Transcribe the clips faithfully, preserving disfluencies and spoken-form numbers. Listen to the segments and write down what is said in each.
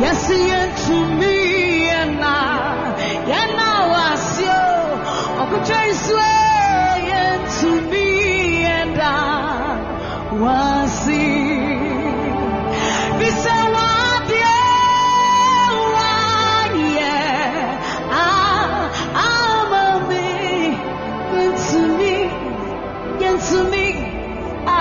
Yes, yes, to me, and now, and now I see you. Yes, to me, and now I see. This is what you are. Yeah, I'm a me. Yes, to me, yes, to me, ah,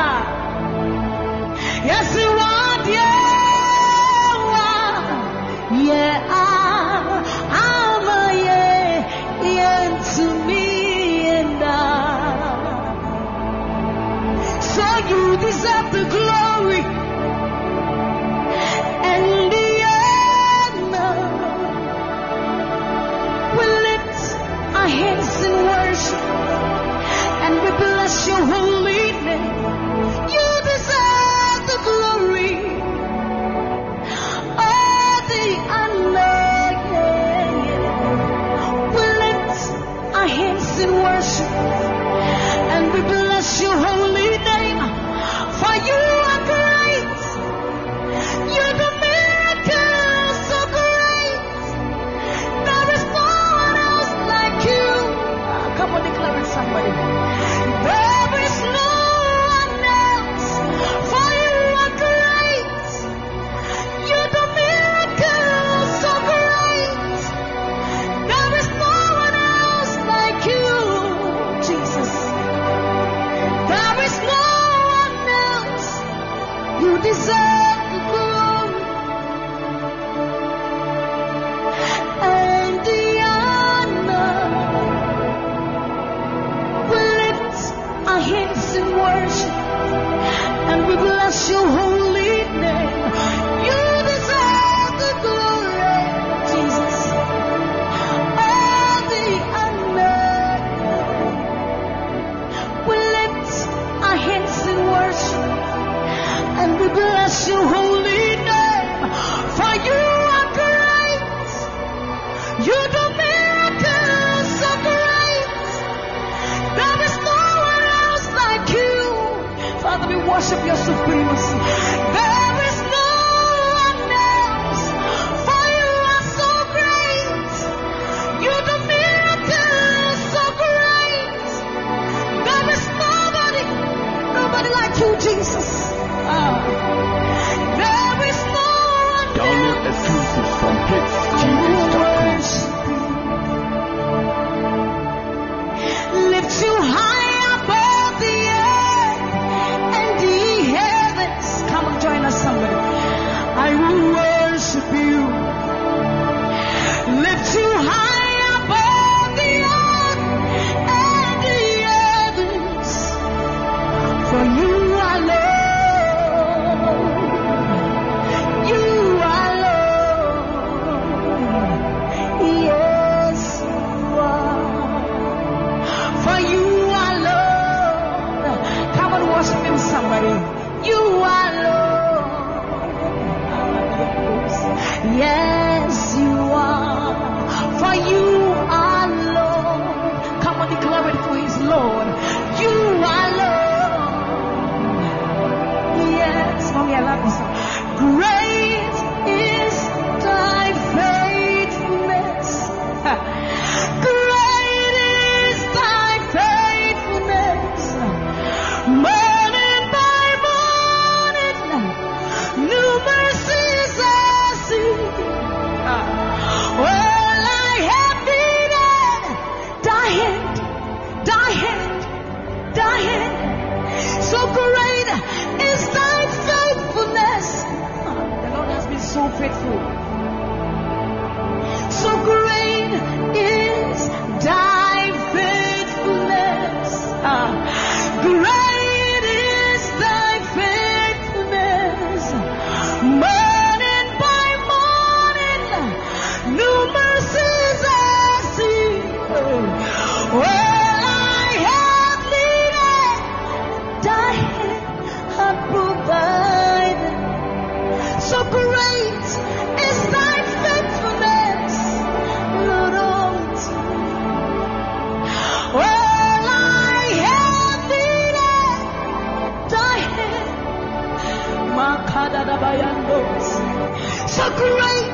yes, you are.So great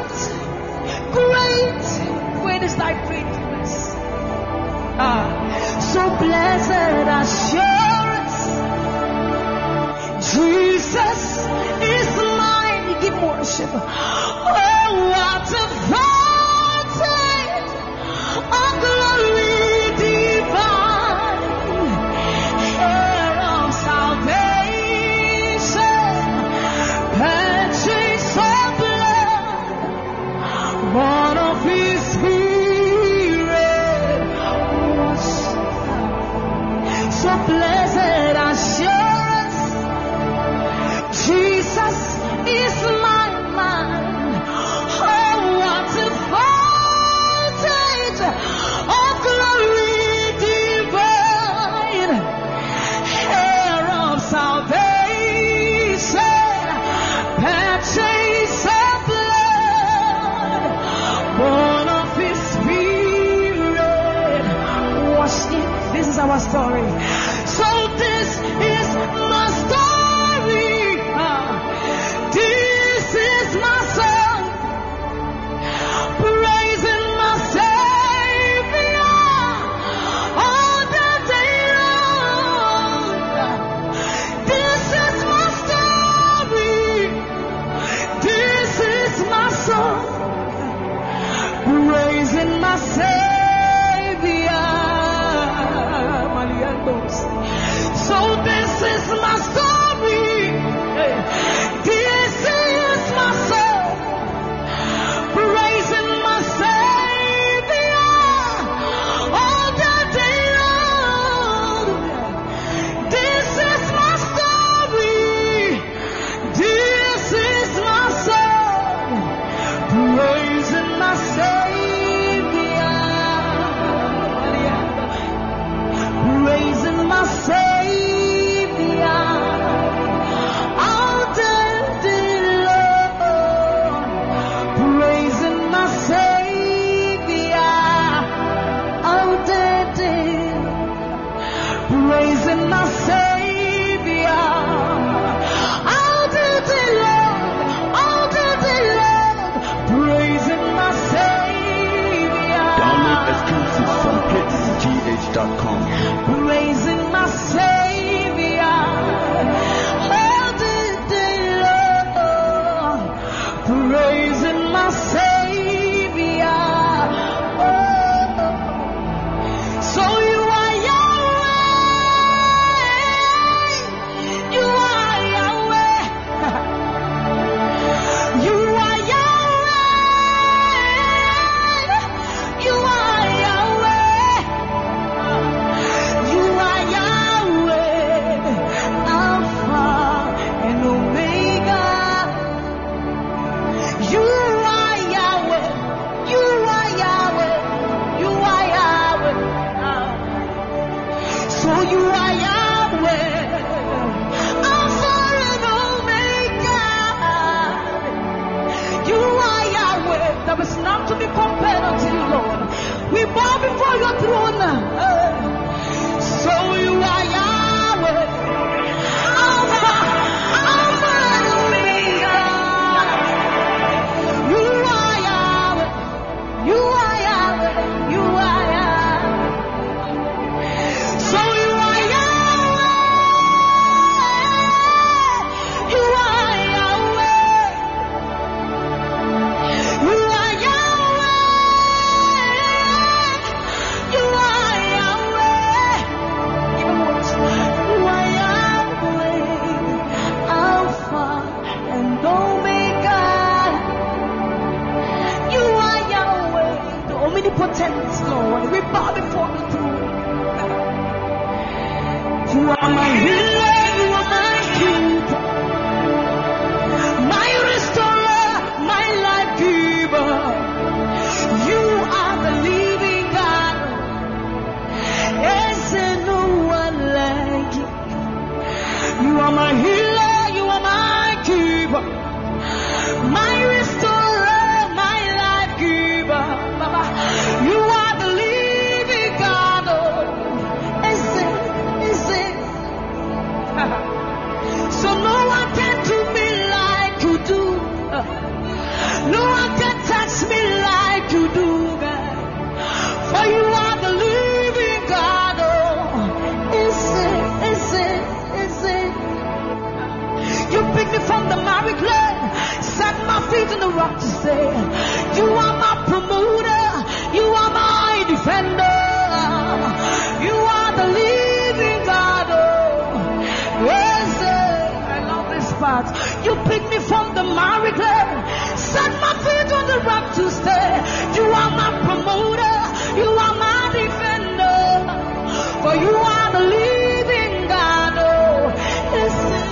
thy faithfulness. Ah, so blessed assurance, Jesus is mine. Give worship. Oh, what a fountain of glory divine, heir of salvation, purchase of blood, born of His Spirit, was so blessed assurance, Jesus is mine, mine. Our story. So this is my story. Uh, this is my song, praising my Savior all the day long. This is my story. This is my song, praising my Savior. So this is my story, this is my soul, praising my Savior all the day long. This is my story, this is my soul, praising my Savior, praising my Savior. Praising my Savior all the day long, praising my Savior. Oh, so you are Yahweh, you are Yahweh, you are Yahweh, you are Yahweh. To be compared unto you, Lord. We bow before your throne. Uh, so you are Yahweh. Alpha, Alpha and Omega. You are Yahweh. You are Yahweh. You are Yahweh. So you are Yahweh. You are Yahweh. You are omnipotent Lord, we bow before the throne. You are my healer, you are my keeper, my restorer, my life giver. You are the living God. Yes, and no one like you. You are my healer, you are my keeper, my restorer, my life giver. You are the leader. words in the rock to say, you are my promoter, you are my defender, you are the living God. Oh, yes, I love this part. You picked me from the miry clay, set my feet on the rock to stay. You are my promoter, you are my defender, for you are the living God. Oh, yes,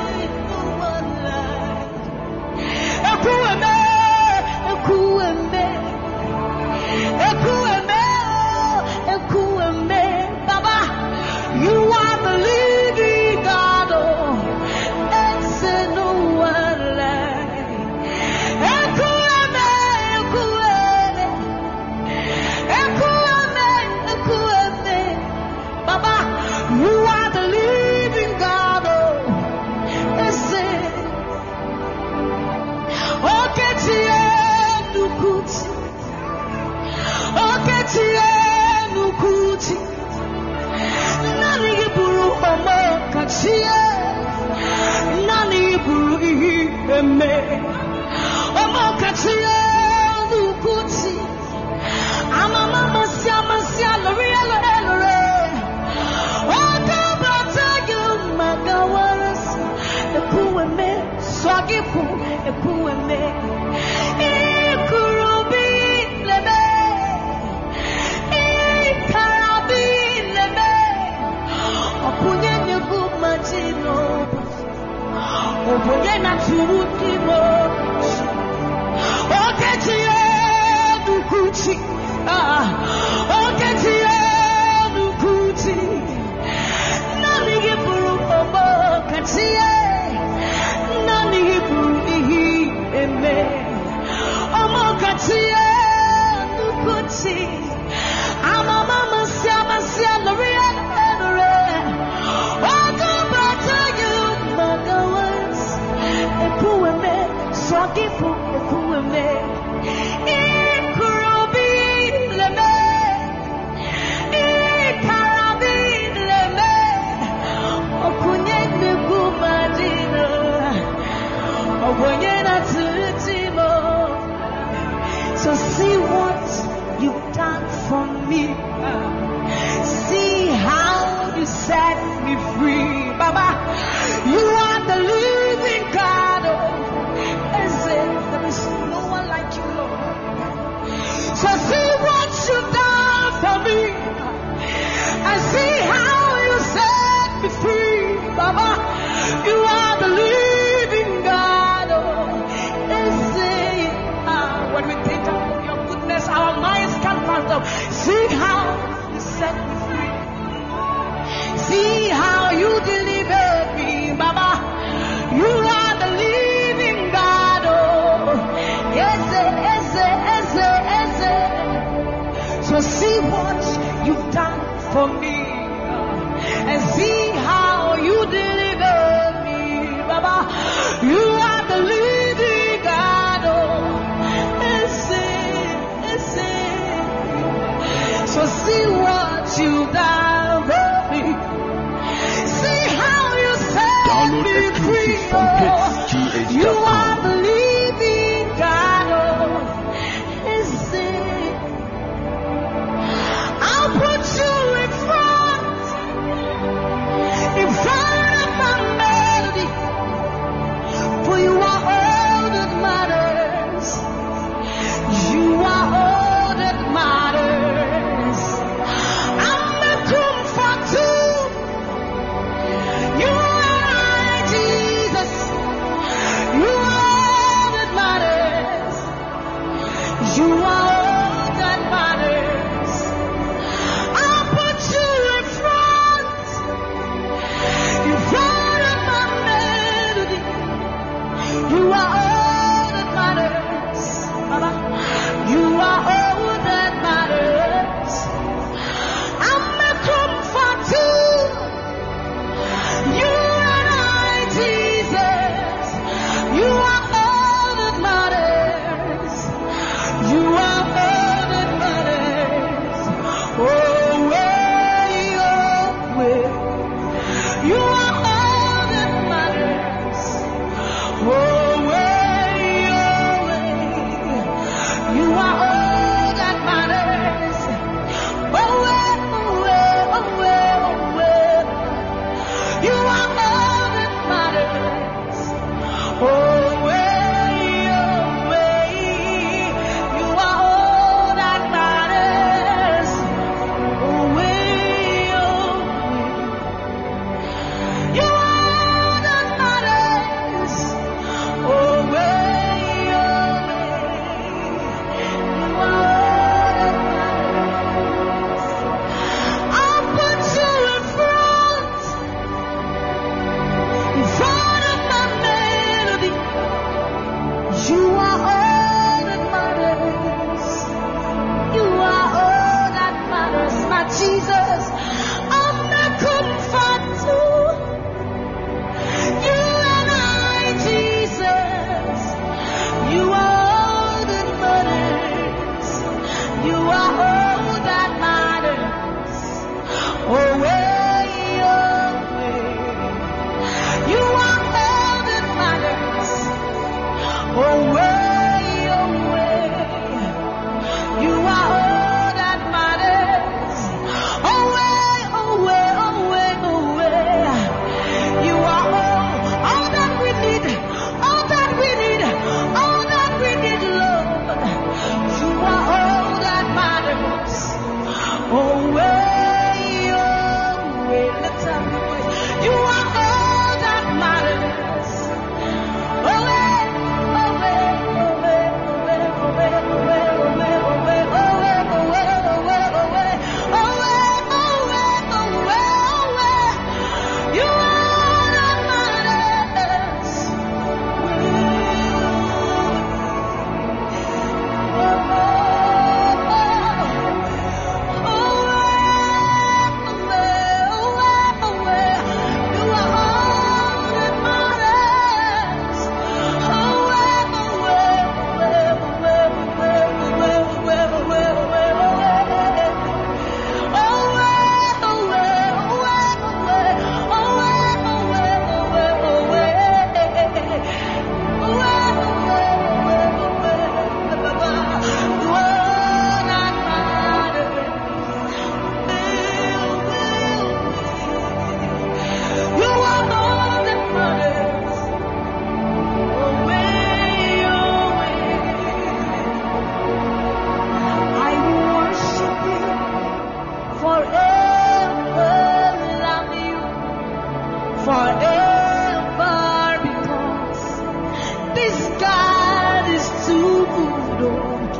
Lord.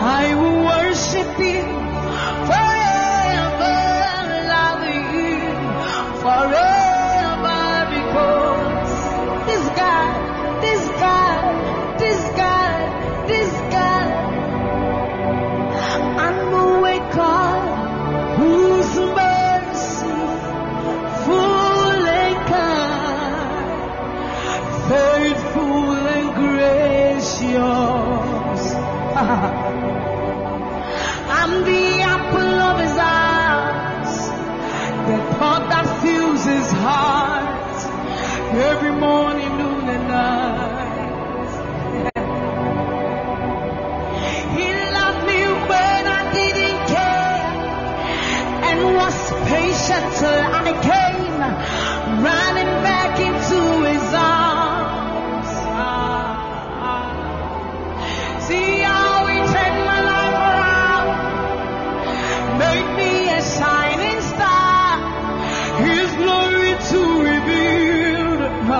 I will worship you forever and love you forever, because this God, this God, this God, this God, I'm awake God whose mercy full and kind, faithful and gracious. I'm the apple of his eyes, the thought that fills his heart every morning, noon and night. He loved me when I didn't care, and was patient till I came running back into his arms. Ah, see how he turned my life around, made me a shining star, his glory to reveal. I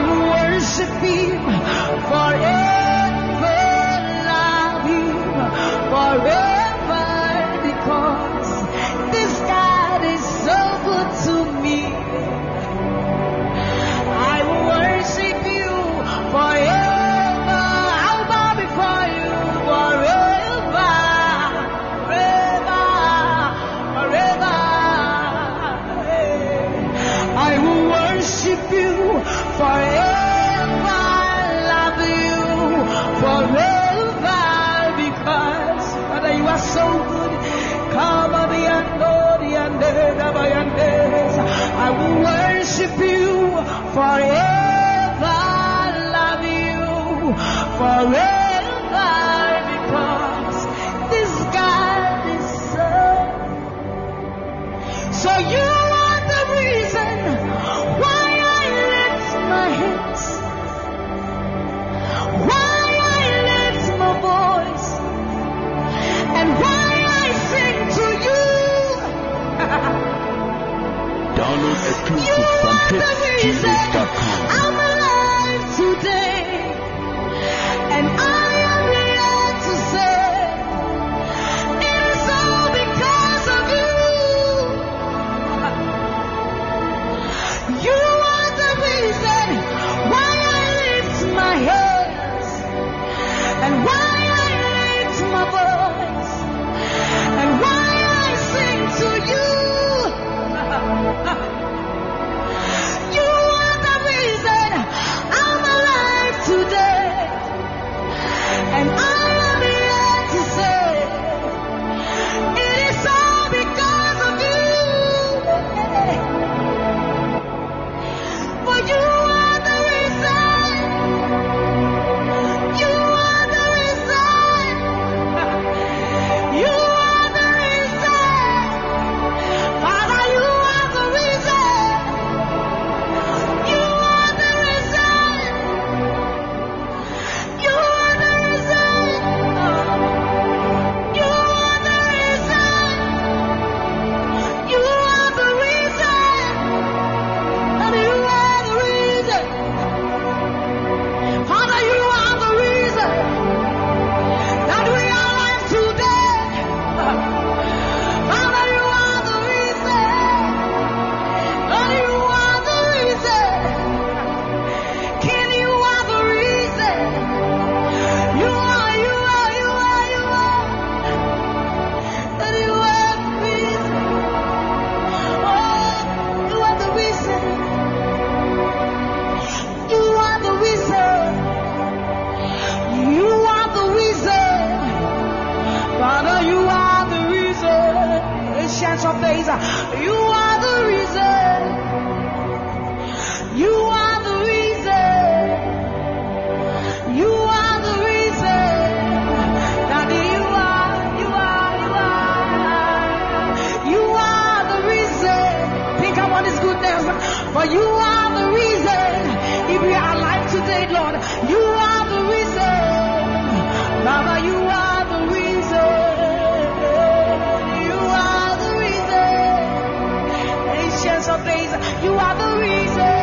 worship him forever, love him forever, because this God is so good to me. I worship you forever, I'll bow before you forever, forever, forever. I will worship you forever, love you forever, because Father, you are so good. Kama the andori andera by andes, I will worship you forever, love you forever, because this God is so. So you are the reason why I lift my hands, why I lift my voice, and why I sing to you. Download exclusive from T I S dot com. I'm alive today, and I am here to say it is all because of you. You are the reason why I lift my hands, and why I lift my voice, and why I sing to you. You are the reason I'm alive today, and I am here to say it is all because of you. For you are the reason, you are the reason, you are the reason, Father, you are the reason. You are the reason. You are the reason. You are the reason. You are the reason. And you are the reason. Father, you are the reason that we are alive today. Father, you are the reason. And you are the reason. King, you are the reason. You are, you are, you are, you are. And you are the reason. Oh, you are the reason. You are the reason. You are the reason. Father, you are the reason. Ancient of days, you are the reason. You are the reason. You are the reason. Daddy, you are, you are, you are. You are the reason. Think about his goodness. But you are the reason. If we are alive today, Lord, you are the reason. Baba, you are the reason. You are the reason. Ancients of days, you are the reason.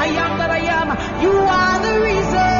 I am that I am. You are the reason.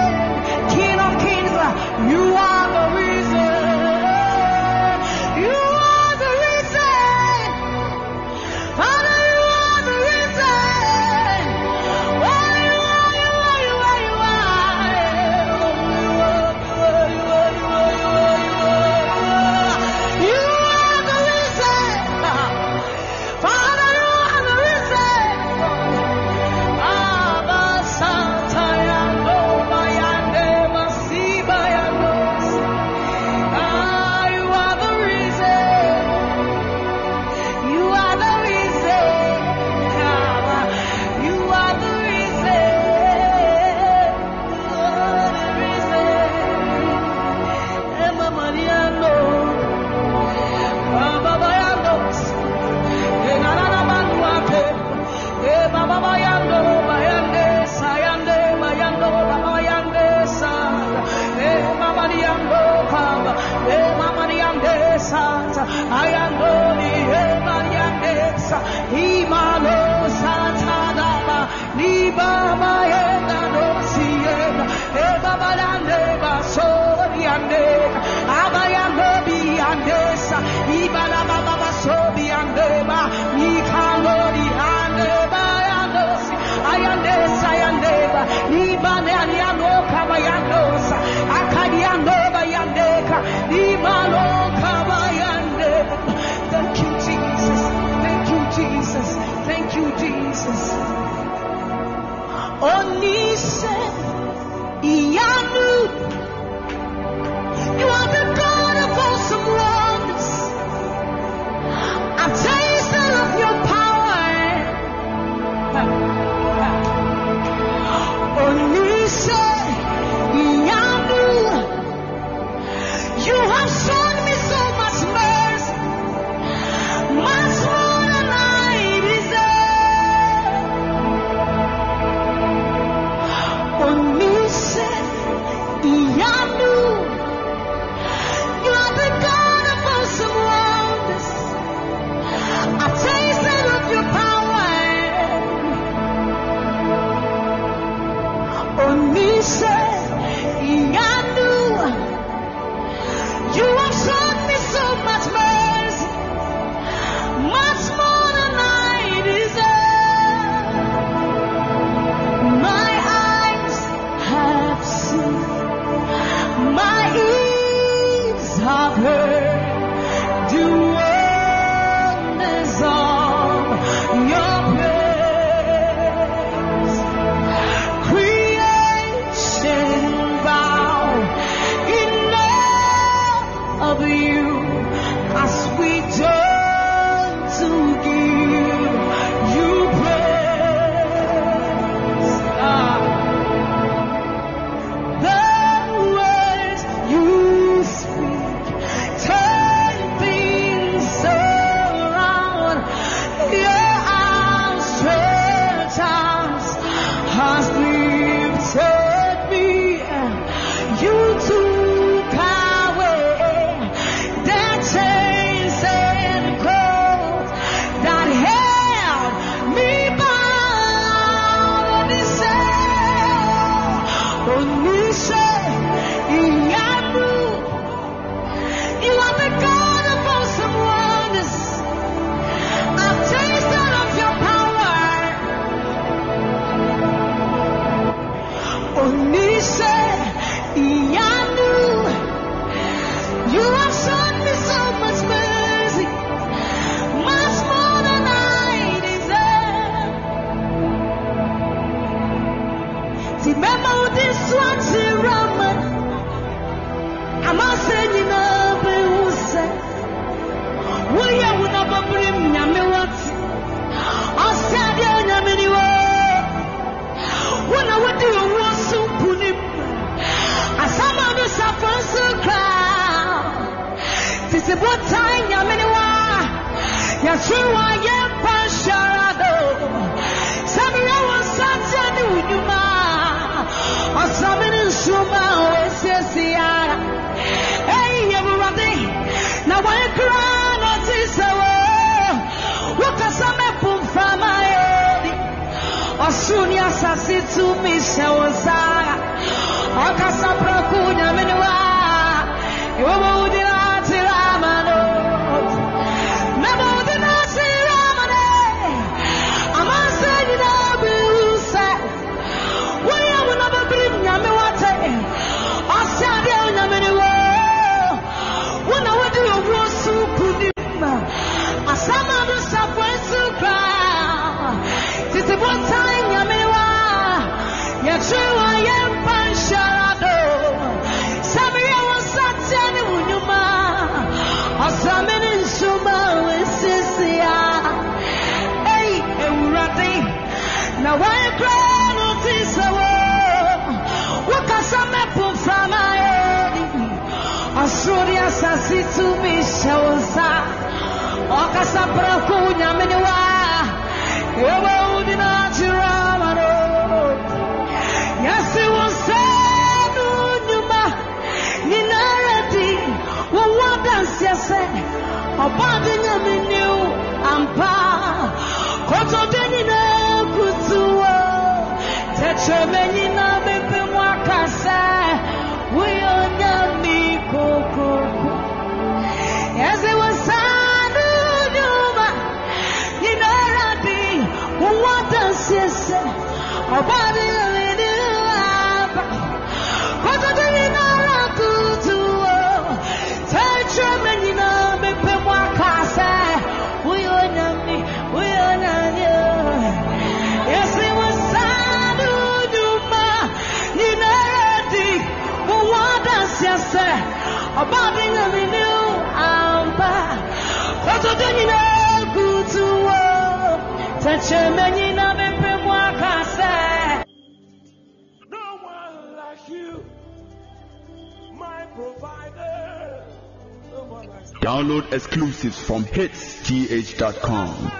Download exclusives from hits g h dot com.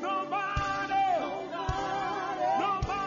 Nobody, nobody, nobody.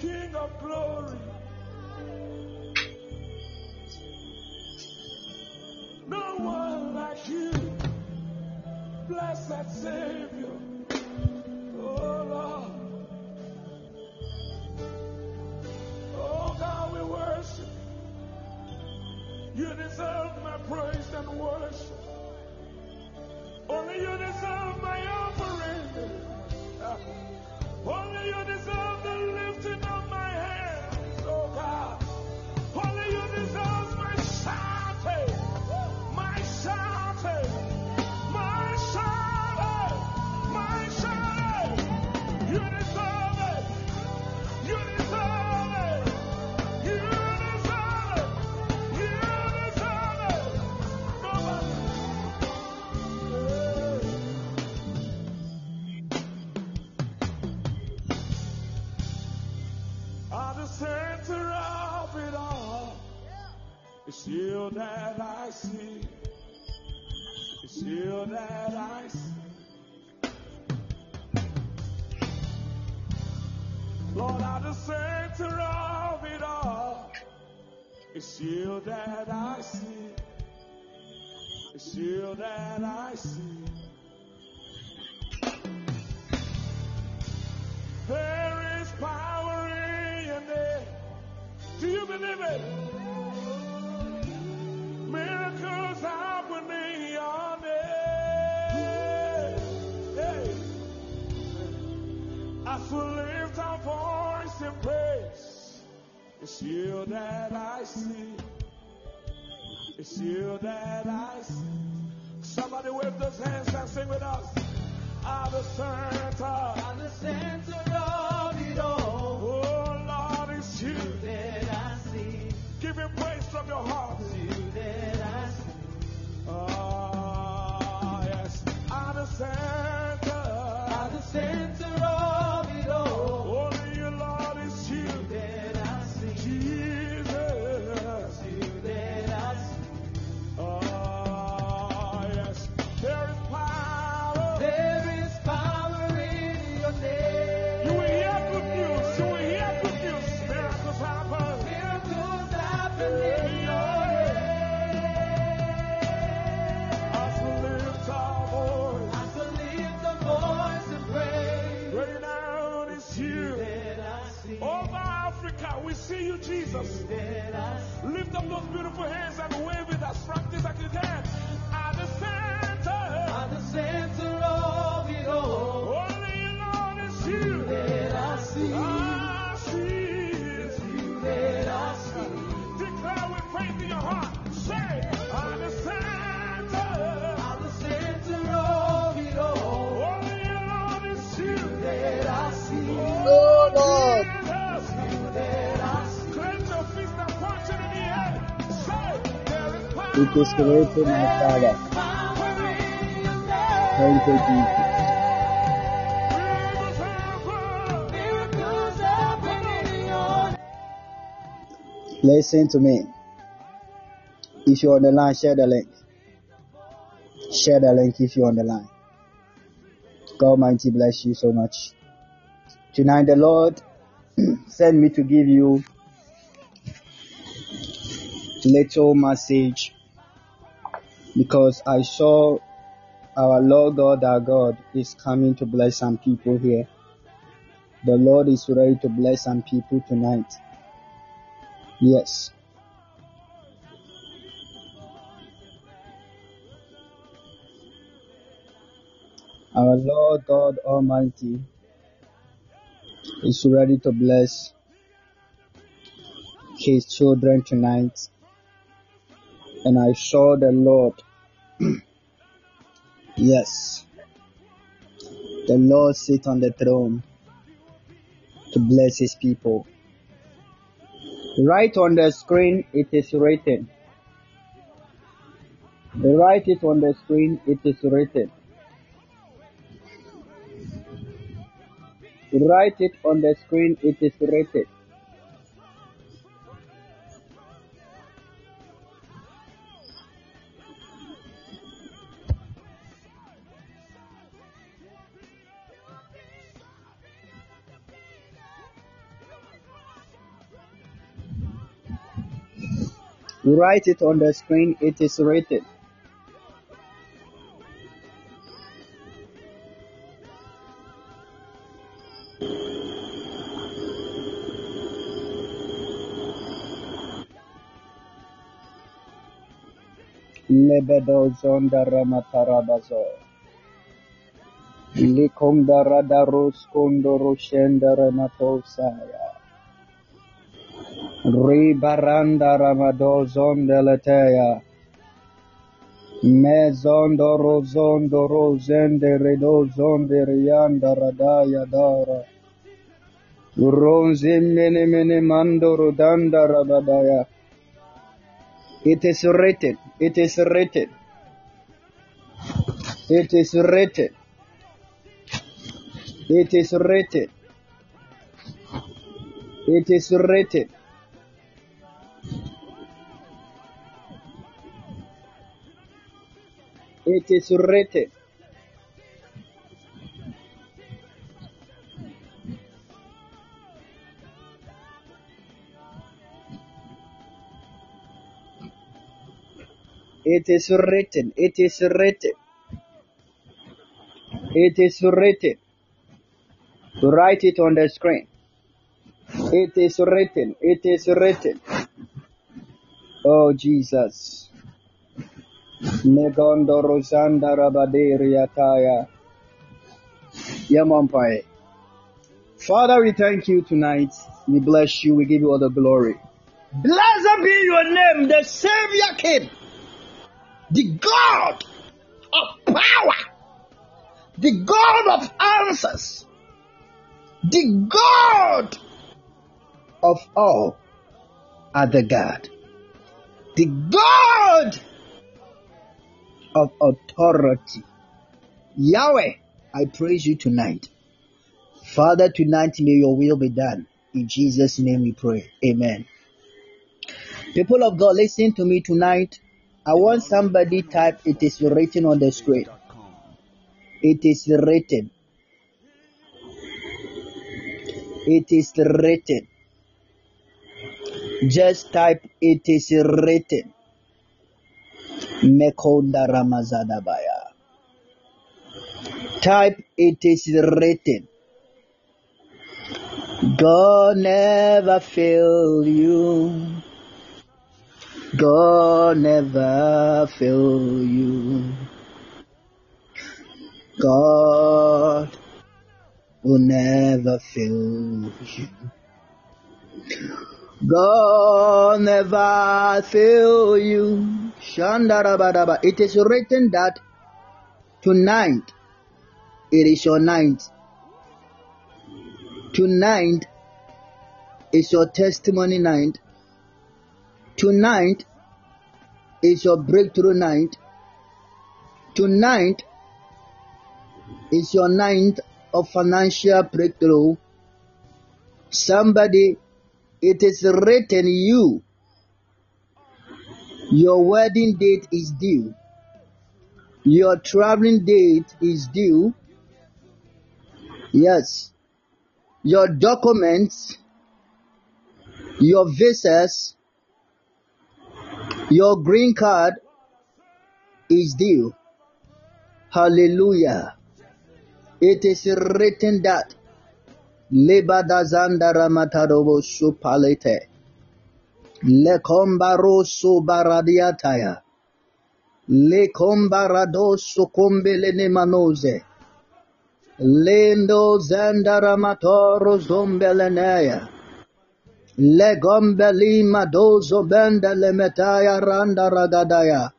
King of glory. No one like you, blessed Savior. Oh Lord, oh God, we worship. You deserve my praise and worship. Only you deserve my offering. Only you deserve the lifting of my hands, oh God. Only you deserve my shouting, my shouting, my shouting, my shouting. You deserve it. You deserve it. You deserve it. You deserve it. Nobody. The center of it all, it's you that I see, it's you that I see. Lord, at the center of it all, it's you that I see, it's you that I see. There is power in Do you believe it? Miracles happen in your name. Hey. As we lift our voice in praise, it's you that I see. It's you that I see. Somebody wave those hands and sing with us. At the center, at the center of it all. It's you that I see. Give him praise from your heart. It's you that I see. Oh, yes. At the center, at the center of it all. Only you, Lord, it's you that I see. Jesus, it's you that I see. Oh, yes. There is power. There is power in your name. You will hear good news. You will hear good news. Miracles happen in your name. As we lift our voice, as we lift the voice and pray, right now it's you that I see. Over Africa, we see you, Jesus. Lift up those beautiful hands and wave with us. Practice like you can. At the center, at the center of it all. Only you, Lord, it's you that I see. I see. That I see. Declare with faith in your heart. Say, I'm the center. I'm the center of it all. Only you, Lord, it's you that I see. Oh, Lord. Jesus, you that I see. Clench your fist and punch it in the air. Say, there is power. It is created my Father. Thank you, Jesus. Listen to me. If you're on the line, share the link. Share the link if you're on the line. God Almighty bless you so much. Tonight the Lord sent me to give you little message because I saw our Lord God, our God, is coming to bless some people here. The Lord is ready to bless some people tonight. Yes. Our Lord God Almighty is ready to bless His children tonight. And I saw the Lord. Yes. The Lord sits on the throne to bless His people. Right on the screen, it is written. Write it on the screen, it is written. Write it on the screen, it is written. Write it on the screen. It is written. Lebedozon daramatarabazo. Likum daradarus kondorushen daramatosaya. Ribaranda ramadozon deletea. Mezon dorozon dorozen deredozon derianda radaya dara. Ronzim mene mene mandorudanda rabadaya. It is written. It is written. It is written. It is written. It is written. It is written. It is written. It is written. It is written. Write it on the screen. It is written. It is written. Oh Jesus. Negondo Rosanda Rabaderiataya. Yamampai. Father, we thank you tonight. We bless you. We give you all the glory. Blessed be your name, the Savior King. The God of power, the God of answers, the God of all other God, the God of authority. Yahweh, I praise you tonight. Father, tonight may your will be done. In Jesus' name we pray. Amen. People of God, listen to me tonight. I want somebody type, it is written on the screen. It is written. It is written. Just type, it is written. Mekonda Ramazadabaya. Type, it is written. God never fail you. God never fail you. God will never fail you. God never fail you. Shandarabadaba. It is written that tonight, it is your night. Tonight is your testimony night. Tonight is your breakthrough night. Tonight is your night of financial breakthrough. Somebody, it is written you. Your wedding date is due. Your traveling date is due. Yes. Your documents, your visas, your green card is due. Hallelujah. It is written that Lebadazanda Ramatadobo Supalete Lekombaro Subaradiataya Lekombarado Sukumbele Nemanose Lendo Zanda Ramatoro Zombelenea Legombeli madozo benda lemetaya randa ragadaya.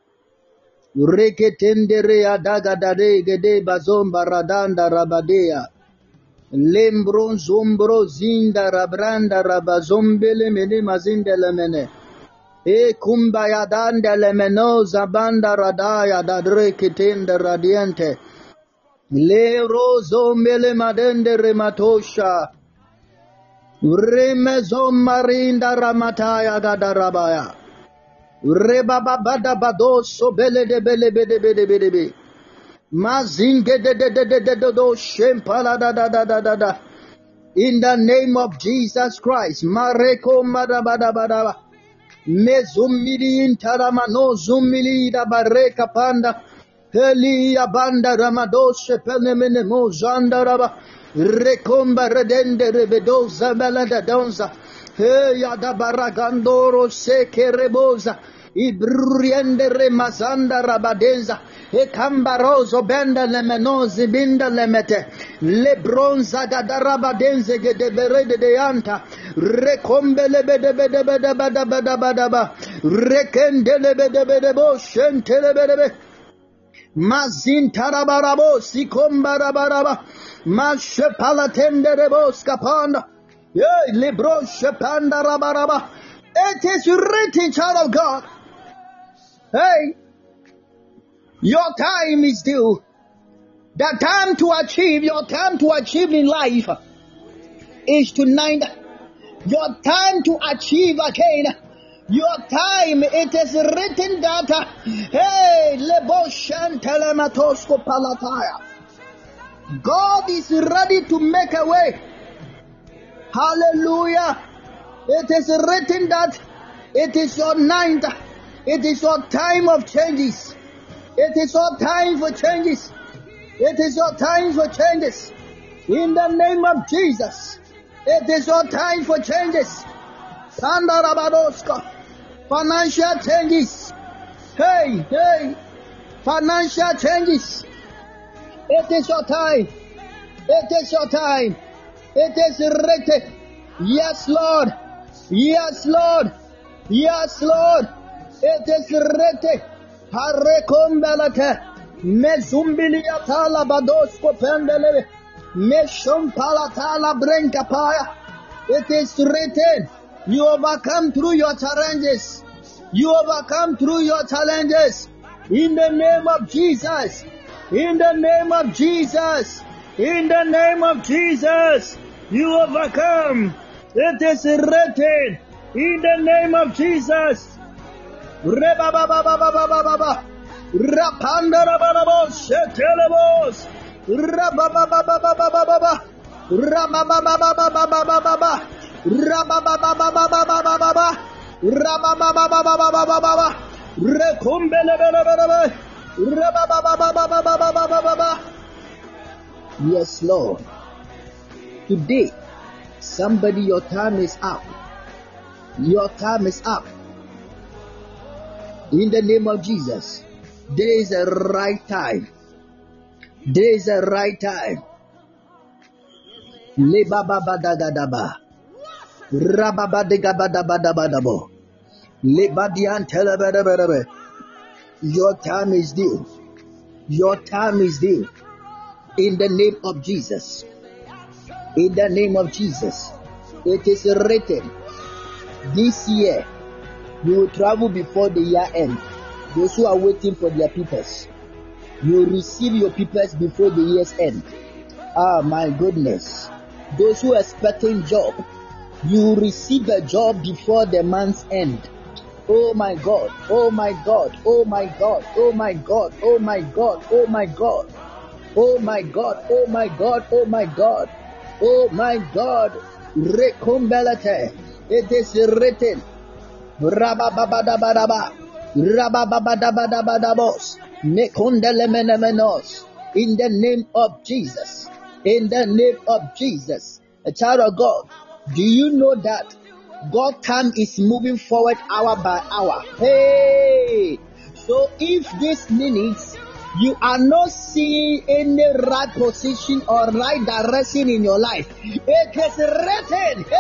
Reketenderea dagadare gede bazomba radanda rabadea. Lembron zombro zinda rabranda rabazombele mene mazinde lemene. E kumbaya danda lemeno zabanda radaya dadreketende radiente. Le rozombele madende rematosha. Remezom marinda ramataya gadarabaya. Rebababada badoso bele de bele bede bede bede bede. Mazinge de de de de de de do shempala da da da da da da. In the name of Jesus Christ, Mareko madabada badaba. mezummili intarama no zummili da barreka panda peli abanda ramadoshe penemene mo zandaraba rekomba redende rebedoza belada donza he yada baragandoro seke reboza ibriende remazanda rabadenza e cambaroso benda le menosi binda le mete le bronza da rabadenze che de berede de anta recombe le bede bede bede bada bada bada ba rekende le bede bede bo shente le bede be mazin tarabarabo si combarabaraba ma shepalatende rebo scapanda e le bronze panda rabaraba. It is written, child of God. Hey, your time is due. The time to achieve, your time to achieve in life is tonight. Your time to achieve again. Your time, it is written that, hey, lebo shantelematosko palataya. God is ready to make a way. Hallelujah. It is written that it is your ninth, it is your time of changes. It is your time for changes. It is your time for changes. In the name of Jesus, it is your time for changes. Sandarabadoska, financial changes. Hey, hey, financial changes. It is your time. It is your time. It is written. Yes, Lord. Yes, Lord. Yes, Lord. It is written. Harekombelete. Mezumbilia tala badosko pendelele. Meshumpala tala brenka paya. It is written. You overcome through your challenges. You overcome through your challenges. In the name of Jesus. In the name of Jesus. In the name of Jesus. You overcome. It is written in the name of Jesus. Rababababababababa, rapandarabarabos, shetelebos, rabababababababa, rabababababababa, rabababababababa, rabababababababa, rekumbelebelebelebe, rabababababababa. Yes, Lord. Today, somebody, your time is up. Your time is up. In the name of Jesus, there is a right time. There is a right time. Lebababadagadaba, rababadegabadabadabadabo, lebadiantelebelebelebe. Your time is due. Your time is due. In the name of Jesus. In the name of Jesus, it is written, this year, you will travel before the year end. Those who are waiting for their papers, you will receive your papers before the year's end. Ah, my goodness. Those who are expecting job, you will receive a job before the month's end. Oh my God, oh my God, oh my God, oh my God, oh my God, oh my God, oh my God, oh my God, oh my God. Oh my God, recombelate. It is written. Rababababababa, rabababababababos, nekondelemenemenos. In the name of Jesus. In the name of Jesus. A child of God, do you know that God's time is moving forward hour by hour? Hey! So if this minutes, you are not seeing any right position or right direction in your life, it is written, hey,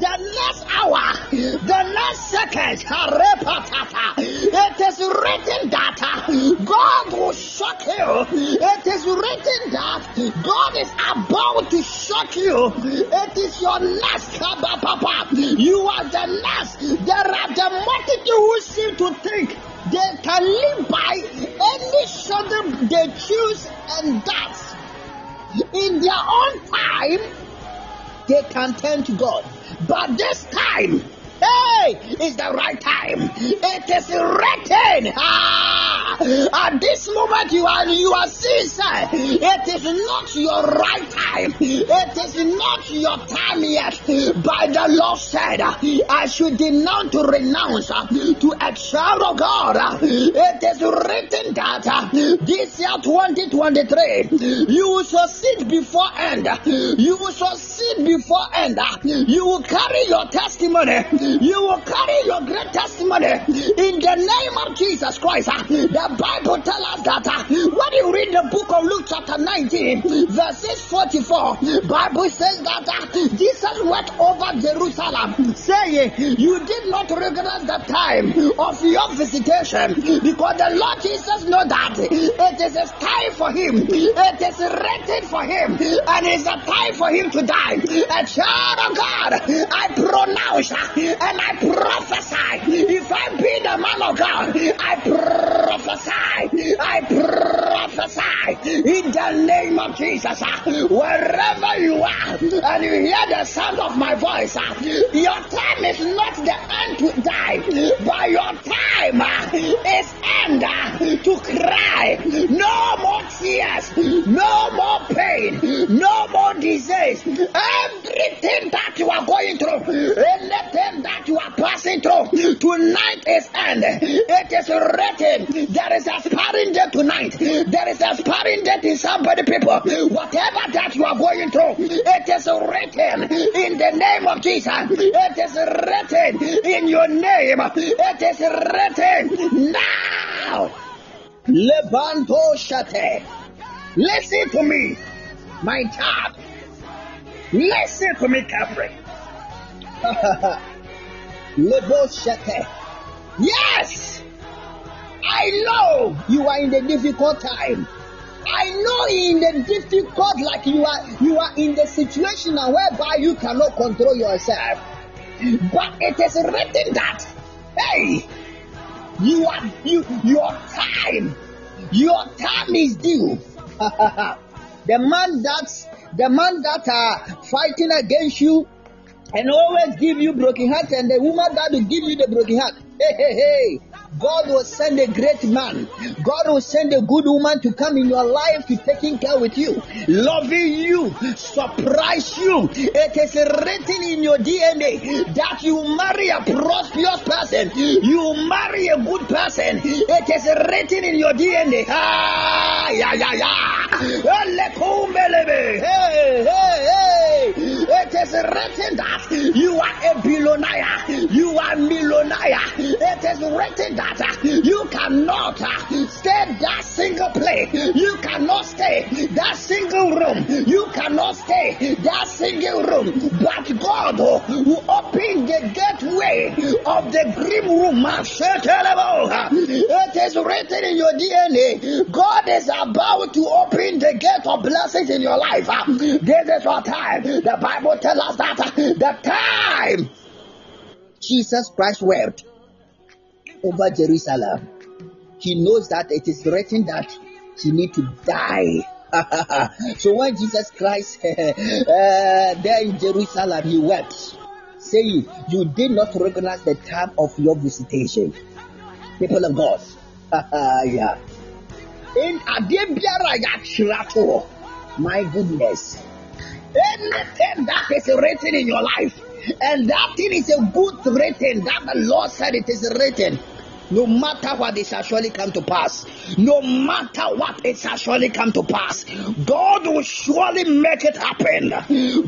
the last hour, the last second, it is written that God will shock you. It is written that God is about to shock you. It is your last, Papa. You are the last. There are the multitude who seem to think they can live by any shoulder they choose, and that in their own time they can turn to God. But this time, Hey, it's the right time. It is written. Ah, at this moment you are you are seaside. It is not your right time. It is not your time yet. By the Lord said, I should denounce to renounce to excel, oh God. It is written that this year twenty twenty-three, you will succeed before end. You will succeed before end. You will carry your testimony. You will carry your great testimony in the name of Jesus Christ. The Bible tells us that when you read the book of Luke chapter nineteen, verse forty-four, Bible says that Jesus went over Jerusalem, saying, "You did not regret the time of your visitation, because the Lord Jesus knows that it is a time for him. It is written for him, and it's a time for him to die." A child of God, I pronounce and I prophesy. If I be the man of God, I prophesy. I prophesy in the name of Jesus. Wherever you are and you hear the sound of my voice, your time is not the end to die, but your time is end to cry. No more tears, no more pain, no more disease. Everything that you are going through, anything that you are passing through, tonight is end. It is written. There is a sparring day tonight. There is a sparring day in somebody, people. Whatever that you are going through, it is written in the name of Jesus. It is written in your name. It is written now. Levanto shate. Listen to me, my child. Listen to me, Capri. Yes, I know you are in the difficult time. I know in the difficult, like you are, you are in the situation whereby you cannot control yourself. But it is written that, hey, you are you your time, your time is due. The man that's The man that are fighting against you and always give you broken heart, and the woman that will give you the broken heart. Hey, hey, hey. God will send a great man. God will send a good woman to come in your life to taking care with you, loving you, surprise you. It is written in your D N A that you marry a prosperous person. You marry a good person. It is written in your D N A. Ah, yeah, yeah, yeah. Hey, hey, hey. It is written that you are a billionaire. You are a millionaire. It is written that uh, you cannot uh, stay that single place. You cannot stay that single room. You cannot stay that single room. But God uh, will open the gateway of the grim room. It is written in your D N A. God is about to open the gate of blessings in your life. Uh, this is our time. The Bible tells us that uh, the time Jesus Christ wept over Jerusalem, he knows that it is written that he need to die. So when Jesus Christ uh, there in Jerusalem, he wept, saying, "You did not recognize the time of your visitation." People of God, yeah. In my goodness, anything that is written in your life, and that thing is a good written, that the Lord said it is written. No matter what, it shall surely come to pass. No matter what, it shall surely come to pass. God will surely make it happen.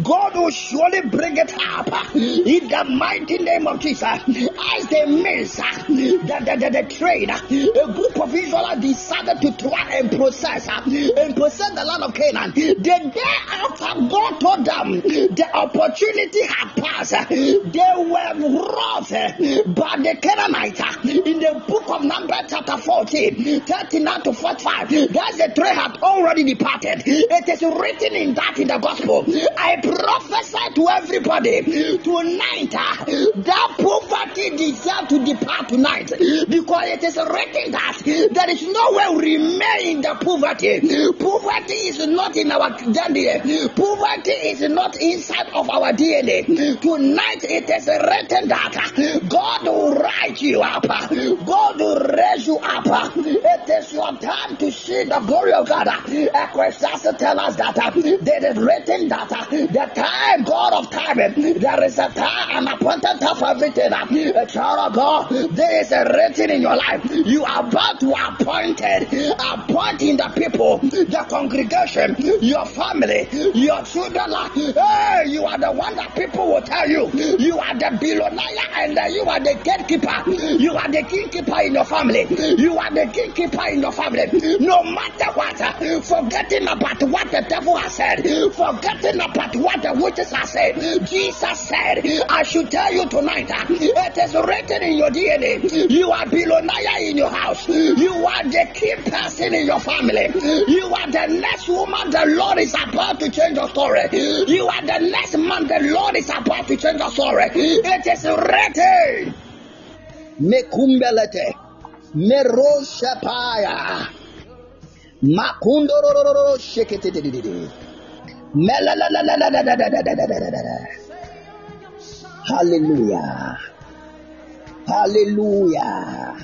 God will surely bring it up. In the mighty name of Jesus, as they missed the, the, the, the trade, a group of Israelites decided to try and possess and possess the land of Canaan. The day after God told them the opportunity had passed, they were wrought by the Canaanites. In the book of Numbers chapter fourteen, thirty-nine to forty-five, that the trade had already departed. It is written in that in the gospel. I prophesy to everybody tonight uh, that poverty mighty desire to depart tonight, because it is written that there is no way we remain in the poverty. Poverty is not in our D N A. Poverty is not inside of our D N A. Tonight it is written that God will rise you up. God will raise you up. It is your time to see the glory of God. Ecclesiastes tells us that it is written that the time, God of time, there is a time, an appointed time for everything. A child of God, there is a written in your life. You are about to appointed, appointing the people, the congregation, your family, your children. Hey, you are the one that people will tell you. You are the billionaire and you are the gatekeeper. You are the gatekeeper in your family. You are the gatekeeper in your family. No matter what, forgetting about what the devil has said, forgetting about what the witches have said, Jesus said, I should tell you tonight, it is written in your D N A. You are billionaire in your house. You are the key person in your family. You are the next woman the Lord is about to change your story. You are the next man the Lord is about to change your story. It is written. Mekumbelete meroshapaya makundorororo sheketededede melalalalalalalalalalala. Hallelujah. Hallelujah.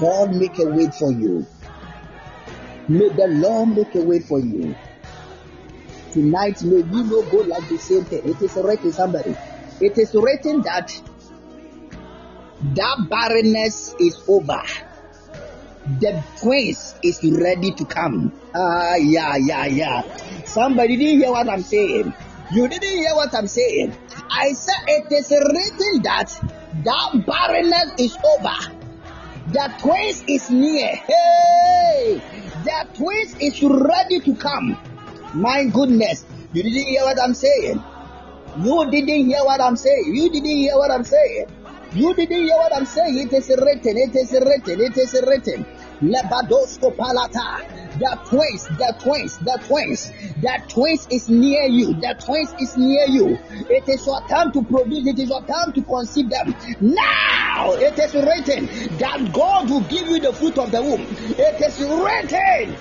God make a way for you. May the Lord make a way for you. Tonight, may you not go like the same thing. It is written, somebody. It is written that that barrenness is over. The prince is ready to come. Ah, yeah, yeah, yeah. Somebody didn't hear what I'm saying. You didn't hear what I'm saying. I said it is written that that barrenness is over. The twins is near. Hey, the twins is ready to come. My goodness, you didn't hear what I'm saying. You didn't hear what I'm saying. You didn't hear what I'm saying. You didn't hear what I'm saying. It is written. It is written. It is written. Lebadosko palata. The twins, the twins, the twins, the twins is near you. The twins is near you. It is your time to produce. It is your time to conceive them. Now it is written that God will give you the fruit of the womb. It is written.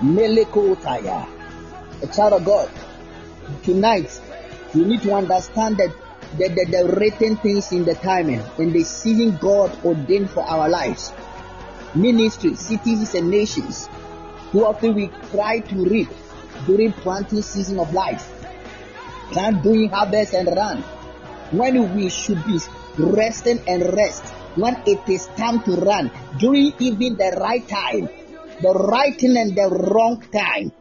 Melekotaya, a child of God. Tonight, you need to understand that the, the, the written things in the timing, in the season God ordained for our lives. Ministries, cities, and nations. Too often we try to reap during planting season of life, plant doing harvest and run, when we should be resting and rest. When it is time to run, during even the right time, the right thing and the wrong time,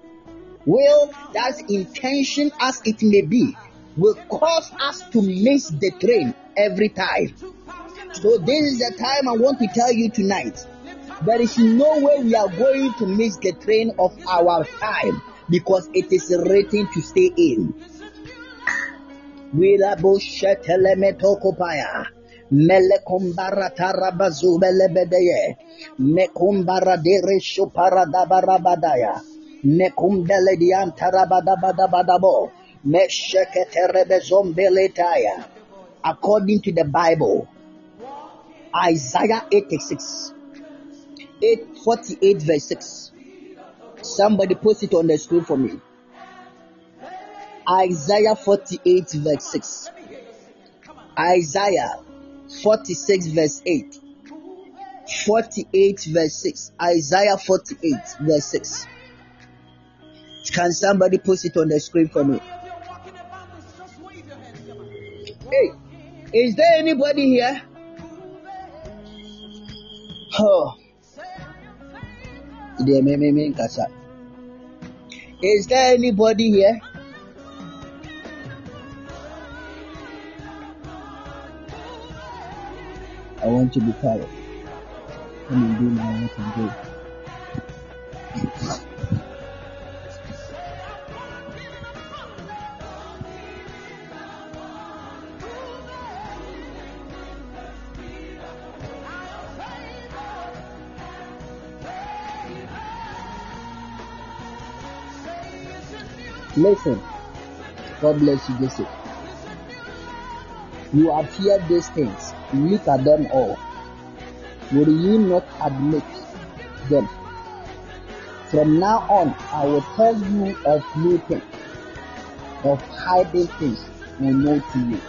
well, that's intention as it may be, will cause us to miss the train every time. So this is the time I want to tell you tonight. There is no way we are going to miss the train of our time, because it is written to stay in. According to the Bible, Isaiah eighty-six. eight forty-eight verse six. Somebody post it on the screen for me. Isaiah forty-eight verse six. Isaiah forty-six verse eight. forty-eight verse six. Isaiah forty-eight verse six. Can somebody post it on the screen for me? Hey, is there anybody here? Oh. Is there anybody here? I want to be quiet. Let me do my own thing. Listen, God bless you, Jesse. You have heard these things. Look at them all. Will you not admit them? From now on, I will tell you of new things, of hidden things unknown to you.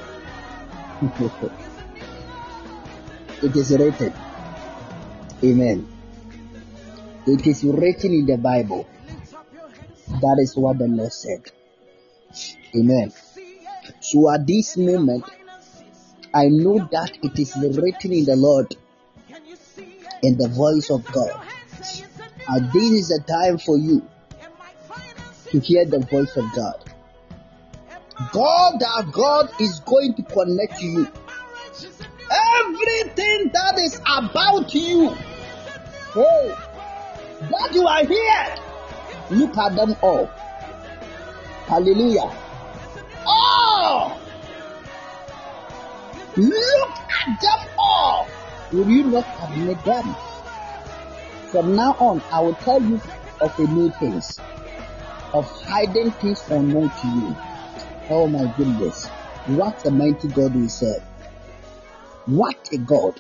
It is written. Amen. It is written in the Bible. That is what the Lord said. Amen. So at this moment, I know that it is written in the Lord, in the voice of God. And this is the time for you to hear the voice of God. God, our God, is going to connect to you. Everything that is about you, hey, that you are here, look at them all. Hallelujah. All. Look at them all. Will you not admit them? From now on, I will tell you of the new things, of hidden things unknown to you. Oh my goodness, what a mighty God we serve. What a God.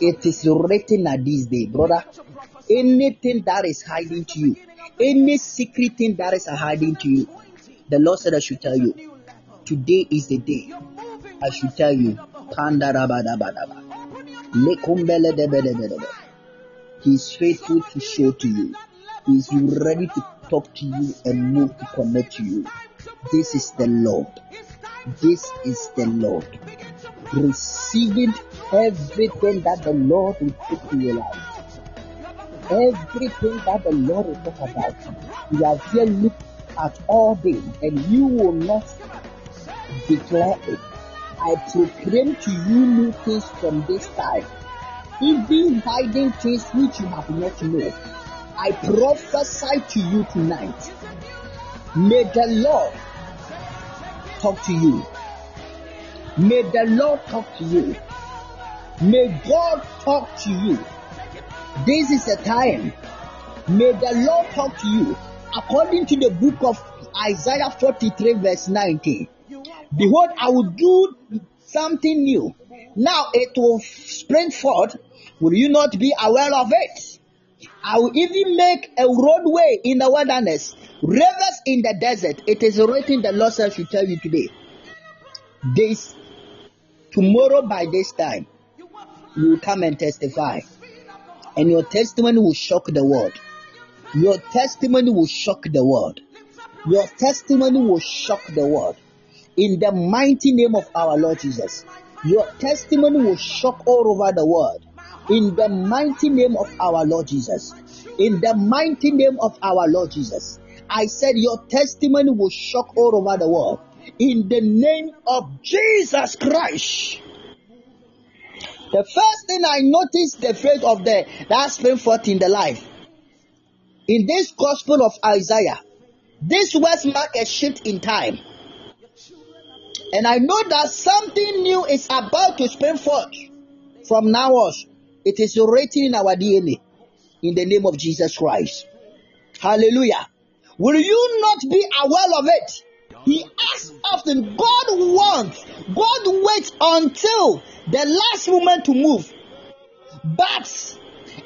It is written at this day, brother. Anything that is hiding to you, any secret thing that is hiding to you, the Lord said I should tell you. Today is the day I should tell you. He is faithful to show to you. He is ready to talk to you and move to connect to you. This is the Lord. This is the Lord. Receiving everything that the Lord will put to your life. Everything that the Lord will talk about. You have here looked at all things and you will not declare it. I proclaim to you new things from this time. Even hiding things which you have not known, I prophesy to you tonight. May the Lord talk to you. May the Lord talk to you. May God talk to you. This is the time. May the Lord talk to you. According to the book of Isaiah forty-three verse nineteen, behold, I will do something new. Now it will spring forth. Will you not be aware of it? I will even make a roadway in the wilderness, rivers in the desert. It is written, the Lord says, I tell you today. This, tomorrow by this time, you will come and testify. And your testimony will shock the world. Your testimony will shock the world. Your testimony will shock the world. In the mighty name of our Lord Jesus. Your testimony will shock all over the world. In the mighty name of our Lord Jesus. In the mighty name of our Lord Jesus. I said your testimony will shock all over the world. In the name of Jesus Christ. The first thing I noticed, the faith of the that sprang forth in the life. In this gospel of Isaiah, this was marked a shift in time. And I know that something new is about to spring forth from now on. It is written in our D N A in the name of Jesus Christ. Hallelujah. Will you not be aware of it? He asks often. God wants, God waits until the last moment to move. But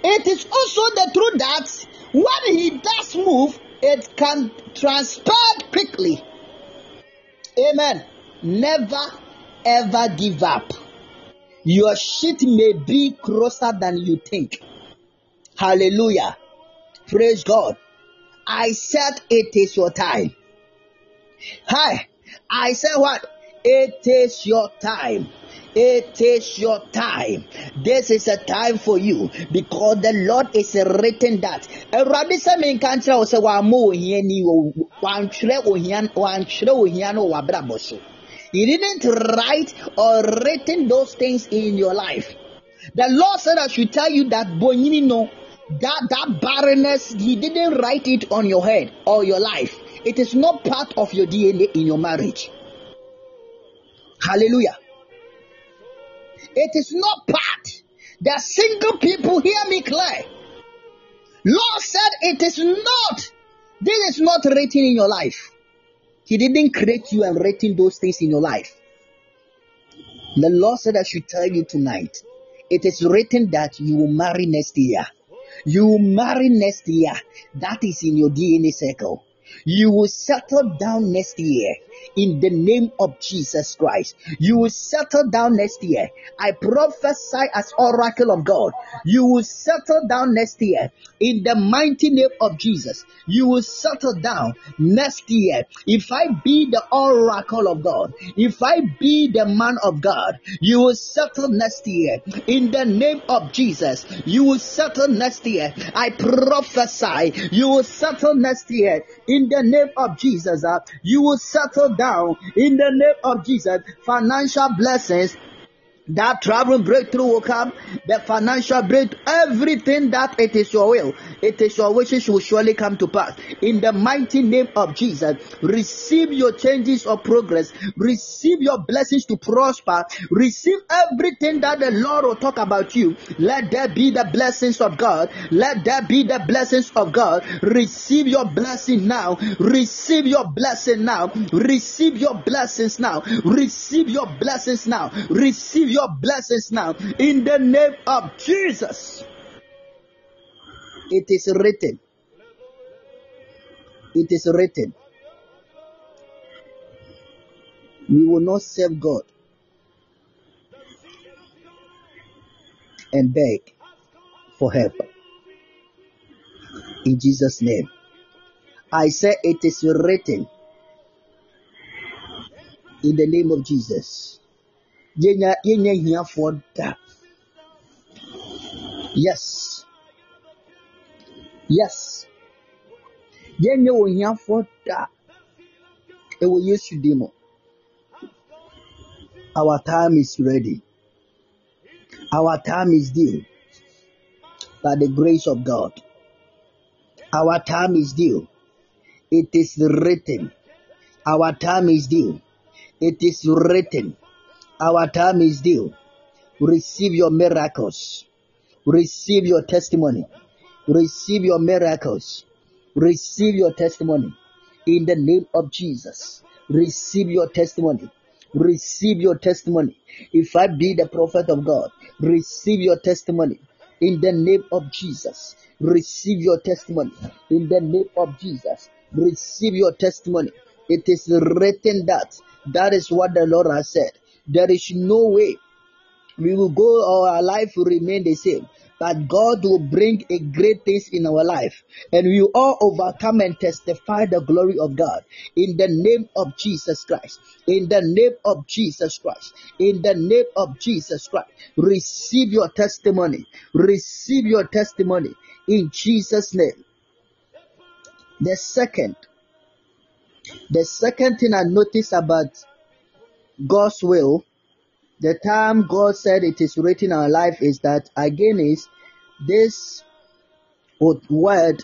it is also the truth that when He does move, it can transpire quickly. Amen. Never ever give up. Your shit may be closer than you think. Hallelujah. Praise God. I said it is your time. Hi. I said what? It is your time. It is your time. This is a time for you because the Lord is written that. Eradi se me nkantra o se wa mo ohia ni o wa ntwere ohia wa ntwere ohia no wa bra boso. He didn't write or written those things in your life. The Lord said I should tell you that Bonyini no, that, that barrenness, He didn't write it on your head or your life. It is not part of your D N A in your marriage. Hallelujah. It is not part. The single people, hear me clear. Lord said it is not. This is not written in your life. He didn't create you and written those things in your life. The Lord said I should tell you tonight. It is written that you will marry next year. You will marry next year. That is in your D N A circle. You will settle down next year in the name of Jesus Christ. You will settle down next year. I prophesy as oracle of God. You will settle down next year in the mighty name of Jesus. You will settle down next year. If I be the oracle of God, if I be the man of God, you will settle next year in the name of Jesus. You will settle next year. I prophesy you will settle next year in the name of Jesus. Uh, you will settle down in the name of Jesus. Financial blessings, that traveling breakthrough will come, the financial breakthrough, everything that it is your will, it is your wishes will surely come to pass. In the mighty name of Jesus, receive your changes of progress, receive your blessings to prosper, receive everything that the Lord will talk about you. Let there be the blessings of God, let there be the blessings of God. Receive your blessing now, receive your blessing now, receive your blessings now, receive your blessings now, receive your your blessings now in the name of Jesus. It is written. It is written. We will not serve God and beg for help. In Jesus' name. I say it is written. In the name of Jesus. Yes. Yes. Yenye wo hia for that. E wo Yesu demo. Our time is ready. Our time is due. By the grace of God. Our time is due. It is written. Our time is due. It is written. Our time is due. Receive your miracles. Receive your testimony. Receive your miracles. Receive your testimony. In the name of Jesus. Receive your testimony. Receive your testimony. If I be the prophet of God, receive your testimony. In the name of Jesus. Receive your testimony. In the name of Jesus. Receive your testimony. It is written that. That is what the Lord has said. There is no way we will go or our life will remain the same. But God will bring a great things in our life. And we will all overcome and testify the glory of God. In the name of Jesus Christ. In the name of Jesus Christ. In the name of Jesus Christ. Receive your testimony. Receive your testimony. In Jesus' name. The second. The second thing I noticed about God's will, the time God said it is written in our life is that again is this word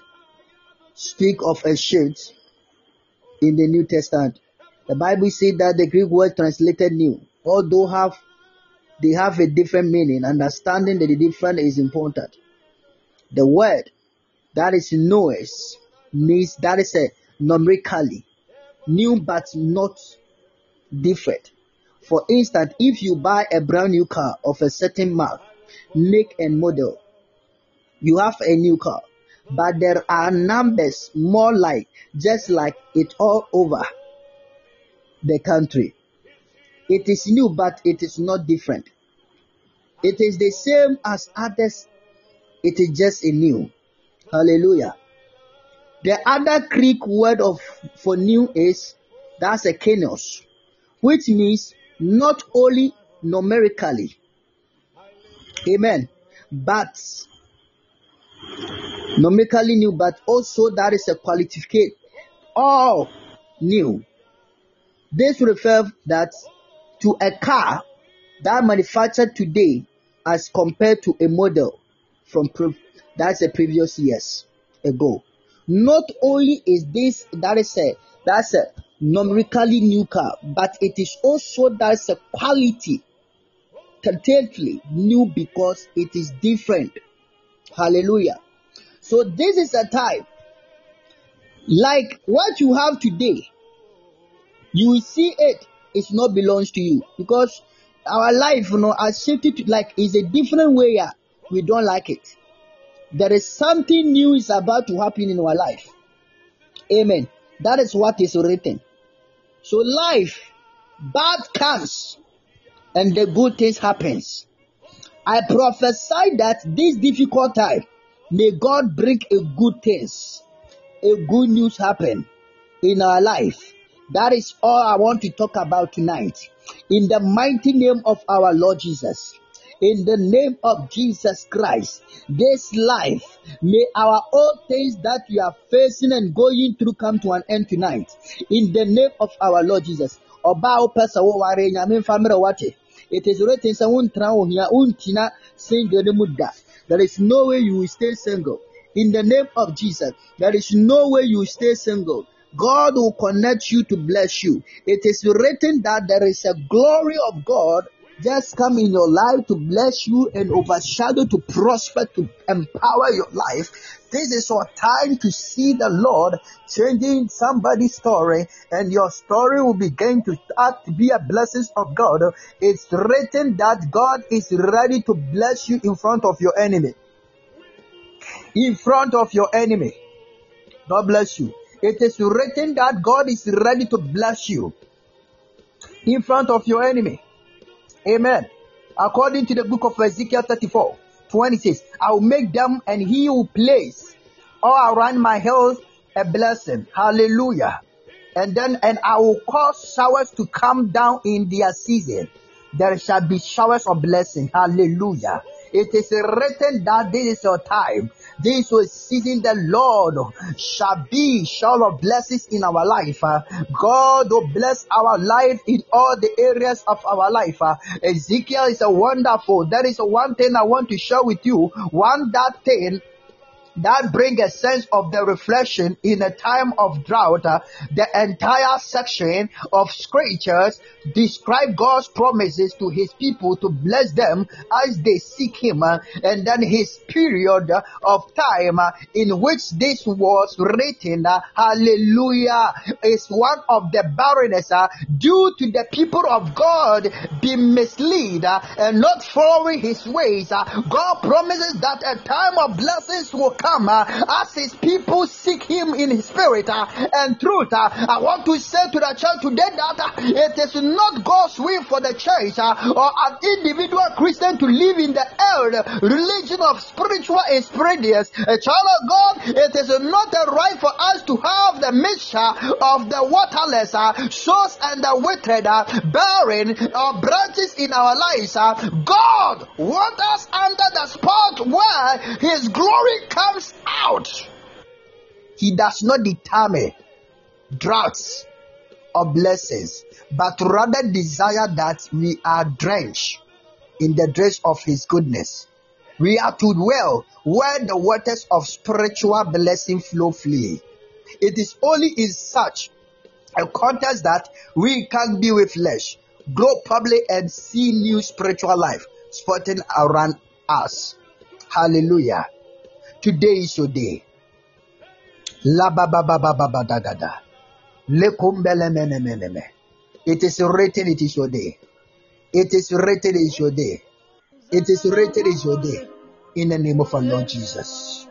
speak of a shift in the New Testament. The Bible says that the Greek word translated new, although have they have a different meaning, understanding that the different is important. The word that is noise means that is a numerically new but not different. For instance, if you buy a brand new car of a certain mark, make and model, you have a new car. But there are numbers more like, just like it all over the country. It is new, but it is not different. It is the same as others. It is just a new. Hallelujah. The other Greek word of for new is, that's a kenos, which means not only numerically, amen, but numerically new, but also that is a qualificate, all new. This refers that to a car that manufactured today as compared to a model from pre- that's a previous years ago. Not only is this that is a that's a numerically new car, but it is also that's a quality totally new because it is different. Hallelujah. So this is a time like what you have today, you will see it, it not belongs to you because our life, you know, as it like is a different way. We don't like it. There is something new is about to happen in our life. Amen. That is what is written. So life, bad comes, and the good things happens. I prophesy that this difficult time, may God bring a good things, a good news happen in our life. That is all I want to talk about tonight. In the mighty name of our Lord Jesus. In the name of Jesus Christ, this life, may our old things that we are facing and going through come to an end tonight. In the name of our Lord Jesus. It is written, there is no way you will stay single. In the name of Jesus, there is no way you will stay single. God will connect you to bless you. It is written that there is a glory of God just come in your life to bless you and overshadow, to prosper, to empower your life. This is our time to see the Lord changing somebody's story, and your story will begin to start to be a blessing of God. It's written that God is ready to bless you in front of your enemy. In front of your enemy. God bless you. It is written that God is ready to bless you in front of your enemy. Amen. According to the book of Ezekiel thirty-four twenty-six, I will make them and he will place all around my house a blessing. Hallelujah. And then, and I will cause showers to come down in their season. There shall be showers of blessing. Hallelujah. It is written that this is your time. This was season the Lord shall be shower of blessings in our life. God will bless our life in all the areas of our life. Ezekiel is a wonderful. That is one thing I want to share with you. One that thing that brings a sense of the reflection in a time of drought. The entire section of scriptures describe God's promises to his people to bless them as they seek him, and then his period of time in which this was written. Hallelujah. Is one of the barrenness due to the people of God being misled and not following his ways. God promises that a time of blessings will come Come, uh, as his people seek him in his spirit uh, and truth. Uh, I want to say to the church today that uh, it is not God's will for the church uh, or an individual Christian to live in the old religion of spiritual experience. A child of God, it is not the right for us to have the mixture of the waterless, uh, source and the withered, uh, barren uh, branches in our lives. Uh, God wants us under the spot where his glory comes out. He does not determine droughts or blessings, but rather desire that we are drenched in the dress of his goodness. We are to dwell where the waters of spiritual blessing flow freely. It is only in such a context that we can be with flesh, grow public, and see new spiritual life sprouting around us. Hallelujah. Today is your day. La ba ba ba ba ba ba da da da. Le kumbele me me me me me. It is written, it is your day. It is written, it is your day. It is written, it is your day. In the name of our Lord Jesus.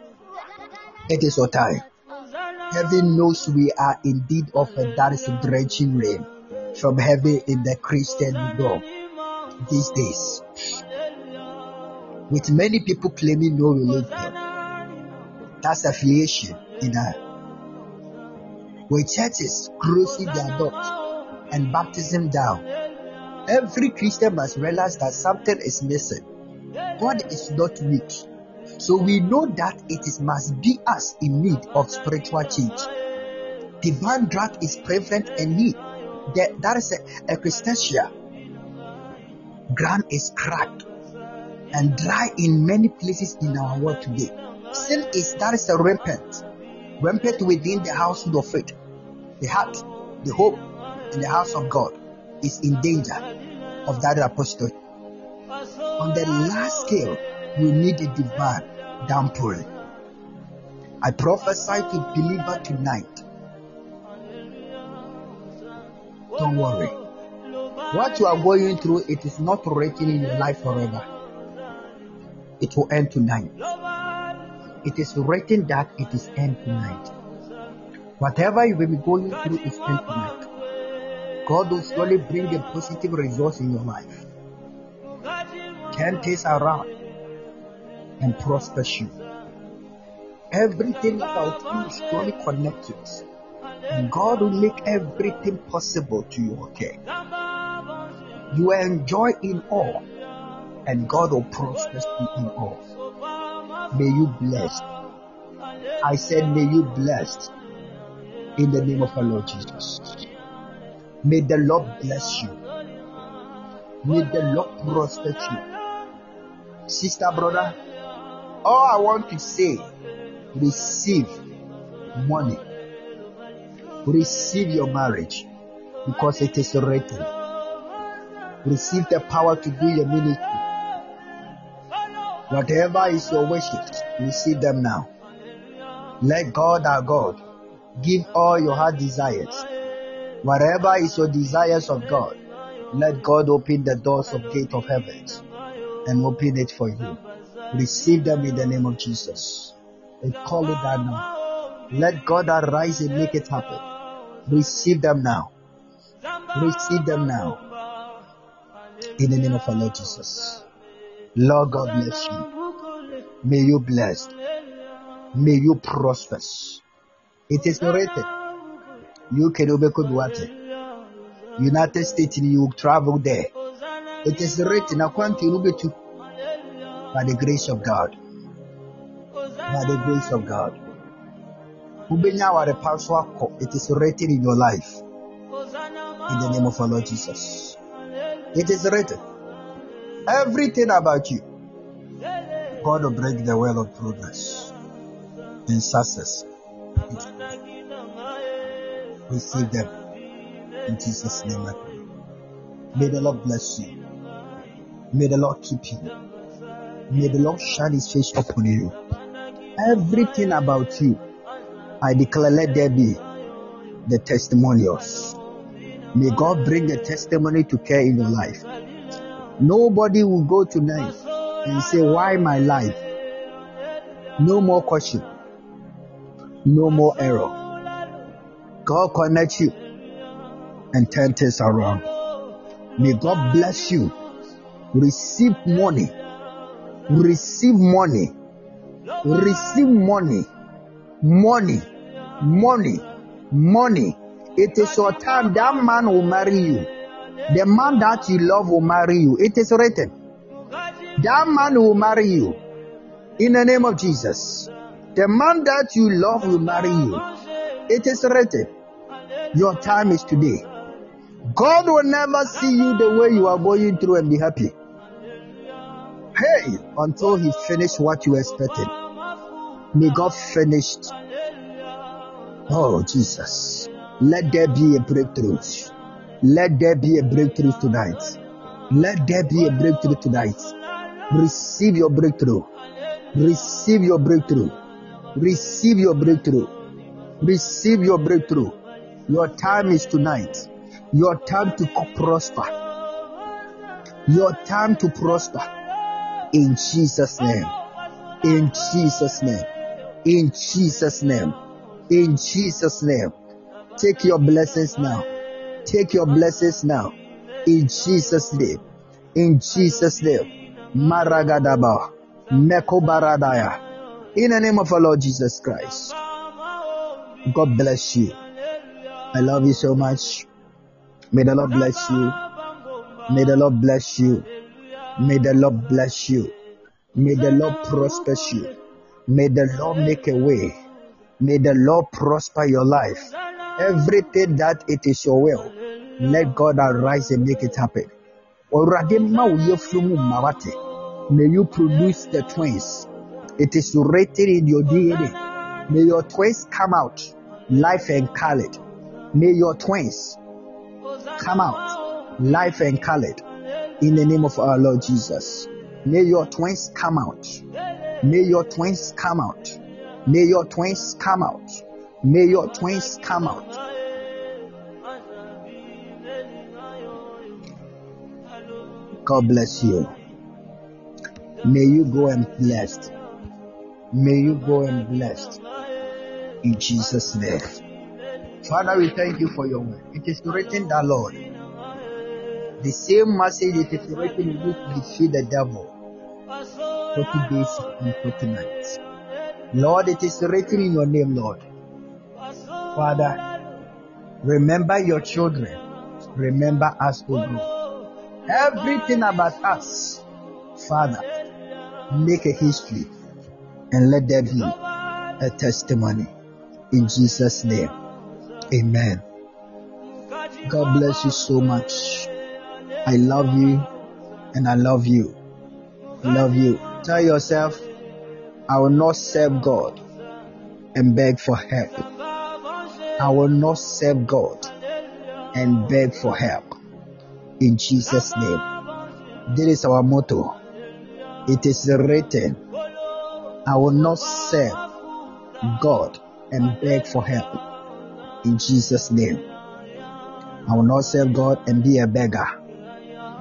It is your time. Heaven knows we are in need of a that is a drenching rain from heaven in the Christian world these days. With many people claiming no religion. That's affiliation in her. With churches closing their doors and baptism down, every Christian must realize that something is missing. God is not weak, so we know that it is, must be us in need of spiritual change. Divine drought is prevalent and need. There, that is a, a Christentia. Ground is cracked and dry in many places in our world today. Sin is that is a rampant, rampant within the household of faith. The heart, the hope, and the house of God is in danger of that apostate. On the last scale, you need a divine downpouring. I prophesy to believer tonight. Don't worry. What you are going through, it is not written in your life forever. It will end tonight. It is written that it is end tonight. Whatever you will be going through is end tonight. God will surely bring a positive resource in your life. Turn things around and prosper you. Everything about you is surely connected. And God will make everything possible to you, okay? You will enjoy in all, and God will prosper you in all. May you blessed. I said, may you blessed in the name of our Lord Jesus. May the Lord bless you. May the Lord prosper you. Sister, brother, all I want to say, receive money. Receive your marriage because it is written. Receive the power to do your ministry. Whatever is your wishes, receive them now. Let God our God give all your heart desires. Whatever is your desires of God, let God open the doors of gate of heaven and open it for you. Receive them in the name of Jesus. And call it that now. Let God arise and make it happen. Receive them now. Receive them now. In the name of our Lord Jesus. Lord God bless you. May you bless. May you prosper. It is narrated. U K no Bekodwate. United States, you travel there. It is written according to you by the grace of God. By the grace of God. It is written in your life. In the name of our Lord Jesus. It is written. Everything about you. God will break the well of progress and success. Receive them. In Jesus' name I pray. May the Lord bless you. May the Lord keep you. May the Lord shine His face upon you. Everything about you, I declare, let there be the testimonials. May God bring the testimony to care in your life. Nobody will go tonight and say, why my life? No more question. No more error. God connect you and turn things around. May God bless you. Receive money. Receive money. Receive money. Money. Money. Money. It is your time. That man will marry you. The man that you love will marry you. It is written. That man will marry you. In the name of Jesus. The man that you love will marry you. It is written. Your time is today. God will never see you the way you are going through and be happy. Hey, until He finished what you expected. May God finish. Oh, Jesus. Let there be a breakthrough. Let there be a breakthrough tonight. Let there be a breakthrough tonight. Receive your breakthrough. Receive your breakthrough. Receive your breakthrough. Receive your breakthrough. Your time is tonight. Your time to prosper. Your time to prosper. In Jesus' name. In Jesus' name. In Jesus' name. In Jesus' name. Take your blessings now. Take your blessings now. In Jesus' name. In Jesus' name. Maragadaba. Mekobaradaya. In the name of our Lord Jesus Christ. God bless you. I love you so much. May the Lord bless you. May the Lord bless you. May the Lord bless you. May the Lord prosper you. May the Lord make a way. May the Lord prosper your life. Everything that it is your will, let God arise and make it happen. May you produce the twins. It is written in your D N A. May your twins come out, life and colored. May your twins come out, life and colored, in the name of our Lord Jesus. May your twins come out. May your twins come out. May your twins come out. May your twins come out. God bless you. May you go and blessed. May you go and blessed. In Jesus' name. Father, we thank you for your word. It is written that, Lord, the same message that is written in which defeat the devil forty days and forty nights. Lord, it is written in your name, Lord. Father, remember your children. Remember us, O Lord. Everything about us, Father, make a history and let there be a testimony. In Jesus' name, amen. God bless you so much. I love you and I love you. I love you. Tell yourself, I will not serve God and beg for help. I will not serve God and beg for help. In Jesus' name. This is our motto. It is written, I will not serve God and beg for help. In Jesus' name. I will not serve God and be a beggar.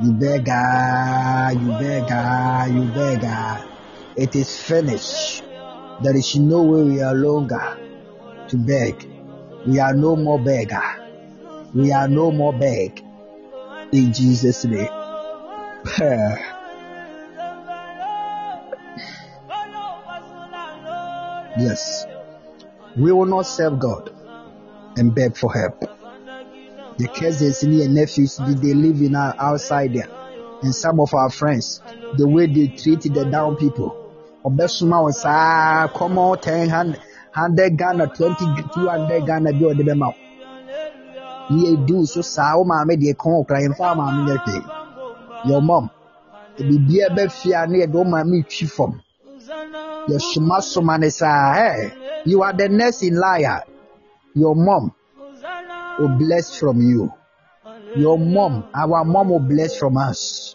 You beggar, you beggar, you beggar. It is finished. There is no way we are longer to beg. We are no more beggar. We are no more beg. In Jesus' name. Yes. We will not serve God and beg for help. The cousins and nephews, they live in our outside there. And some of our friends, the way they treat the down people. Obesuma was, ah, come on, ten, one hundred Ghana, twenty, two hundred Ghana, be on the mouth. Ye do so, Sao, Mamma, the con, crying for Mamma, your mom. It be be a bed fear near Doma, me, chief from. Your Shumaso Manesa, hey, you are the next in liar. Your mom will bless from you. Your mom, our mom will bless from us.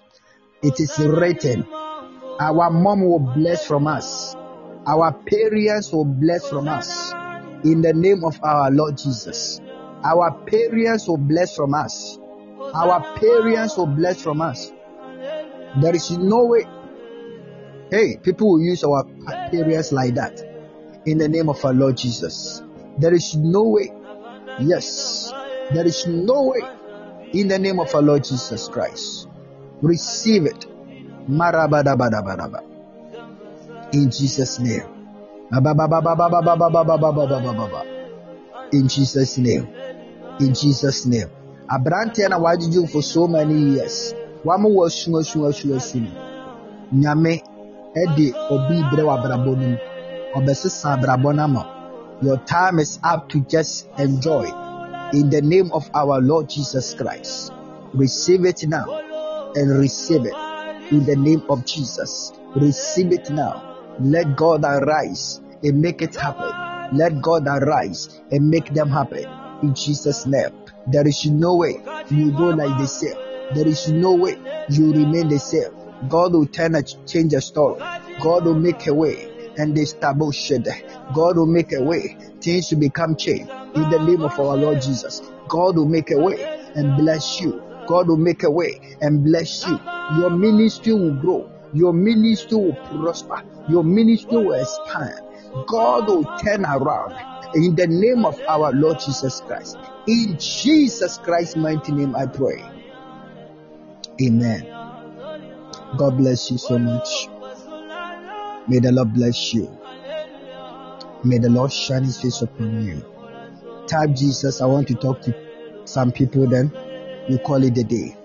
It is written, our mom will bless from us. Our parents will bless from us in the name of our Lord Jesus. Our parents will bless from us. Our parents will bless from us. There is no way. Hey, people will use our parents like that in the name of our Lord Jesus. There is no way. Yes, there is no way in the name of our Lord Jesus Christ. Receive it. Marabadabadabadaba. In Jesus' name. In Jesus' name. In Jesus' name. Abrantiana wajiju for so many years. Wamu washungo shungo shungo shungo. Nyame edi obi brewa brabonu. Obesesa brabonama. Your time is up to just enjoy. In the name of our Lord Jesus Christ. Receive it now. And receive it. In the name of Jesus. Receive it now. Let God arise and make it happen. Let God arise and make them happen. In Jesus' name. There is no way you go like the same. There is no way you remain the same. God will turn a change a story. God will make a way and establish it. God will make a way. Things will become changed. In the name of our Lord Jesus. God will make a way and bless you. God will make a way and bless you. Your ministry will grow. Your ministry will prosper. Your ministry will expand. God will turn around. In the name of our Lord Jesus Christ. In Jesus Christ's mighty name I pray. Amen. God bless you so much. May the Lord bless you. May the Lord shine His face upon you. Type Jesus. I want to talk to some people then. You call it a day.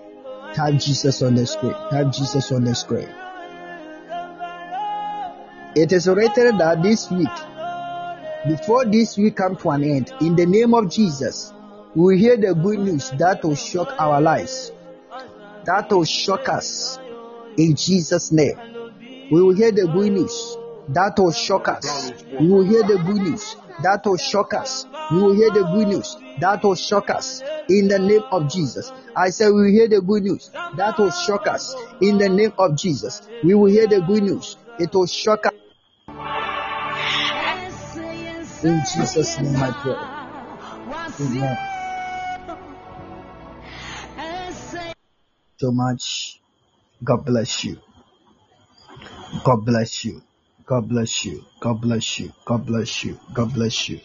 Type Jesus on the screen. Type Jesus on the screen. It is written that this week, before this week come to an end, in the name of Jesus, we hear the good news that will shock our lives, that will shock us, in Jesus' name. We will hear the good news that will shock us. We will hear the good news that will shock us. We will hear the good news that will shock us, in the name of Jesus. I said we will hear the good news that will shock us, in the name of Jesus. We will hear the good news. It will shock us. In Jesus' name I pray. Amen. So much. God bless you. God bless you. God bless you. God bless you. God bless you. God bless you.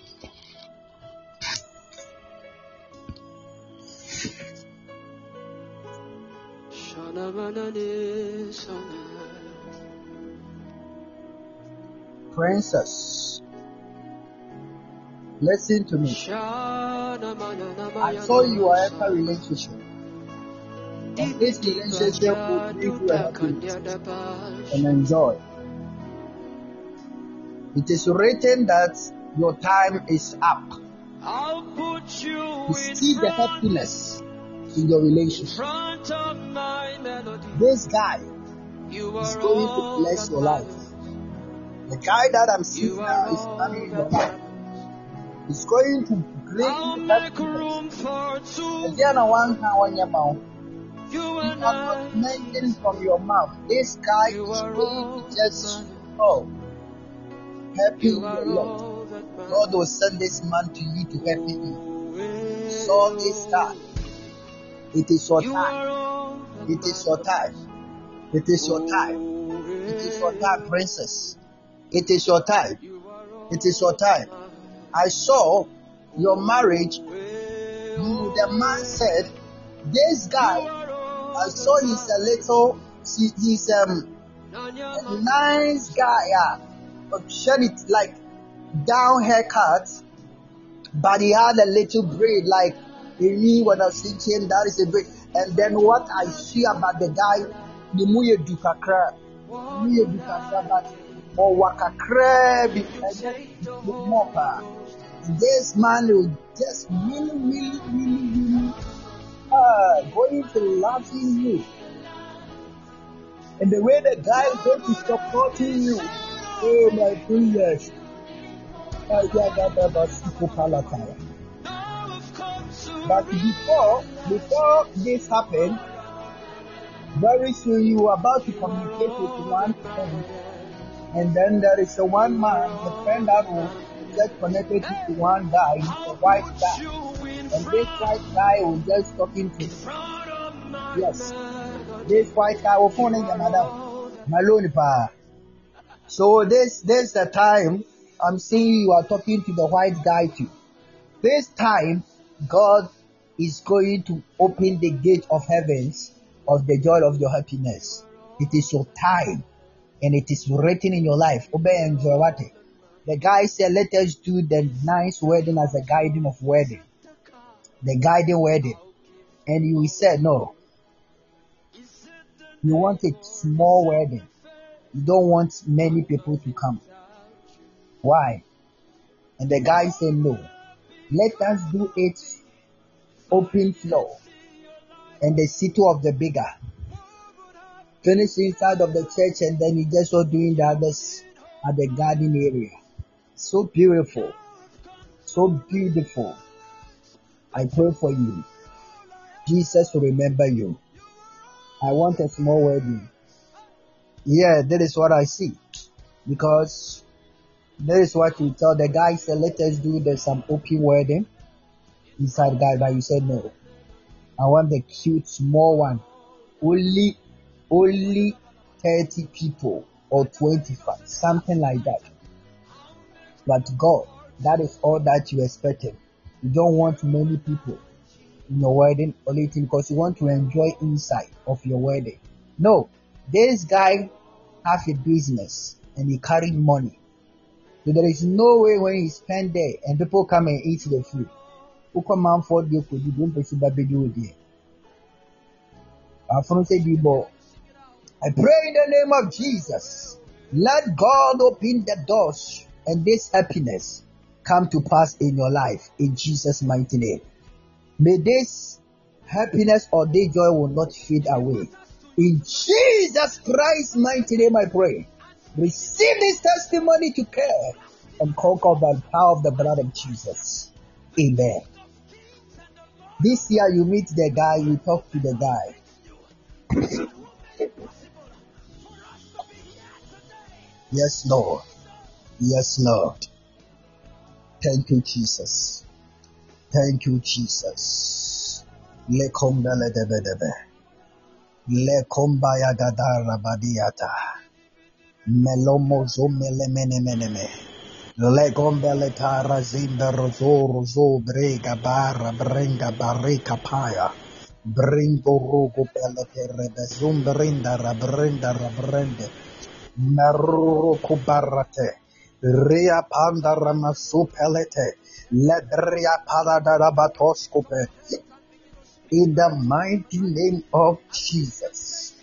Princess, listen to me. I saw you are in a relationship. And this relationship will give you happiness and enjoy. It is written that your time is up. You see the happiness in your relationship. This guy is going to bless your life. The guy that I'm seeing now is coming in your life. He's going to bring you happiness. And the other one on your mouth. You are not making from your mouth. This guy you is going to just oh, help you a lot. God will send this man to you to help you. So this time, it is your time. It is your time. It is your time. It is your time, princess. It is your time. It is your time. I saw your marriage. The man said, "This guy." I saw he's a little, he's um, a nice guy, yeah. Shut it, like down haircut, but he had a little braid, like in me when I see him, that is a braid. And then what I see about the guy, the muye dukakra, muye dukakra, but or wakakra, because this man will just really, really, really, really. Uh, going to loving you, and the way the guy is going to supporting you. Oh my goodness! But before before this happened, very soon you were about to communicate with one friend, and then there is a one man, the friend that will get connected to one guy, the white guy. And this white guy was just talking to him. Yes. This white guy was phoning another Malone pa. So this this the time I'm seeing you are talking to the white guy too. This time God is going to open the gate of heavens of the joy of your happiness. It is your time and it is written in your life. Obey and enjoy what? The guy said, let us do the nice wedding as a guiding of wedding. The guiding wedding, and you said no. You want a small wedding. You don't want many people to come. Why? And the guy said no. Let us do it open floor, and the city of the bigger. Finish inside of the church, and then you just are doing the others at the garden area. So beautiful, so beautiful. I pray for you. Jesus will remember you. I want a small wedding. Yeah, that is what I see. Because that is what you tell the guy. Said, let us do the, some open wedding. Inside guy, but you said no. I want the cute small one. Only, only thirty people or twenty-five, something like that. But God, that is all that you expected. You don't want many people in your wedding or anything because you want to enjoy inside of your wedding. No, this guy has a business and he carries money. So there is no way when he spend there and people come and eat the food. I pray in the name of Jesus. Let God open the doors and this happiness come to pass in your life in Jesus' mighty name. May this happiness or this joy will not fade away. In Jesus Christ's mighty name, I pray. Receive this testimony to care and conquer by the power of the blood of Jesus. Amen. This year, you meet the guy, you talk to the guy. Yes, Lord. Yes, Lord. Thank you, Jesus. Thank you, Jesus. Thank you, Jesus. Le kombaya gadara badiata. Melomo zumele mene mene me. Le kombele tara zinda rozo rozo brega bara brenga barika paya. Bringo rogo pele terebe zumbrinda rabrinda rabrende. Meruro kubarate. Ria panda ramasu pelete. Ledria paladara batoscope. In the mighty name of Jesus.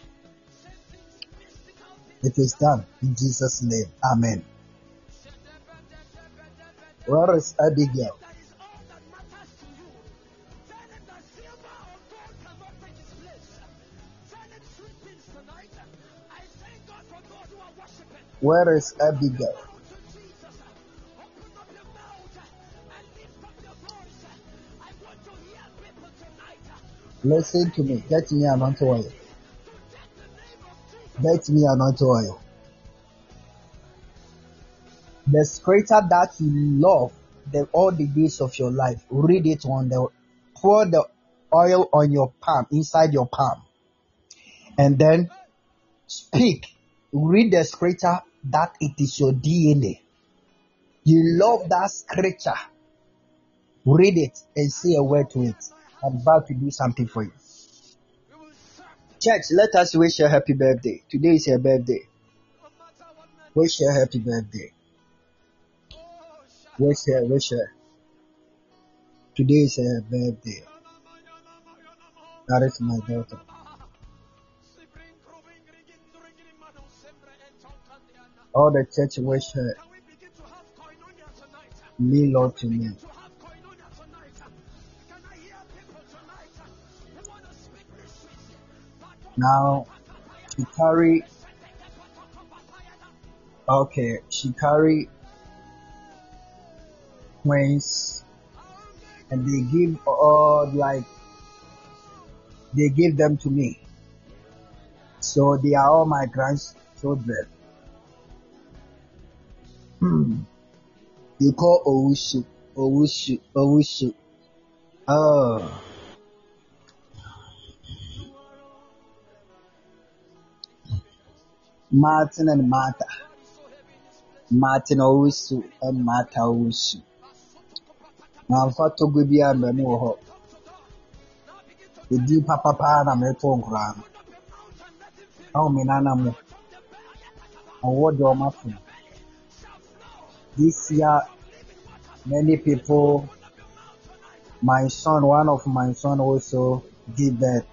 It is done in Jesus' name. Amen. Where is Abigail? Where is Abigail? Listen to me. Get me anointing oil. Get me anointing oil. The scripture that you love, the all the days of your life, read it on the, pour the oil on your palm, inside your palm. And then speak. Read the scripture that it is your D N A. You love that scripture. Read it and say a word to it. I'm about to do something for you. Church, let us wish her happy birthday. Today is her birthday. Wish her happy birthday. Wish her, wish her. Today is her birthday. That is my daughter. All the church wish her. Me, Lord, to me. Now, she carry, okay, she carry twins, and they give all, like, they give them to me. So they are all my grandchildren. Hmm. They call Owusu, Owusu, Owusu. Oh. Martin and Martha. Martin Owusu and Martha Owusu. Now, for to go be a man who hope. The deep papa and a metal ground. How many animals? Award your muffin. This year, many people, my son, one of my son also did that,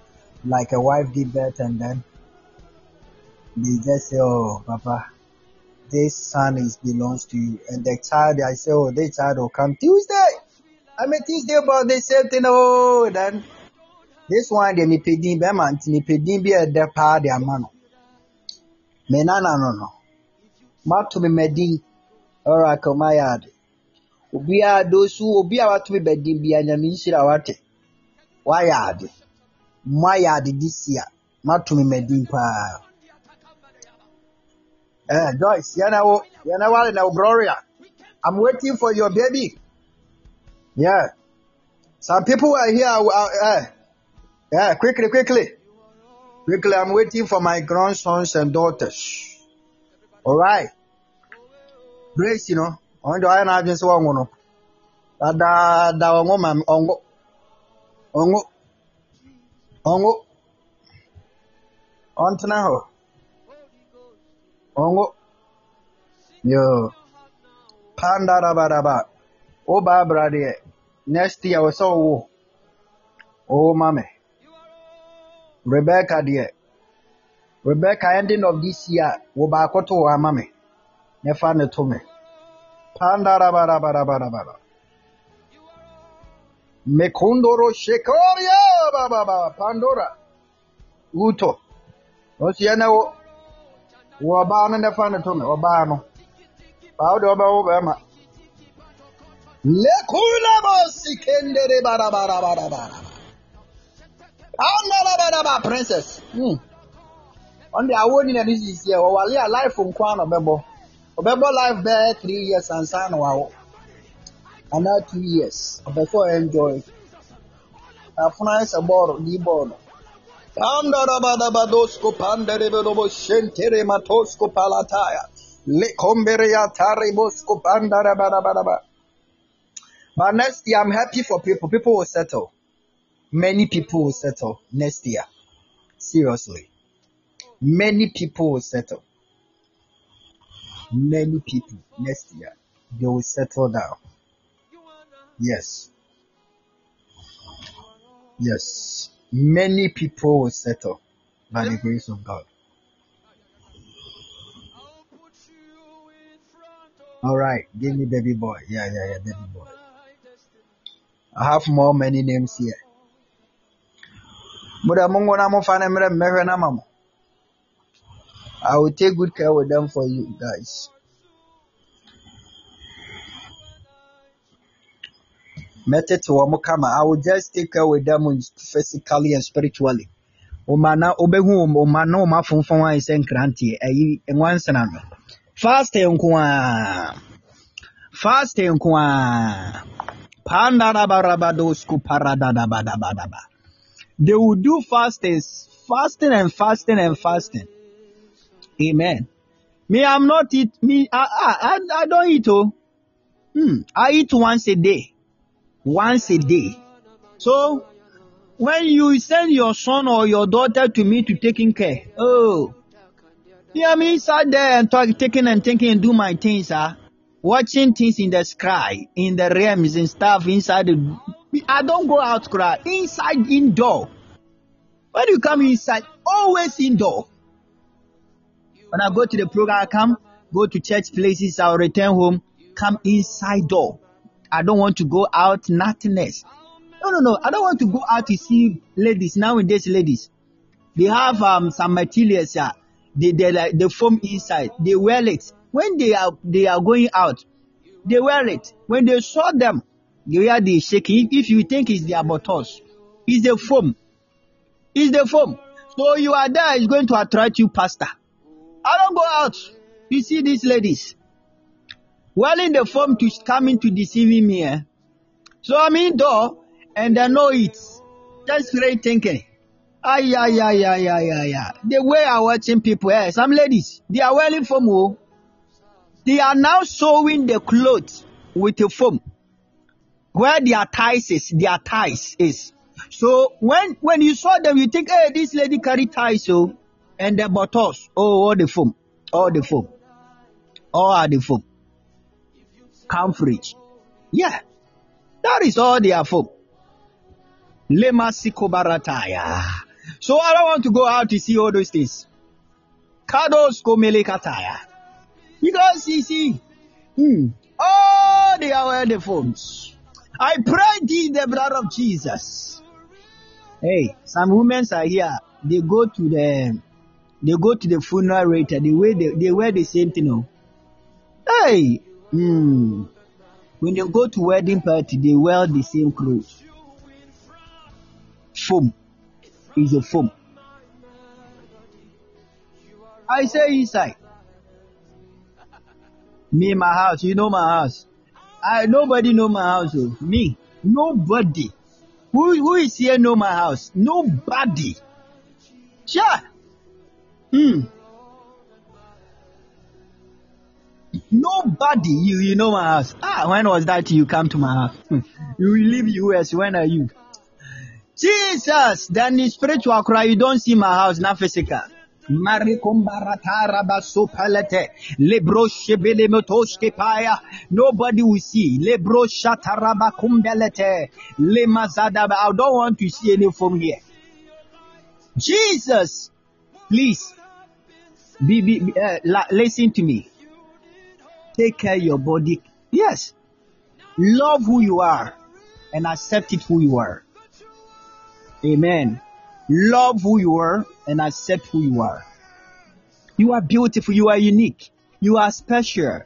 like a wife did that, and then they just say, oh, Papa, this son is belongs to you. And the child, I say, oh, this child will come Tuesday. I mean, Tuesday about the same thing. Oh, then this one, they me pedi be man, me pedi be a depa de amano. Me na na no no. Ma to me medi, ora koma yad. Obi a dosu, obi a watu me bedi bi a nyami shira wate. Wa yad, ma yad this year. Ma to me medi pa. Uh, Joyce, Yanawo, Yanawa and now Gloria. I'm waiting for your baby. Yeah. Some people are here. Uh, uh, yeah, quickly, quickly. Quickly, I'm waiting for my grandsons and daughters. All right. Grace, you know. On the iron agents, one one. That that woman, Ongo. Ongo. Ongo. On to now. Ongo, yo, panda raba raba, o ba brade. Next year we saw wo, oh mame, Rebecca dear, Rebecca ending of this year we ba koto wa mame, ne fa ne to me, panda raba raba raba raba, me kundoro shekoria ba ba ba pandora, uto, osiana wo. Wabano ndefana tome, wabano. Baudi wabano wabama. Lekula bosi kendere barabarabarabara. Aunarabaraba, princess. Hmm. Onde awoni na this is here, wawalia life umkwano bebo. Obebo life there three years and sana wawo. Another two years. Before enjoy. Afuna isa boro, di boro. アンダラバダバドスコパンデレブロボシェンテレマトスコパラタヤレコンベレアタレボスコパンダラバダバダバ。But next year, I'm happy for people. People will settle. Many people will settle next year. Seriously. Many people will settle. Many people next year. They will settle down. Yes. Yes. Many people will settle by the grace of God. All right. Give me baby boy. Yeah, yeah, yeah, baby boy. I have more many names here. I will take good care with them for you guys. I will just take care with them physically and spiritually. Fasting. Fasting. They will do fastings, fasting and fasting and fasting. Amen. Me, I'm not eat. Me, I, I, I don't eat. Oh, hmm. I eat once a day, once a day. So when you send your son or your daughter to me to taking care, oh, yeah, me sat there and talk, taking and thinking and do my things, ah. Huh? Watching things in the sky, in the realms and stuff inside the... I don't go out cry. Inside, indoor. When you come inside, always indoor. When I go to the program, I come, go to church places, I'll return home, come inside door. I don't want to go out, nothingness. No, no, no. I don't want to go out to see ladies. Nowadays, ladies, they have um, some materials, uh, they, they, like, they foam inside. They wear it. When they are they are going out, they wear it. When they saw them, you hear the shaking. If you think it's their buttocks, it's the foam. It's the foam. So you are there, it's going to attract you, pastor. I don't go out. You see these ladies wearing the foam to come into deceiving me. Eh? So I'm indoor and I know it. Just straight thinking. Ay, ay, ay, ay, ay, ay, ay. The way I'm watching people, eh? Some ladies, they are wearing foam. Oh. They are now sewing the clothes with a foam where their ties is. Their ties is. So when when you saw them, you think, hey, this lady carry ties, oh, and the buttocks, oh, all the foam, all the foam, all are the foam. Comfort, yeah, that is all their foam. Lema sikobarataya. So I don't want to go out to see all those things. Kados komelekataya. Because you see, hmm, oh, they are wearing the phones. I pray thee the blood of Jesus. Hey, some women are here. They go to the, they go to the funeral later. They wear the, they wear the same thing. You know? Hey, hmm, when they go to wedding party, they wear the same clothes. Foam is a foam. I say inside. Me, my house, you know my house. I nobody know my house. Oh. Me, nobody. Who who is here know my house? Nobody. Sure. Hmm. Nobody. You you know my house. Ah, when was that you come to my house? You leave U S. When are you? Jesus. Then the spiritual cry. You don't see my house. Not physical. Nobody will see. I don't want to see any from here. Jesus, please be, be, uh, la, listen to me. Take care of your body. Yes. Love who you are and accept it who you are. Amen. Love who you are and accept who you are. You are beautiful. You are unique. You are special.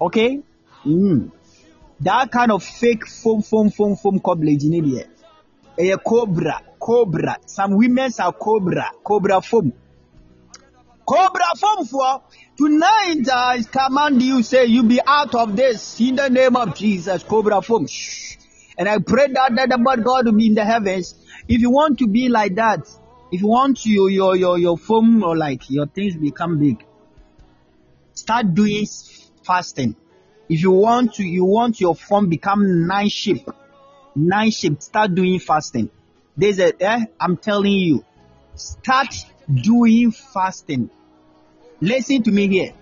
Okay? Mm. That kind of fake foam, foam, foom, foam coverage in India. A cobra, cobra. Some women are cobra, cobra foam. Cobra foam for tonight. I command you, say you be out of this in the name of Jesus. Cobra foam. Shh. And I pray that that about God will be in the heavens. If you want to be like that, If you want your your your your phone or like your things become big, start doing fasting. If you want to you want your phone become nine shape, nine shape, start doing fasting. There's a eh, I'm telling you, start doing fasting. Listen to me here.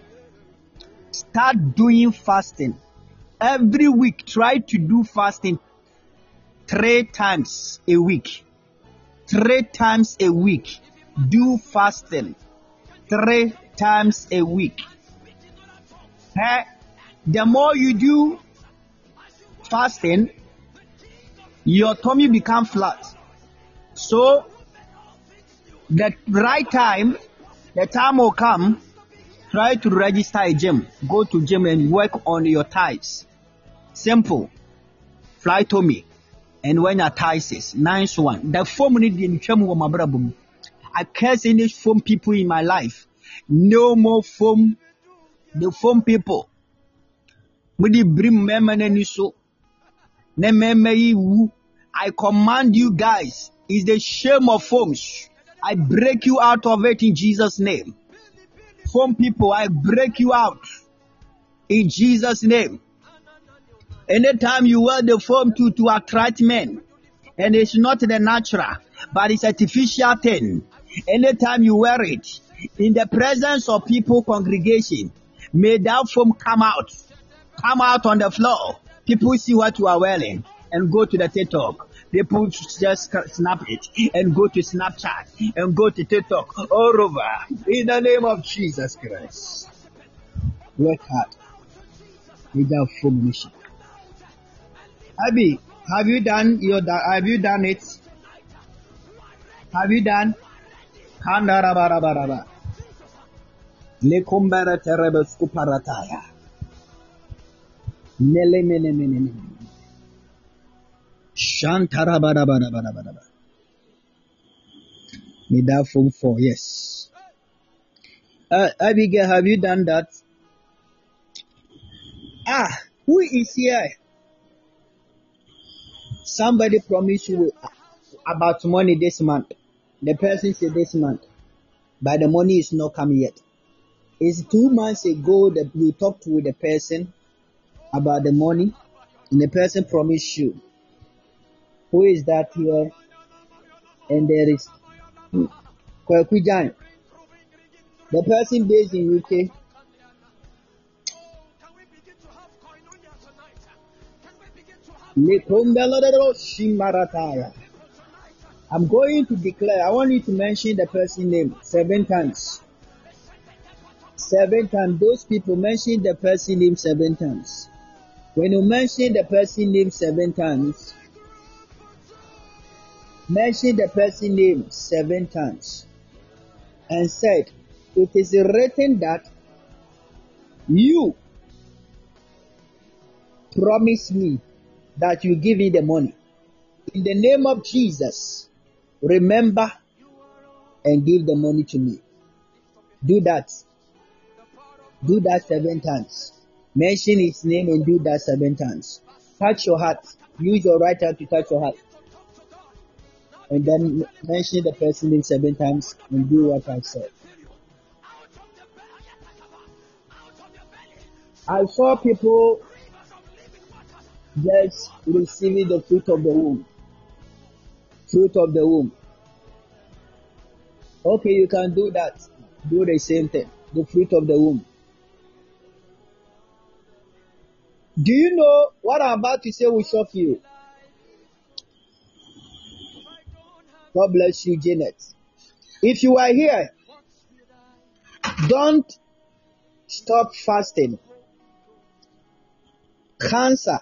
Start doing fasting every week. Try to do fasting three times a week. Three times a week, do fasting. Three times a week. Eh? The more you do fasting, your tummy becomes flat. So, the right time, the time will come. Try to register a gym. Go to gym and work on your thighs. Simple. Fly to me. And when your thighs is nice one, the foam need the nutrition of my brother. I curse any foam people in my life. No more foam. The foam people. With the brim memory so. I command you guys. It's the shame of foams. I break you out of it in Jesus' name. Foam people, I break you out in Jesus' name. Anytime you wear the foam to, to attract men, and it's not the natural, but it's artificial thing. Anytime you wear it, in the presence of people, congregation, may that foam come out. Come out on the floor. People see what you are wearing and go to the TikTok. People just snap it and go to Snapchat and go to TikTok all over. In the name of Jesus Christ. Work hard without foam mission. Abi, have you done your? Have you done it? Have you done? Kanda raba raba raba. Lekumbera terebe skuparataya. Mele mele mele mele. Shanta raba raba raba raba raba. Made that from four. Yes. Uh, Abigail, have you done that? Ah, who is here? Somebody promised you about money this month. The person said this month, but the money is not coming yet. It's two months ago that you talked with the person about the money, and the person promised you. Who is that here? And there is Kwekwijan, the person based in U K. I'm going to declare. I want you to mention the person's name seven times. Seven times. Those people mention the person's name seven times. When you mention the person's name seven times, mention the person's name seven times, and said, "It is written that you promise me that you give me the money. In the name of Jesus, remember and give the money to me." Do that. Do that seven times. Mention his name and do that seven times. Touch your heart. Use your right hand to touch your heart. And then mention the person's name seven times and do what I said. I saw people just receiving the fruit of the womb. Fruit of the womb. Okay, you can do that. Do the same thing. The fruit of the womb. Do you know what I'm about to say will shock you? God bless you, Janet. If you are here, don't stop fasting. Cancer,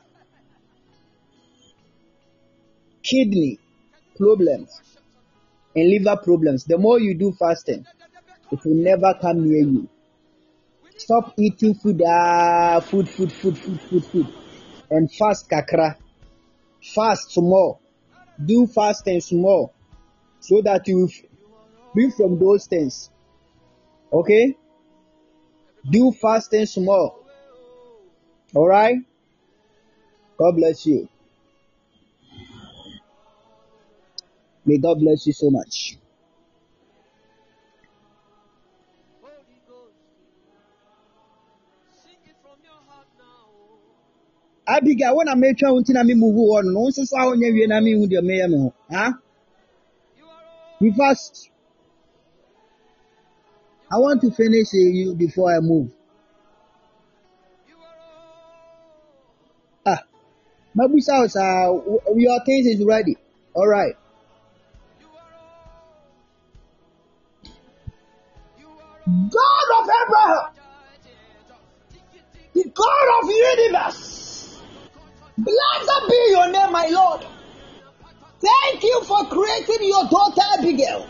kidney problems and liver problems. The more you do fasting, it will never come near you. Stop eating food, ah, food, food, food, food, food, food, and fast kakra. Fast small. Do fasting small, so that you be from those things. Okay? Do fasting small. All right? God bless you. May God bless you so much. Abigail, when I make sure until I move on, no, since I only have an with your mayor, huh? You first. I want to finish you before I move. Ah, my boots house, uh, your things is ready. All right. God of Abraham, the God of the universe, blessed be your name, my Lord. Thank you for creating your daughter Abigail.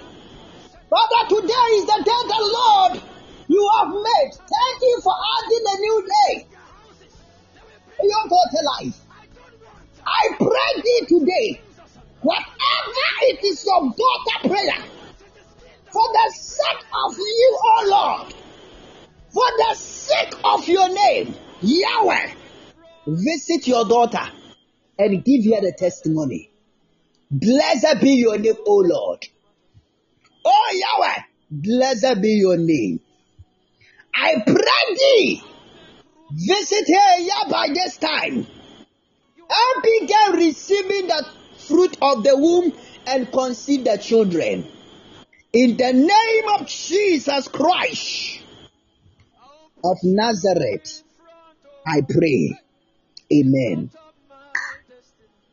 Father, today is the day the Lord you have made. Thank you for adding a new day to your daughter's life. I pray thee today, whatever it is your daughter prayer, for the sake of you, O Lord, for the sake of your name, Yahweh, visit your daughter and give her the testimony. Blessed be your name, O Lord. Oh Yahweh, blessed be your name. I pray thee, visit her here by this time. And begin receiving the fruit of the womb and conceive the children. In the name of Jesus Christ of Nazareth, I pray. Amen.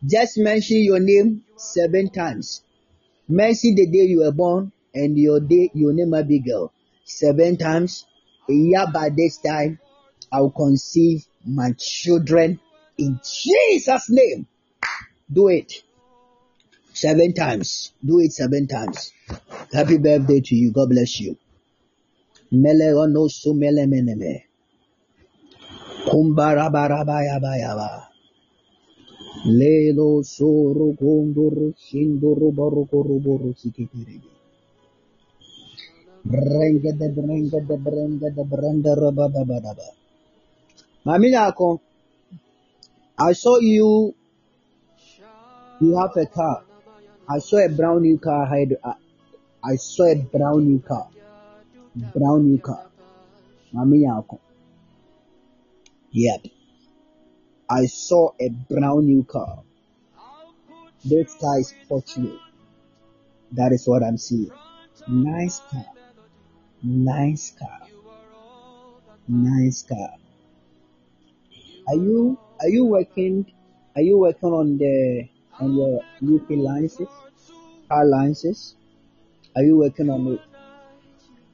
Just mention your name seven times. Mention the day you were born and your day, your name Abigail, seven times. A year by this time, I will conceive my children in Jesus' name. Do it seven times. Do it seven times. Happy birthday to you. God bless you. Mele ono so mele mele me. Kumbara bara bara bara bara. Lelo soro gondoro shindoro borokoro borosikirege. Brenga da brenga da brenga da brenda raba baba baba. Mami nako, I saw you. You have a car. I saw a brown new car. I, I saw a brown new car. Brown new car. Mami nako. Yep. I saw a brown new car. This car is fortunate. That is what I'm seeing. Nice car. Nice car. Nice car. Are you are you working are you working on the on your U K licenses? Car licenses? Are you working on it?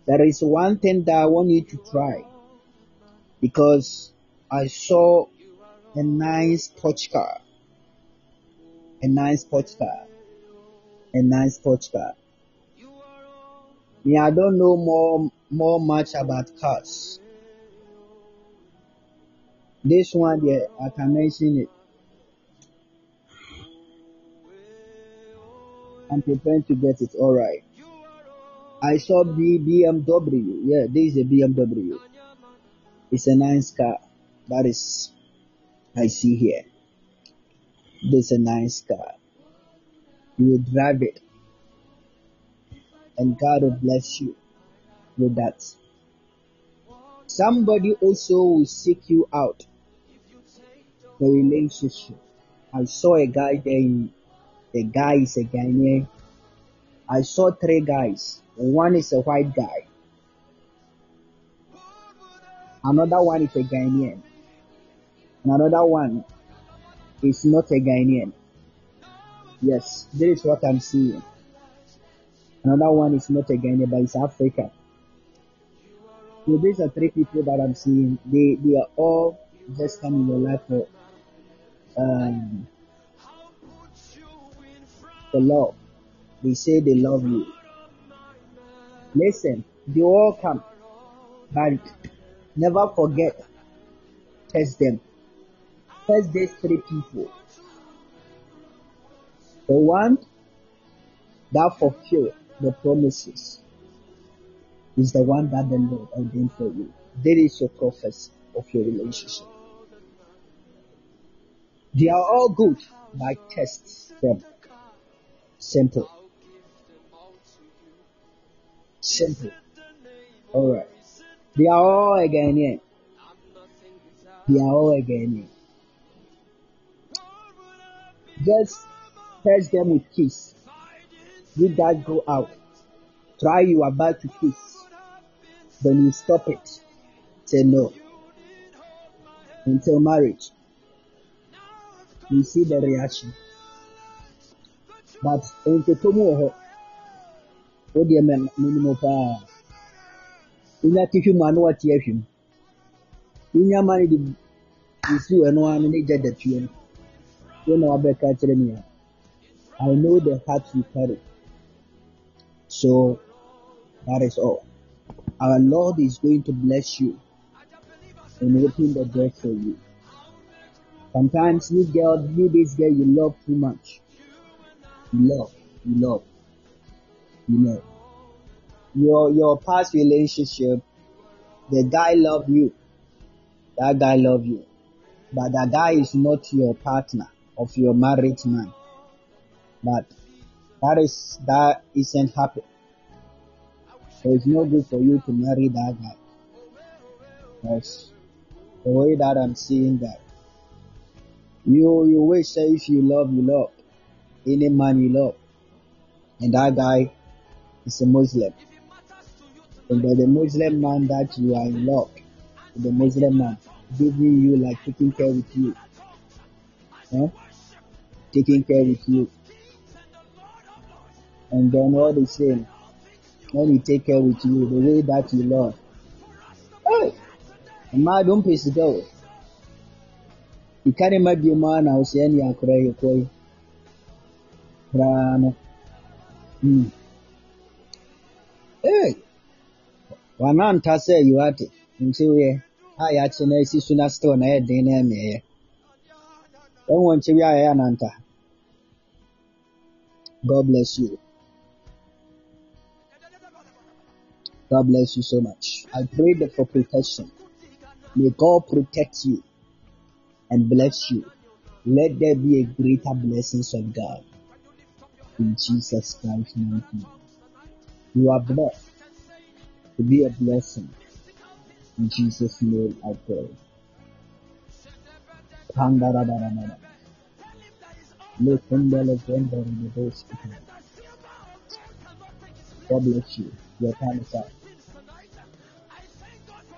There is one thing that I want you to try, because I saw a nice Porsche car, a nice Porsche car, a nice Porsche car. Yeah, I don't know more, more much about cars. This one, yeah, I can mention it. I'm preparing to get it. All right. I saw the B M W. Yeah, this is a B M W. It's a nice car. That is. I see here. This is a nice car. You will drive it. And God will bless you with that. Somebody also will seek you out for relationship. I saw a guy there. The guy is a Ghanaian. I saw three guys. One is a white guy. Another one is a Ghanaian. Another one is not a Ghanaian. Yes, this is what I'm seeing. Another one is not a Ghanaian, but it's African. So these are three people that I'm seeing. They they are all just coming to life for um the love. They say they love you. Listen, they all come, but never forget, test them. Test these three people. The one that fulfills the promises is the one that the Lord ordained for you. That is your prophecy of your relationship. They are all good, but test them. Simple. Simple. Alright. They are all Ghanaian. all again. Just touch them with kiss. Let that go out. Try you are about to kiss. Then you stop it. Say no. Until marriage. You see the reaction. But until tomorrow, what do you mean? Minimum power. You not if you man what you him. You not marry the issue and one major that you. You know about Catalonia. I know the heart you carry. So that is all. Our Lord is going to bless you and open the door for you. Sometimes you girl, you this girl, you love too much. You love, you love, you know. Your your past relationship, the guy love you, that guy love you, but that guy is not your partner of your married man. But that is that isn't happy. So it's not good for you to marry that guy. Because the way that I'm seeing that. You you wish say if you love you love any man you love, and that guy is a Muslim, and the Muslim man that you are in love, the Muslim man giving you like taking care with you, huh? taking care with you, and then all the same when he take care with you the way that you love, hey, man, don't piss it off. You can't imagine your man now saying you are crying, crying. Rano. Hmm. Hey. Wanan tase you ate. Nchiwe. Hai achi na isi suna store na edi na eme ye. Enwo nchiwe aye ananta. God bless you. God bless you so much. I pray that for protection. May God protect you. And bless you. Let there be a greater blessings of God. In Jesus Christ's name. You are blessed to be a blessing. In Jesus' name I pray. God bless you. Your time is up.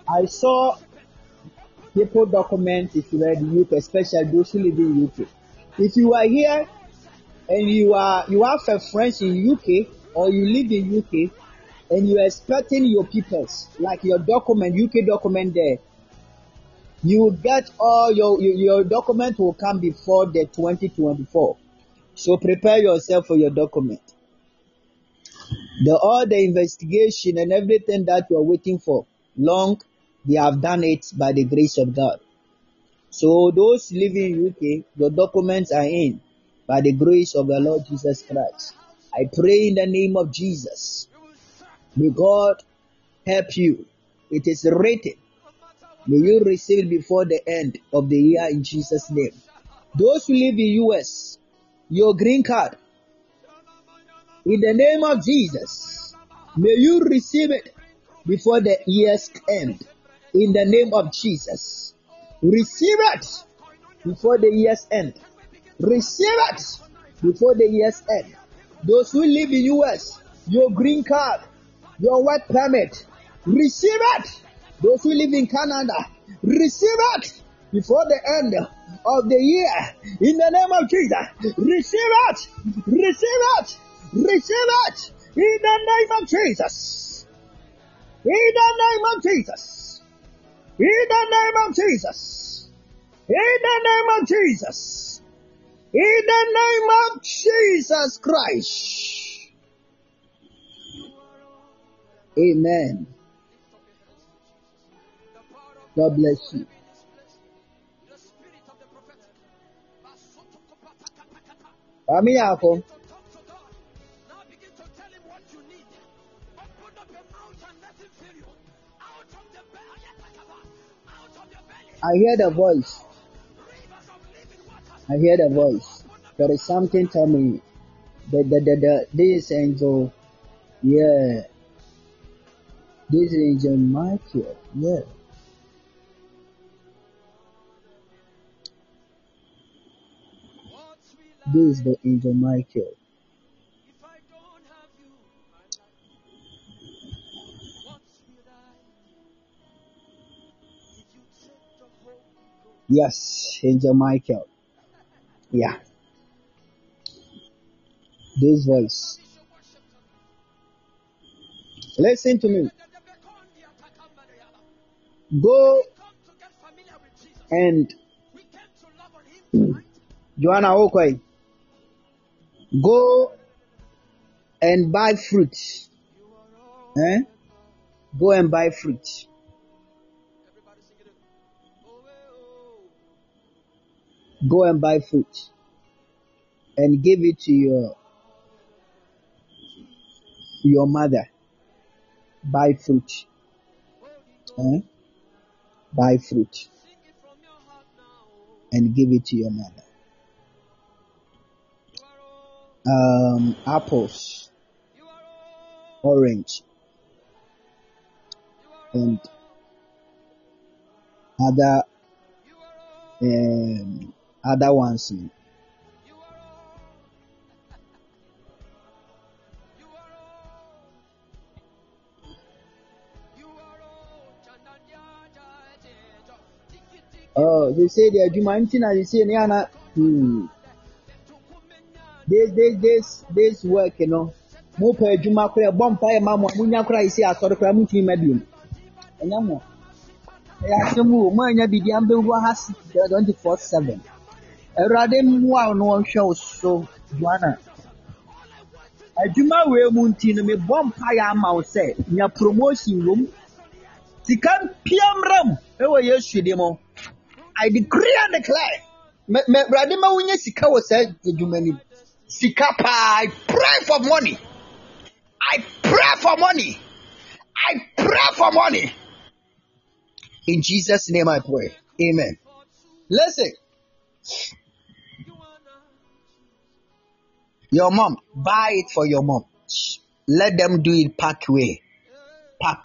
I saw people document if you are in the U K, especially those who live in U K. If you are here and you are you have a friend in U K or you live in U K and you are expecting your papers, like your document, U K document there, you will get all your your document will come before the twenty twenty-four. So prepare yourself for your document. The all the investigation and everything that you are waiting for long. They have done it by the grace of God. So those living in U K, your documents are in by the grace of the Lord Jesus Christ. I pray in the name of Jesus. May God help you. It is written. May you receive before the end of the year in Jesus' name. Those who live in U S, your green card, in the name of Jesus, may you receive it before the year's end. In the name of Jesus, receive it before the year's end. Receive it before the year's end. Those who live in U S, your green card, your work permit, receive it. Those who live in Canada, receive it before the end of the year. In the name of Jesus, receive it. Receive it. Receive it. In the name of Jesus. In the name of Jesus. In the name of Jesus. In the name of Jesus. In the name of Jesus Christ. Amen. God bless you. Amiyako. I hear the voice. I hear the voice. There is something telling me. The, the, the, the, this angel, yeah. This angel Michael, yeah. This is the angel Michael. Yes, angel Michael. Yeah. This voice. Listen to me. Go and Joanna Okwai. Go and buy fruit. Eh? Go and buy fruit. Go and buy fruit and give it to your your mother. Buy fruit. Eh? Buy fruit and give it to your mother. Um, apples, orange, and other um, other ones. Oh, they say they are Jumantina. They say Niana. Hmm. This, this, this, this work, you know. Mo pe Juma kura bomb fire mama. Mo nya kura isi asoro kura mo timi medium. Anya mo. Ya semu mo anya bidi ambe wo has twenty-four seven. Erade mo a no hwe oso Joanna. Ajuma we mo ntino me bomb fire ma wo se nya promotion room. Tikan piamram ewo Yesu de mo. I decree and declare. Me brade ma wonye sika wo se djumani. Sika pa, I pray for money. I pray for money. I pray for money. In Jesus' name I pray. Amen. Listen. Your mom, buy it for your mom. Let them do it pack way. Pack.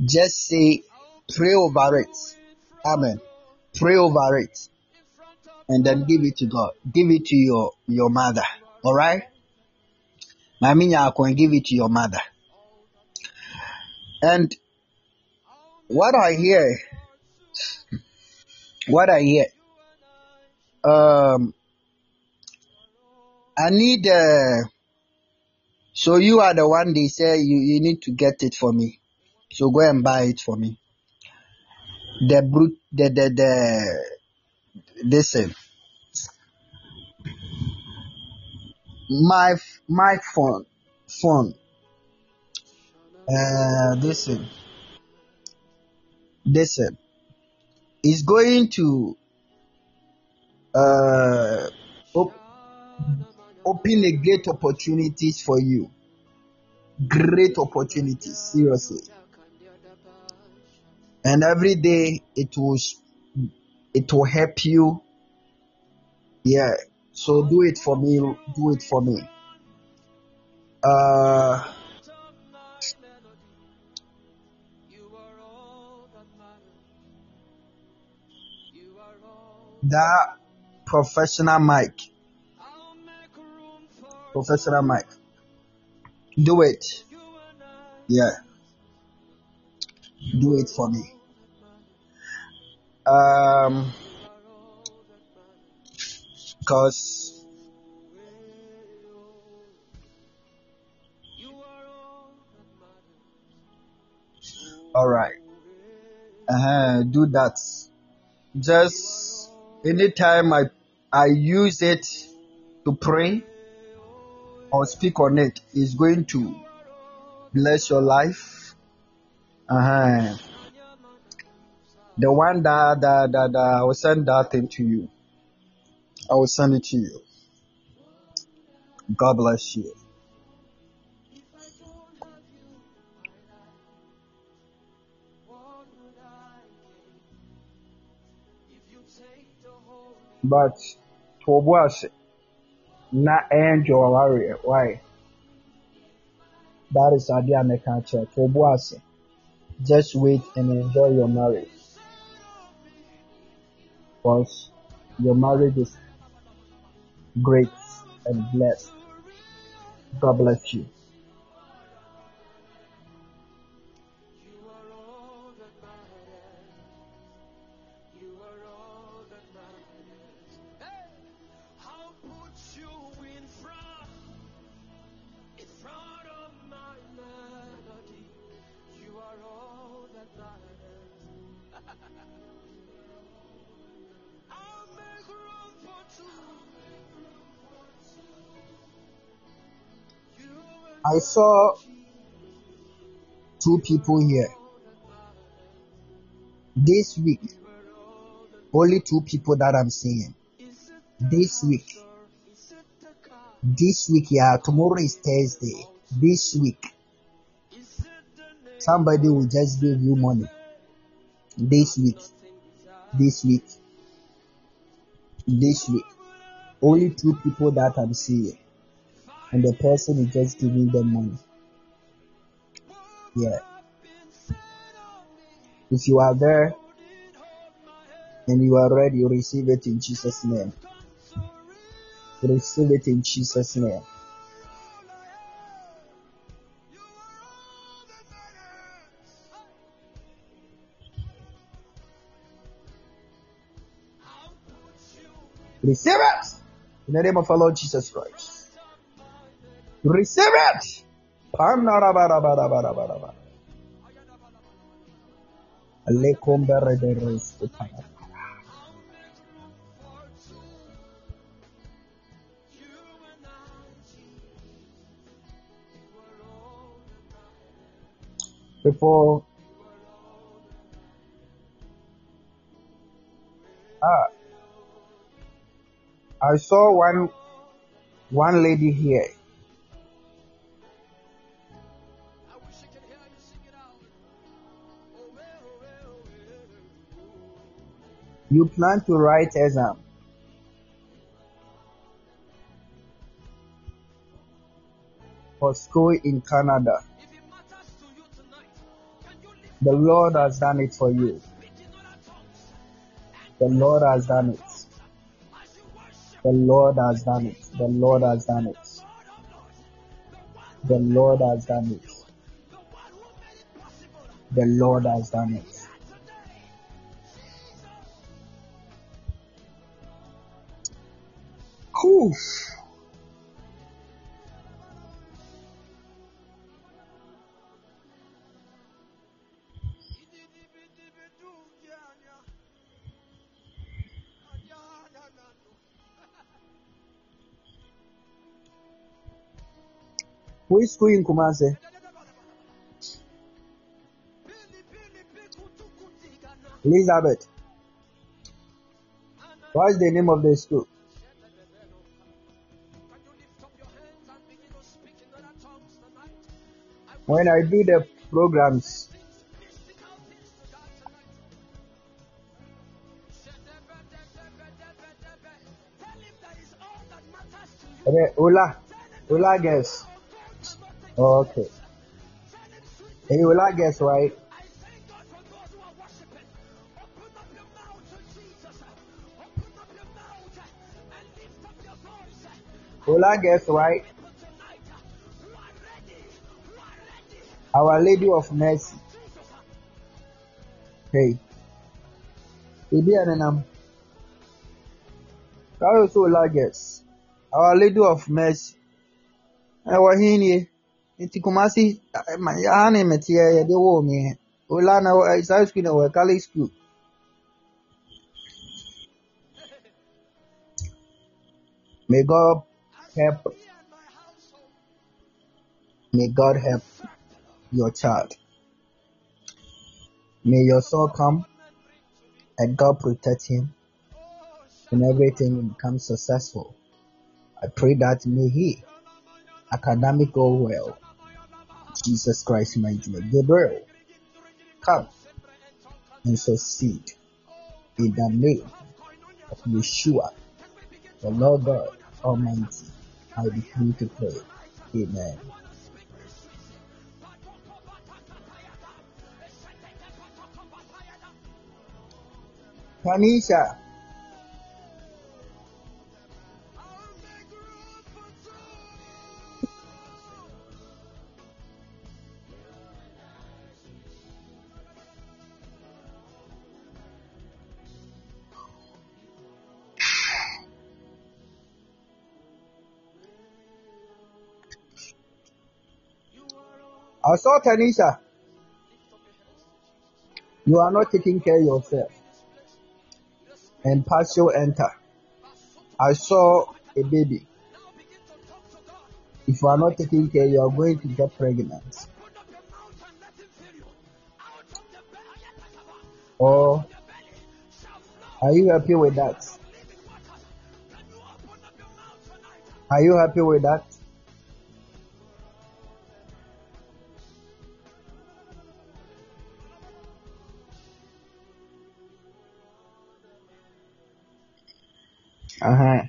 Just say, pray over it. Amen. Pray over it. And then give it to God. Give it to your, your mother. Alright? Maminya Akon, give it to your mother. And what I hear, what I hear, um, I need, uh, so you are the one they say you, you need to get it for me. So go and buy it for me. The brute, the, the, the, Listen, my my phone phone. Uh, listen, listen. It's going to uh op open a great opportunities for you. Great opportunities, seriously. And every day it will. It will help you. Yeah. So do it for me. Do it for me. Uh, that professional mic. Professional mic. Do it. Yeah. Do it for me. Um, because all right, uh-huh, do that. Just anytime I I use it to pray or speak on it, it's going to bless your life. Uh-huh. The one that, that, that, that I will send that thing to you. I will send it to you. God bless you. But Tobuase, not angel warrior. Why? That is Adi Amekancha. Tobuase, just wait and enjoy your marriage. Because your marriage is great and blessed. God bless you. I saw two people here. This week, only two people that I'm seeing. This week. This week, yeah, tomorrow is Thursday. This week. Somebody will just give you money. This week. This week. This week. Only two people that I'm seeing. And the person is just giving them money. Yeah. If you are there and you are ready, receive it in Jesus' name. Receive it in Jesus' name. Receive it in the name of our Lord Jesus Christ. Receive it! Before ah, I saw one one lady here. You plan to write exam. For school in Canada. The Lord has done it for you. The Lord has done it. The Lord has done it. The Lord has done it. The Lord has done it. The Lord has done it. Oof. Which school in Kumasi? Elizabeth. What's the name of the school? When I do the programs, okay, Ola, Ola guess. Oh, okay. Hey, Ola guess, right? Ola guess, right? Our Lady of Mercy. Hey. That was so largest. Our Lady of Mercy. I was here. It's Kumasi. My name is here. They were me. Olana is high school. Our college school. May God help. May God help your child. May your soul come and God protect him and everything become successful. I pray that may he academic go well. Jesus Christ mighty name. Gabriel, come and succeed in the name of Yeshua, the Lord God Almighty. I decree to pray. Amen. Tanisha, I saw Tanisha. You are not taking care of yourself. And Pasio enter. I saw a baby. If you are not taking care, you are going to get pregnant. Or are you happy with that? Are you happy with that? Uh-huh.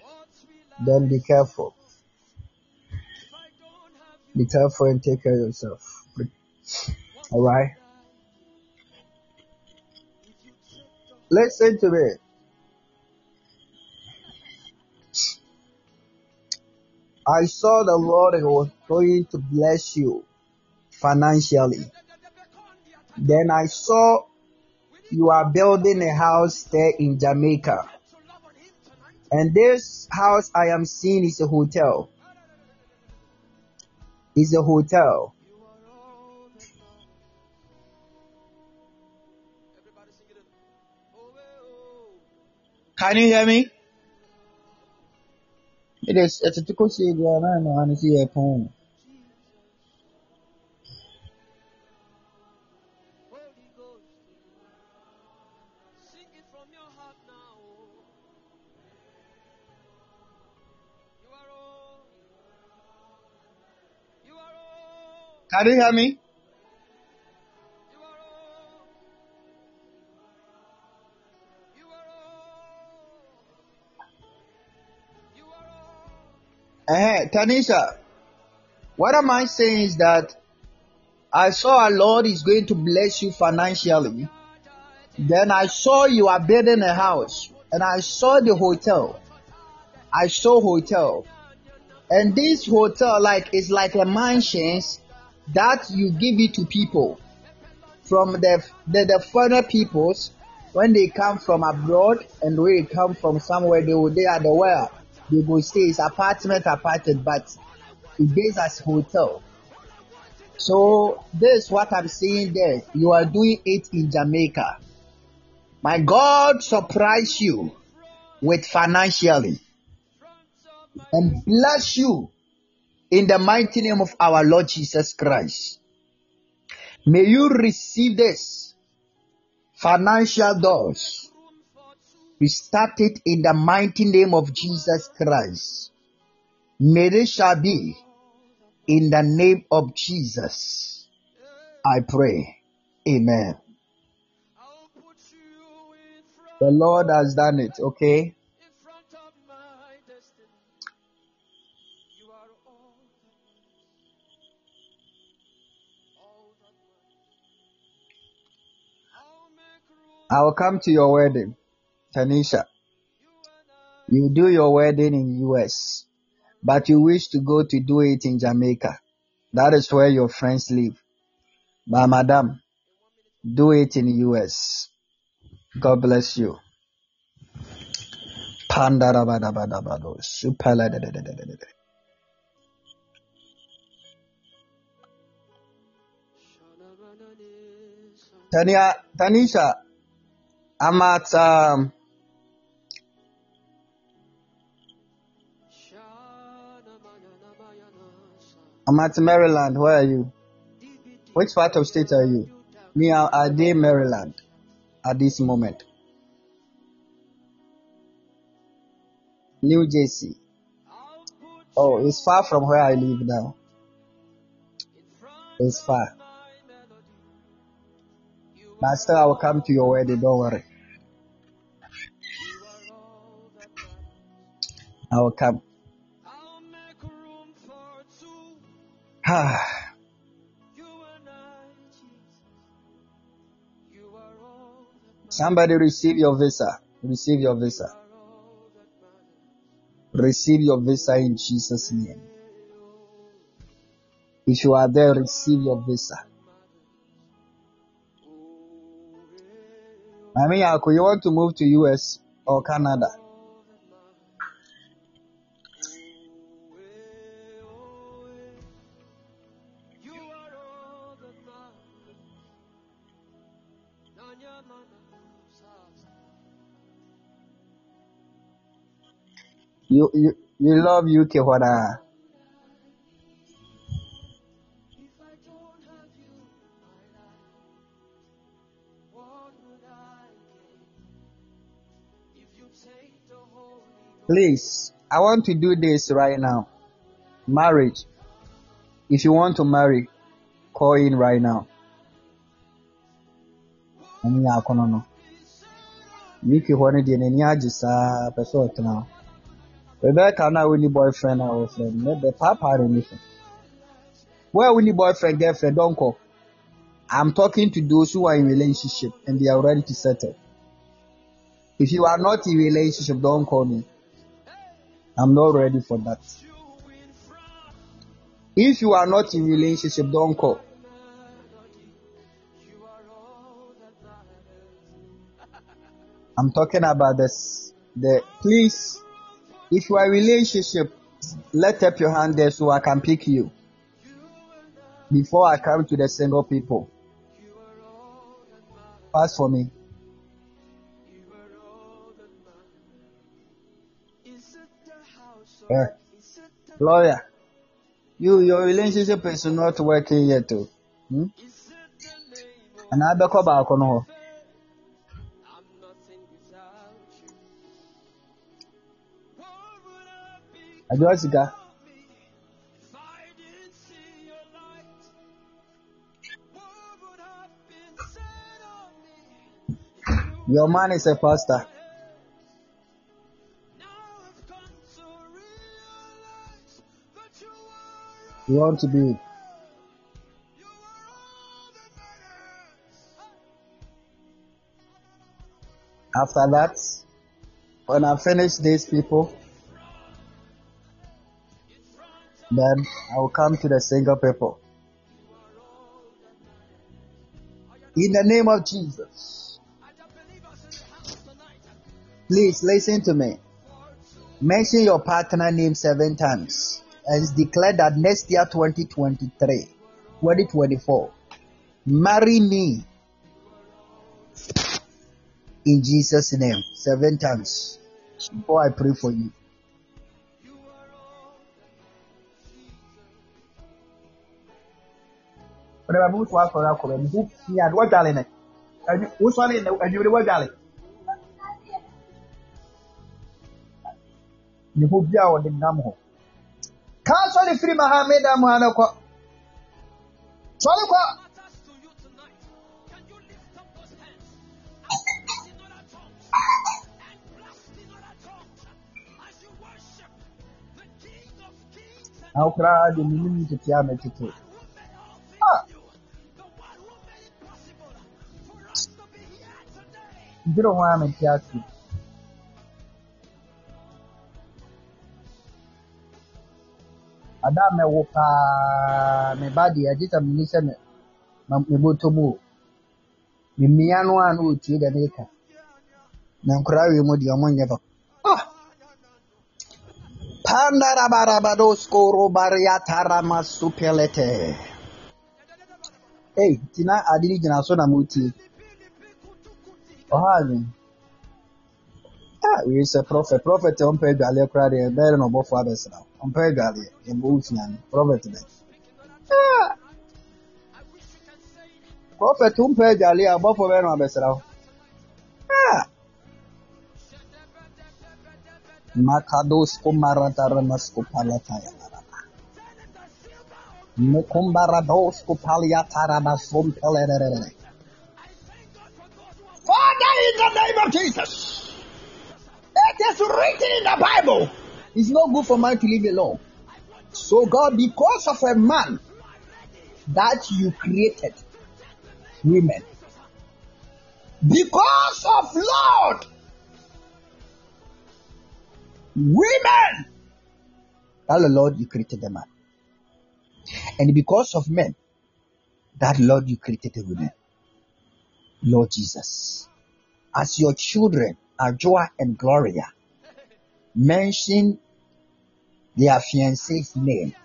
Then be careful. Be careful and take care of yourself. Alright? Listen to me. I saw the Lord was going to bless you financially. Then I saw you are building a house there in Jamaica. And this house I am seeing is a hotel. It's a hotel. Can you hear me? It is. It's a typical city. I know. I see a phone. Can you hear me? Uh, Tanisha, what am I saying is that I saw our Lord is going to bless you financially. Then I saw you are building a house, and I saw the hotel. I saw hotel, and this hotel like is like a mansion that you give it to people from the the, the foreign peoples when they come from abroad and when they come from somewhere they will, they are the world. They will stay. It's apartment, apartment, but it is as hotel. So this is what I'm saying there. You are doing it in Jamaica. My God surprise you with financially and bless you in the mighty name of our Lord Jesus Christ. May you receive this financial doors. We start it in the mighty name of Jesus Christ. May it shall be in the name of Jesus. I pray. Amen. The Lord has done it, okay? I will come to your wedding. Tanisha, you do your wedding in U S, but you wish to go to do it in Jamaica. That is where your friends live. But madam, do it in U S. God bless you. Pandarabadabadabado, superladadadadadadad. Tania, Tanisha, I'm at, um, I'm at Maryland. Where are you? Which part of state are you? Me, I'm in Maryland at this moment. New Jersey. Oh, it's far from where I live now. It's far. But still, I will come to your wedding. Don't worry. I will come. Ah. Somebody receive your visa. Receive your visa. Receive your visa in Jesus' name. If you are there, receive your visa. I mean, Aku, you want to move to U S or Canada? You you you love U K what ah? Please, I want to do this right now. Marriage. If you want to marry, call in right now. Anya akonono. Miki hone de ne nyaji sa person now. Rebecca now with boyfriend or friend. Let the papa anything. Where with boyfriend girlfriend don't call. I'm talking to those who are in relationship and they are ready to settle. If you are not in relationship, don't call me. I'm not ready for that. If you are not in relationship, don't call. I'm talking about this. The please, if you are in relationship, let up your hand there so I can pick you. Before I come to the single people, pass for me. Yeah. Lawyer, you your relationship is not working yet too. Hmm? And I be come back on her. I do a cigar. Your man is a pastor. You want to be. After that, when I finish these people, then I will come to the single people. In the name of Jesus, please listen to me. Mention your partner name seven times. And declare that next year twenty twenty-three, twenty twenty-four, marry me in Jesus' name seven times before I pray for you. Counsel free Mohammed Amuhanoko. Soloko. Can you lift up those hands and in other tongues and blast in other tongues as you worship the King of Kings and the Lord of Lords, the one who made it possible for us to be here today. Adam woka me body ajita minisha me mboto mu mimiano anu uti da neka na nkurawe mu di omonye ba ah pandara barabado skoro baria tarama supelete eh tina adiri jina so na muti ohazi ah we is a prophet prophet on page ale kurade bere no bofu abesra on page ale in both nan prophet then ah prophet on page ale abofu bere no abesra ah makados kumarata ramas kupalata yara mukumbara dos kupalata ramas kumpelere. Father, in the name of Jesus, it is written in the Bible, it's not good for man to live alone. So God, because of a man that you created, women, because of Lord, women, that the Lord you created the man, and because of men, that Lord you created the women. Lord Jesus, as your children, Ajoa and Gloria, mention their fiance's name,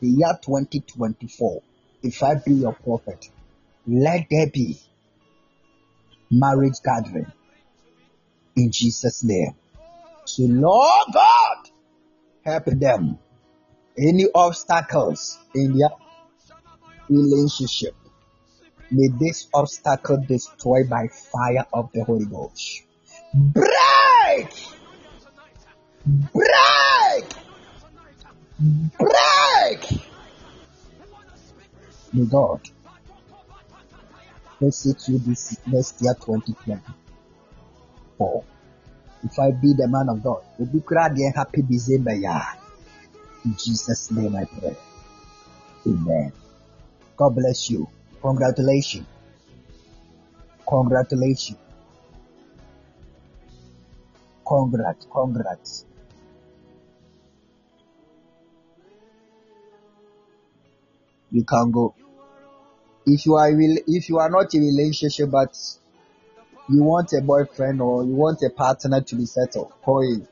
the year twenty twenty-four. If I be your prophet, let there be marriage gathering. In Jesus' name. So Lord God, help them. Any obstacles in their relationship, may this obstacle destroy by fire of the Holy Ghost. Break! Break! Break! May God visit you this next year twenty twenty-four. If I be the man of God, we'll be glad and happy December, yeah. In Jesus' name I pray. Amen. God bless you. Congratulations. Congratulations. Congrats. Congrats. You can go. If you are if you are not in a relationship but you want a boyfriend or you want a partner to be settled, call him.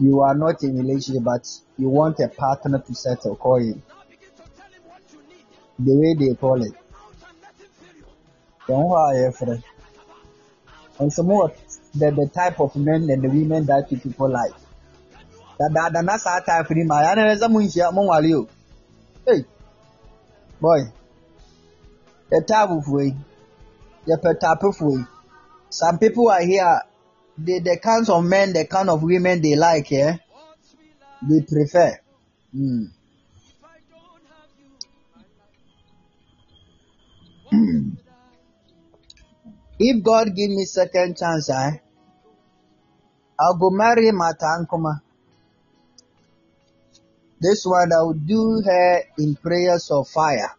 You are not in a relationship but you want a partner to settle, call him. The way they call it. Don't worry, friend. And some more, the, the type of men and the women that you people like. That that that's our type of man. I know some much among all you. Hey, boy. The type of way, the type of way. Some people are here. The the kinds of men, the kind of women they like, yeah, they prefer. Hmm. If God give me second chance, I, I'll go marry Matankoma. This one I'll do her in prayers of fire.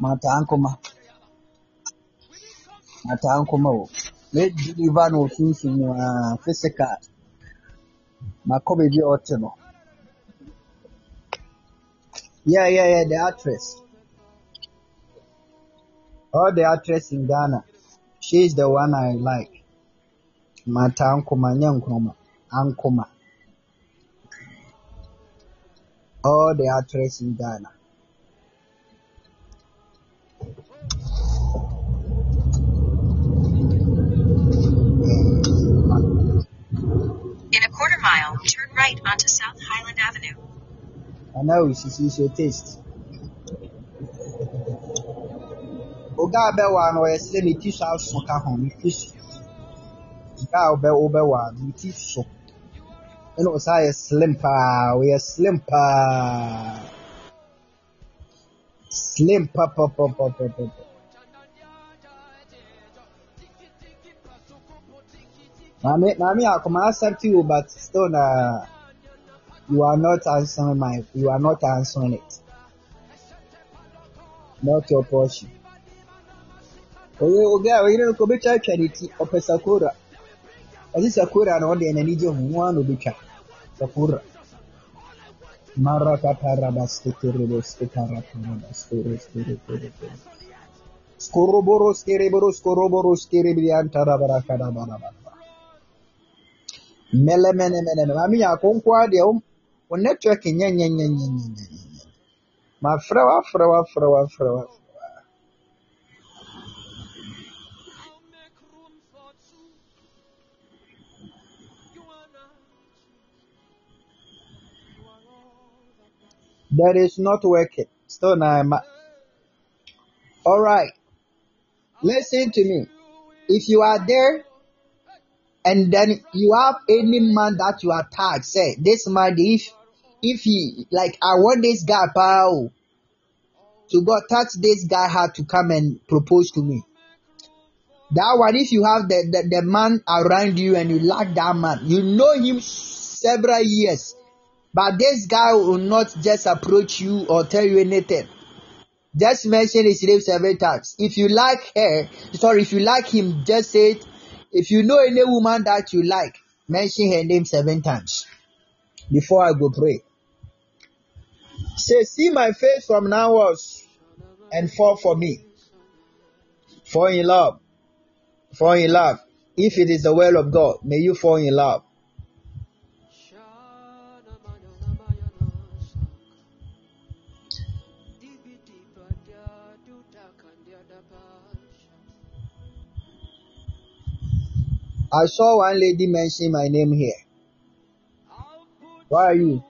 Matankoma. Matankoma. Let deliver no things in your physical. Makobe be Otemo. Yeah, yeah, yeah, the actress. All the actress in Ghana, she is the one I like. Mata Ankoma, Nyankoma, Ankoma. All the actress in Ghana. In a quarter mile, turn right onto South Highland Avenue. I know, she sees your taste. Ogabewa no yesle me tisu asoka ho me tisu. Ga obe obewa me tisu. Eno sa yeslim pa, we yeslim pa. Slim pa pa pa pa pa pa. Mami, mami akoma accept you but still na you are not answering my you are not answering it. Not your portion. Oga we no ko becha charity opesa kura. Azisa kura no de na nije huwa no becha. Sakura. Mara ka parabas tirebos tikarabas tirebos. Skoroboros tirebos skoroboros tirebian tarabara kada baraba. Mele mele mele mami akonkwa de um network nyenye nyenye nyenye. Ma frawa frawa frawa frawa. That is not working. Still now. All right. Listen to me. If you are there and then you have any man that you attack, say this man, if if he like I want this guy, pal, to go touch this guy had to come and propose to me. That one, if you have the, the, the man around you and you like that man, you know him several years. But this guy will not just approach you or tell you anything. Just mention his name seven times. If you like her, sorry, if you like him, just say it. If you know any woman that you like, mention her name seven times. Before I go pray. Say, see my face from now on and fall for me. Fall in love. Fall in love. If it is the will of God, may you fall in love. I saw one lady mention my name here. Why are you?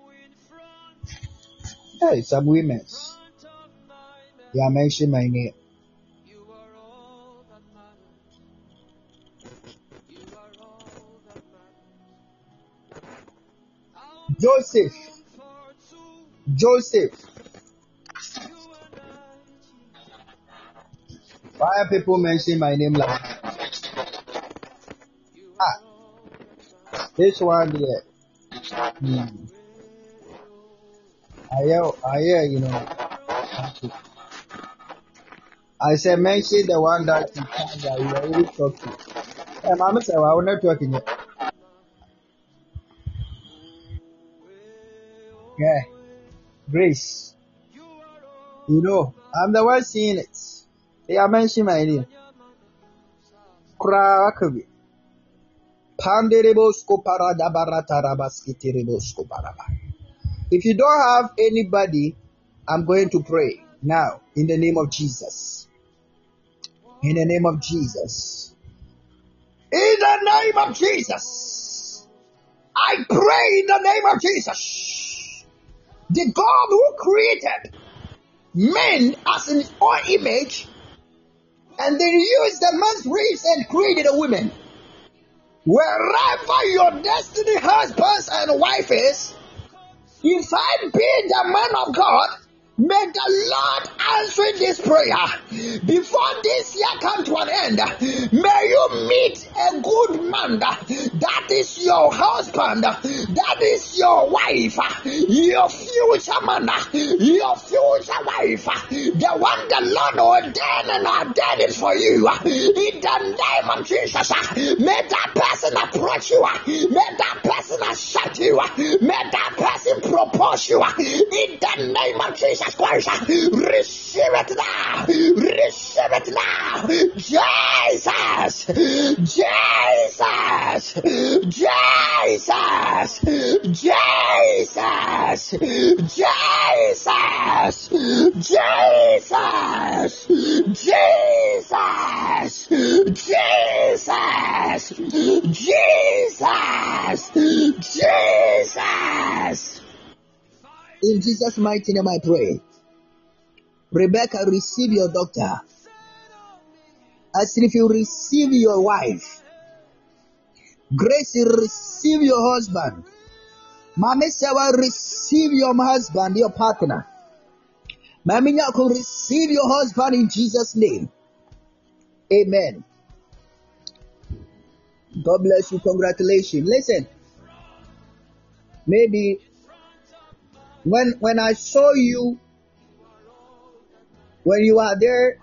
Hey, some women. They are mentioning my name. Joseph. Joseph. Why are people mentioning my name like that? Ah, this one here. Hmm. I hear, I hear, you know. I said mention the one that you can that you are really talking. Hey, Mama said, well, I was not talking yet. Yeah, Grace. You know, I'm the one seeing it. They are mentioning my name. Krakavi. Panderebosco paradabara tarabaski terebosco baraba. If you don't have anybody, I'm going to pray now in the name of Jesus. In the name of Jesus. In the name of Jesus. I pray in the name of Jesus. The God who created men as in his own image, and then used the man's ribs and created a woman. Wherever your destiny husband and wife is, if I be the man of God, may the Lord answer this prayer. Before this year comes to an end, may you meet a good man. That is your husband. That is your wife. Your future man. Your future wife. The one the Lord ordained and ordained it for you. In the name of Jesus, may that person approach you. May that person accept you. May that person propose you. In the name of Jesus. Receive it now. Receive it now. Jesus. Jesus. Jesus. Jesus. Jesus. Jesus. Jesus. Jesus. Jesus. Jesus. In Jesus' mighty name I pray. Rebecca, receive your doctor. As if you receive your wife. Grace, receive your husband. Mami Sewa, receive your husband, your partner. Mami Nyako, receive your husband in Jesus' name. Amen. God bless you. Congratulations. Listen. Maybe... When when I saw you, when you are there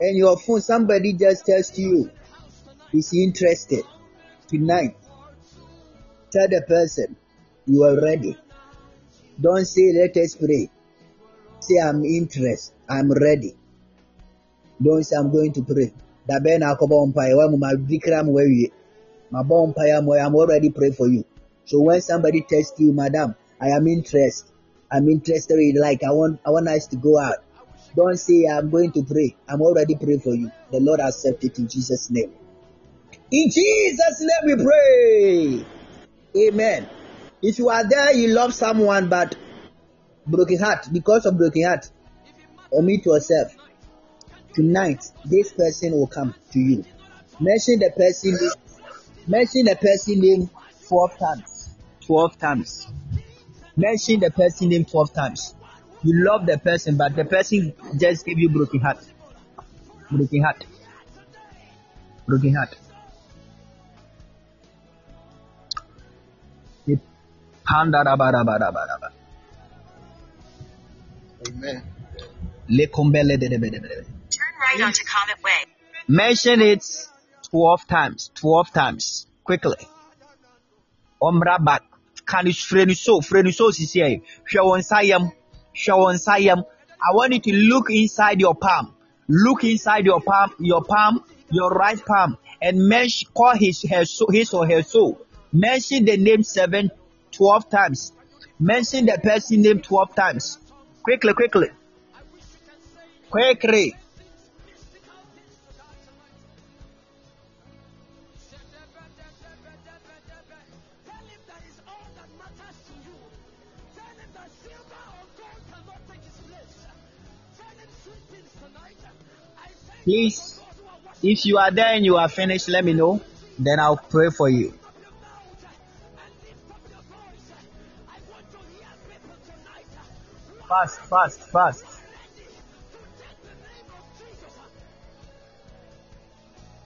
and your phone, somebody just tells you, is he interested? Tonight, tell the person you are ready. Don't say, let us pray. Say, I'm interested. I'm ready. Don't say, I'm going to pray. I'm already praying for you. So when somebody tells you, madam, I am interested. I'm interested in like I want I want us to go out. Don't say I'm going to pray. I'm already praying for you. The Lord accept it in Jesus' name. In Jesus' name we pray. Amen. If you are there, you love someone but broken heart, because of broken heart, omit yourself. Tonight, this person will come to you. Mention the person mention the person name twelve times. Twelve times. Mention the person name twelve times. You love the person, but the person just gave you broken heart. Broken heart. Broken heart. Amen. Turn right onto Comet Way. Mention it twelve times. Twelve times. Quickly. Omra back. Can you friend so friend so sincere? Show on Siam, show on Siam. I want you to look inside your palm. Look inside your palm, your palm, your right palm, and mention call his her so his or her soul. Mention the name seven, twelve times. Mention the person name twelve times. Quickly, quickly, quickly. Please, if you are there and you are finished, let me know. Then I'll pray for you. Fast, fast, fast.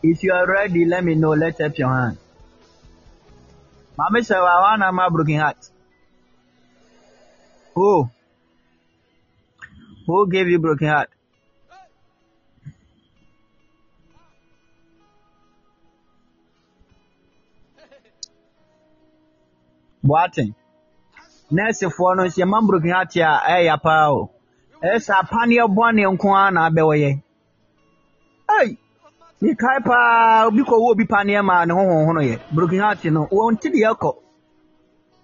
If you are ready, let me know. Let up your hand. Mama Shawana, my broken heart. Who? Who gave you broken heart? Boating. Nurse for no, she a man broken heart. Yeah, hey, a pal. It's a panny of one young Kuana, Bewaye. Hey, you Kaipa, Biko will be Panyama, no, Honoye, broken heart, you know, won't tell the echo.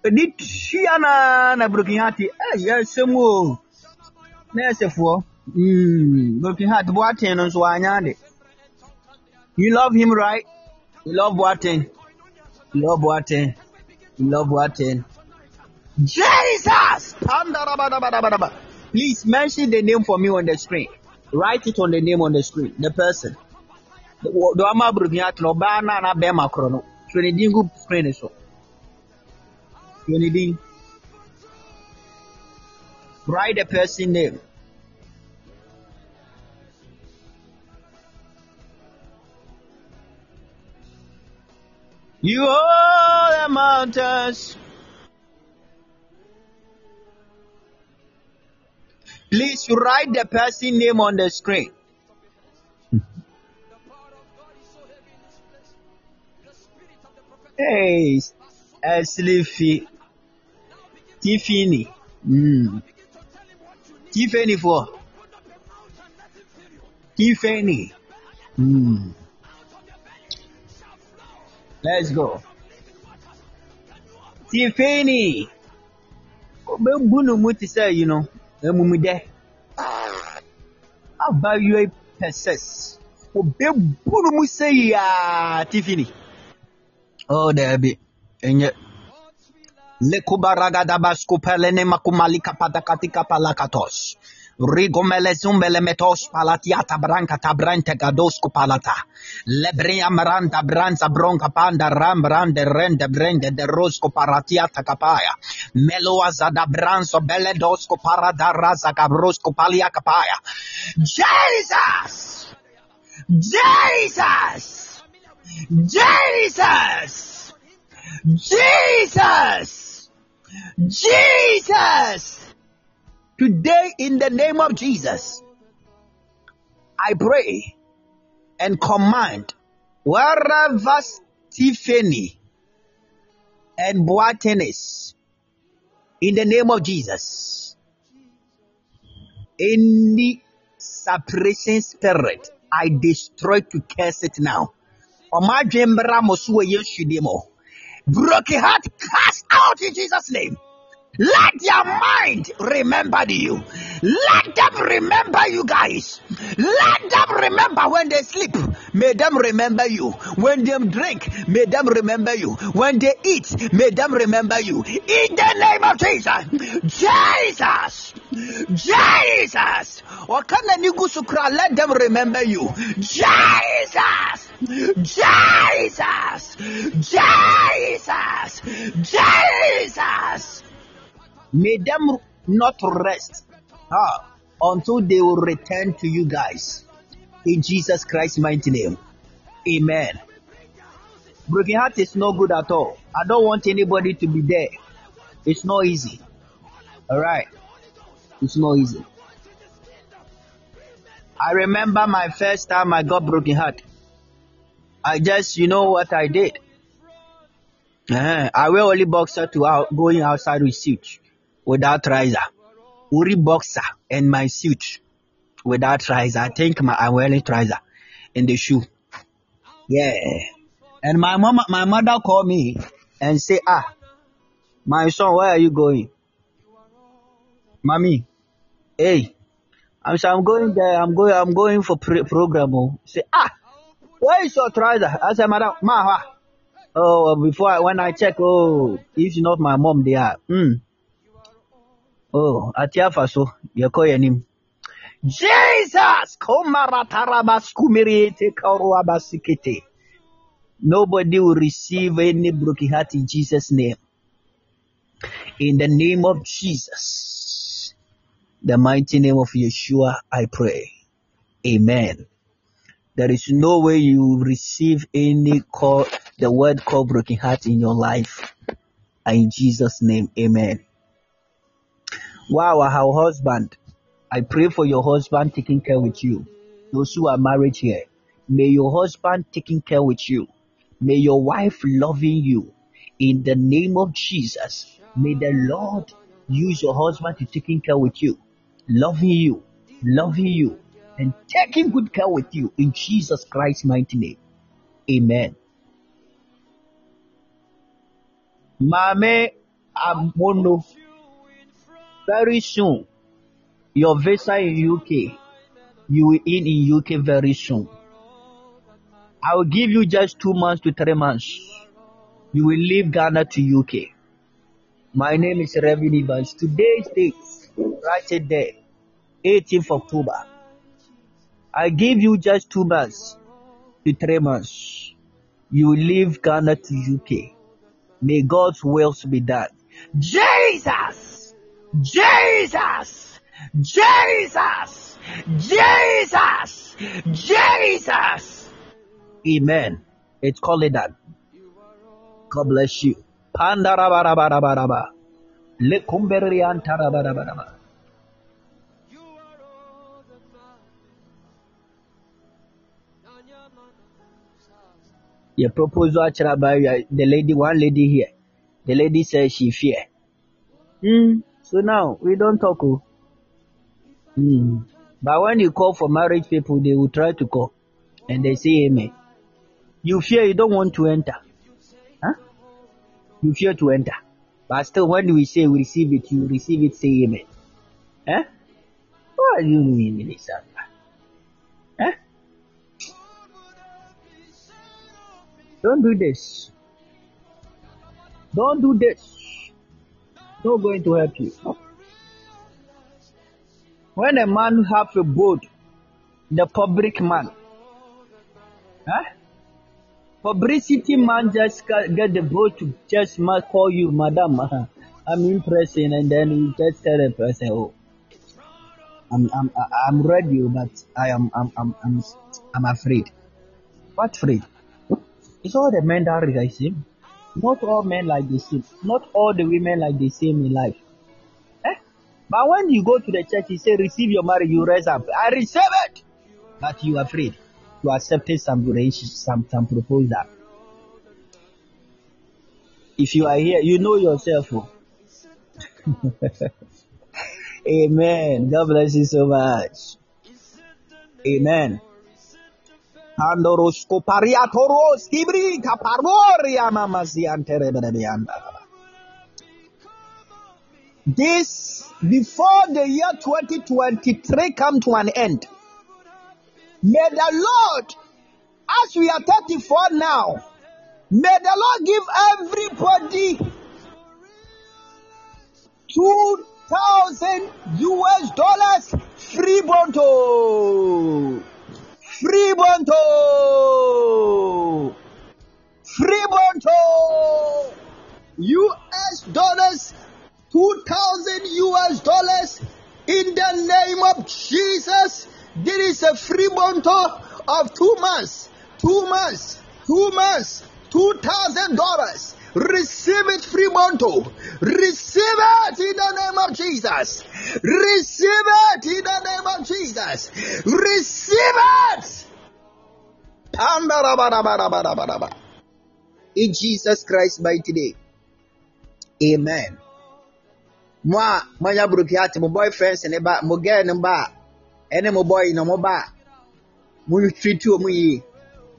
Did she and a broken heart? Yes, some more. Nurse for broken heart, Boating, and Swanade. You love him, right? You love Boating. You love Boating. Love Boateng. Jesus! Please mention the name for me on the screen. Write it on the name on the screen. The person. Do ama brugiat no ba na na be makro no. So ni dingu friend so. You need write the person name. You hold the mountains. Please write the person name on the screen. Hey, Sleepy Tiffany. Mm. Tiffany for Tiffany. Mm. Let's go. Tiffany. You know, how about you persist? Tiffany. Oh, there be. And yet, Lekubaraga Dabasco Pelene Macumalika Patakatika Palakatos. Rigomelezumbelemetos palatiata branca tabrante gadosco palata. Lebria maranda branza bronca panda ram brande rende brende de rosco paratiata capaya. Meloaza da branzo belle dosco parada raza gabrosco palia capaya. Jesus! Jesus! Jesus! Jesus! Jesus! Today, in the name of Jesus, I pray and command wherever Tiffany and Boateng is, in the name of Jesus, any separation spirit, I destroy to curse it now. Broken heart, cast out in Jesus' name. Let their mind remember you. Let them remember you guys. Let them remember when they sleep. May them remember you. When they drink, may them remember you. When they eat, may them remember you. In the name of Jesus. Jesus. Jesus. Let them remember you. Jesus. Jesus. Jesus. Jesus. May them not rest ah, until they will return to you guys. In Jesus Christ's mighty name. Amen. Broken heart is not good at all. I don't want anybody to be there. It's not easy. Alright. It's not easy. I remember my first time I got broken heart. I just, you know what I did? Uh-huh. I wear only boxer to out, going outside with suit. Without riser, Uri boxer and my suit without riser. I think my I'm wearing riser in the shoe. Yeah. And my mama, my mother called me and say, ah, my son, where are you going? Mommy, hey, I'm so I'm going there. I'm going. I'm going for pre program. Say, ah, where is your riser? I said, madam, ma, oh, before I, when I check, oh, if not my mom, they are. Mm. Oh, atiafa so, yako yenim. Jesus! Nobody will receive any broken heart in Jesus' name. In the name of Jesus, the mighty name of Yeshua, I pray. Amen. There is no way you receive any call, the word called broken heart in your life. In Jesus' name, amen. Wow, our husband. I pray for your husband taking care with you. Those who are married here, may your husband taking care with you. May your wife loving you. In the name of Jesus, may the Lord use your husband to taking care with you, loving you, loving you, and taking good care with you. In Jesus Christ's mighty name, amen. Mame Amono, very soon, your visa in U K, you will in in U K very soon. I will give you just two months to three months. You will leave Ghana to U K. My name is Reverend Evans. Today's date, right it there, eighteenth of October. I give you just two months to three months. You will leave Ghana to U K. May God's will be done. Jesus! Jesus! Jesus! Jesus! Jesus! Amen. It's called it that. God bless you. Pandarabarabaraba. Lekumberian tarabarabaraba. Your proposal, the lady, one lady here, the lady says she fear. Mm, so now we don't talk. Mm. But when you call for marriage people, they will try to call and they say, amen. You fear, you don't want to enter. Huh? You fear to enter. But still, when we say we receive it, you receive it, say amen. Huh? What are you doing in this? Huh? Don't do this. Don't do this. Not going to help you. When a man have a boat, the public man, huh? Publicity man just get the boat to just call you, madam. I'm impressing, and then you just tell the person, oh, I'm I'm I'm ready, but I am I'm I'm I'm I'm afraid. What afraid? It's all the men that are the same. Not all men like the same. Not all the women like the same in life. Eh? But when you go to the church, you say, receive your marriage, you raise up. I receive it! But you are afraid to accept some some, some proposal. If you are here, you know yourself. Amen. God bless you so much. Amen. Andorosco pariatoros kibrika paroria mamazian tereberebeanda. This, before the year twenty twenty-three come to an end, may the Lord, as we are thirty-four now, may the Lord give everybody two thousand U S dollars free bonto. Free Bonto! Free Bonto! U S dollars, two thousand U S dollars in the name of Jesus. There is a free Bonto of two months, two months, two months, two thousand dollars. Receive it, free Bonto. Receive it in the name of Jesus. Receive it in the name of Jesus. Receive it. In Jesus Christ mighty name. Amen. Moi, my boyfriends and about my girl and ba, and my boy no ba. Mu treat you mu.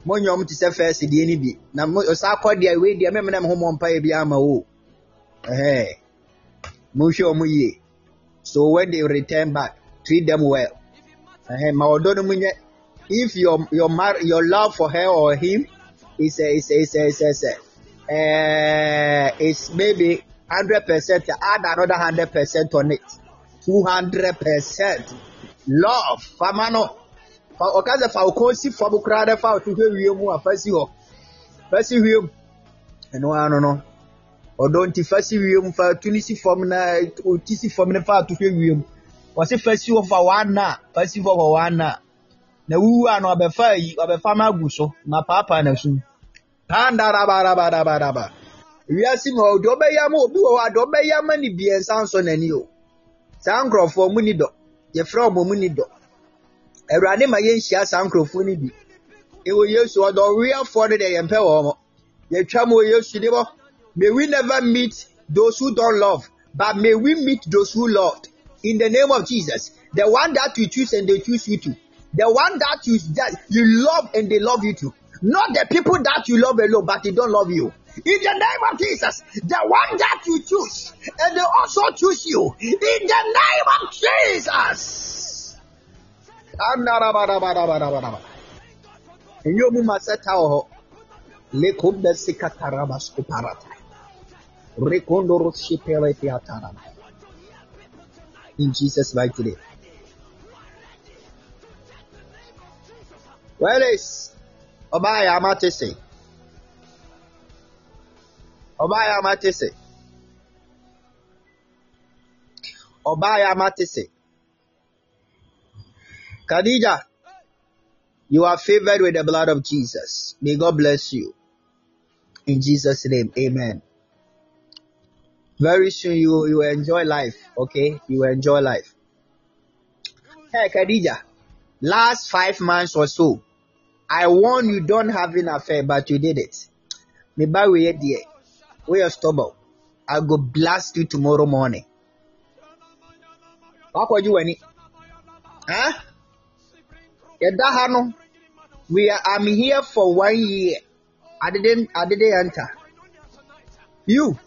Mo nyom ti se first die ni bi na mo sa akode a we die me me na me ho mpa e bi ama wo eh mo hwe o mo ye. So when they return back, treat them well. Eh ma odono mu nye. If your your your love for her or him is a is a is a is a, is a eh it's maybe one hundred percent, add another one hundred percent on it, two hundred percent love famano fa okaze fa okosi fa bukrade fa otuhwe mu afasi ho fasi hwe eno ano no odonti fasi hwe mu fa tunisi form na otisi form na fa otuhwe hwe mu wase fasi ho fa wana fasi ho fa wana na wu ano abefa yi abefa maguso na papa na su tanda rabarabarabaraba wiasi mo do beyam obi wo ado beyam ni biensan so nani o sankrofo mu ni do ye fra obo mu ni do Erane ma ye nhia sankrofo ni bi ewo Yesu odo real for the dey empe wo mo ye twa mo Yesu ni bo may we never meet those who don't love but may we meet those who loved in the name of Jesus the one that you choose and they choose you too the one that you that you love and they love you too not the people that you love alone but they don't love you in the name of Jesus the one that you choose and they also choose you in the name of Jesus nyomu maseta ho lekombe sikatarabas kuparata rekondoro shipele tiatana in Jesus mighty name where is Obaya Matese Obaya Matese Obaya Matese Khadija, you are favored with the blood of Jesus. May God bless you. In Jesus' name, amen. Very soon you, you will enjoy life, okay? You will enjoy life. Hey, Khadija, last five months or so, I warn you don't have an affair, but you did it. Me buy we are there. We are stubborn. I'll go blast you tomorrow morning. What could you any? Huh? We are I'm here for one year. I didn't I didn't enter. You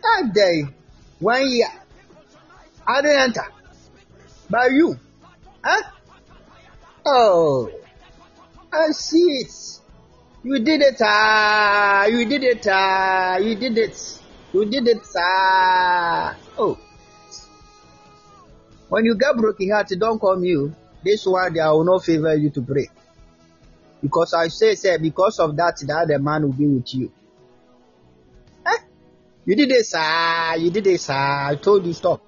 that day one year I didn't enter. But you huh? Oh I see it. You did it, ah! You did it, ah! You did it. You did it, ah! Oh. When you get broken heart, don't come you. This one, they will not favor you to pray. Because I say, say, because of that, that the man will be with you. Eh? You did this, ah! You did this, ah! I told you stop.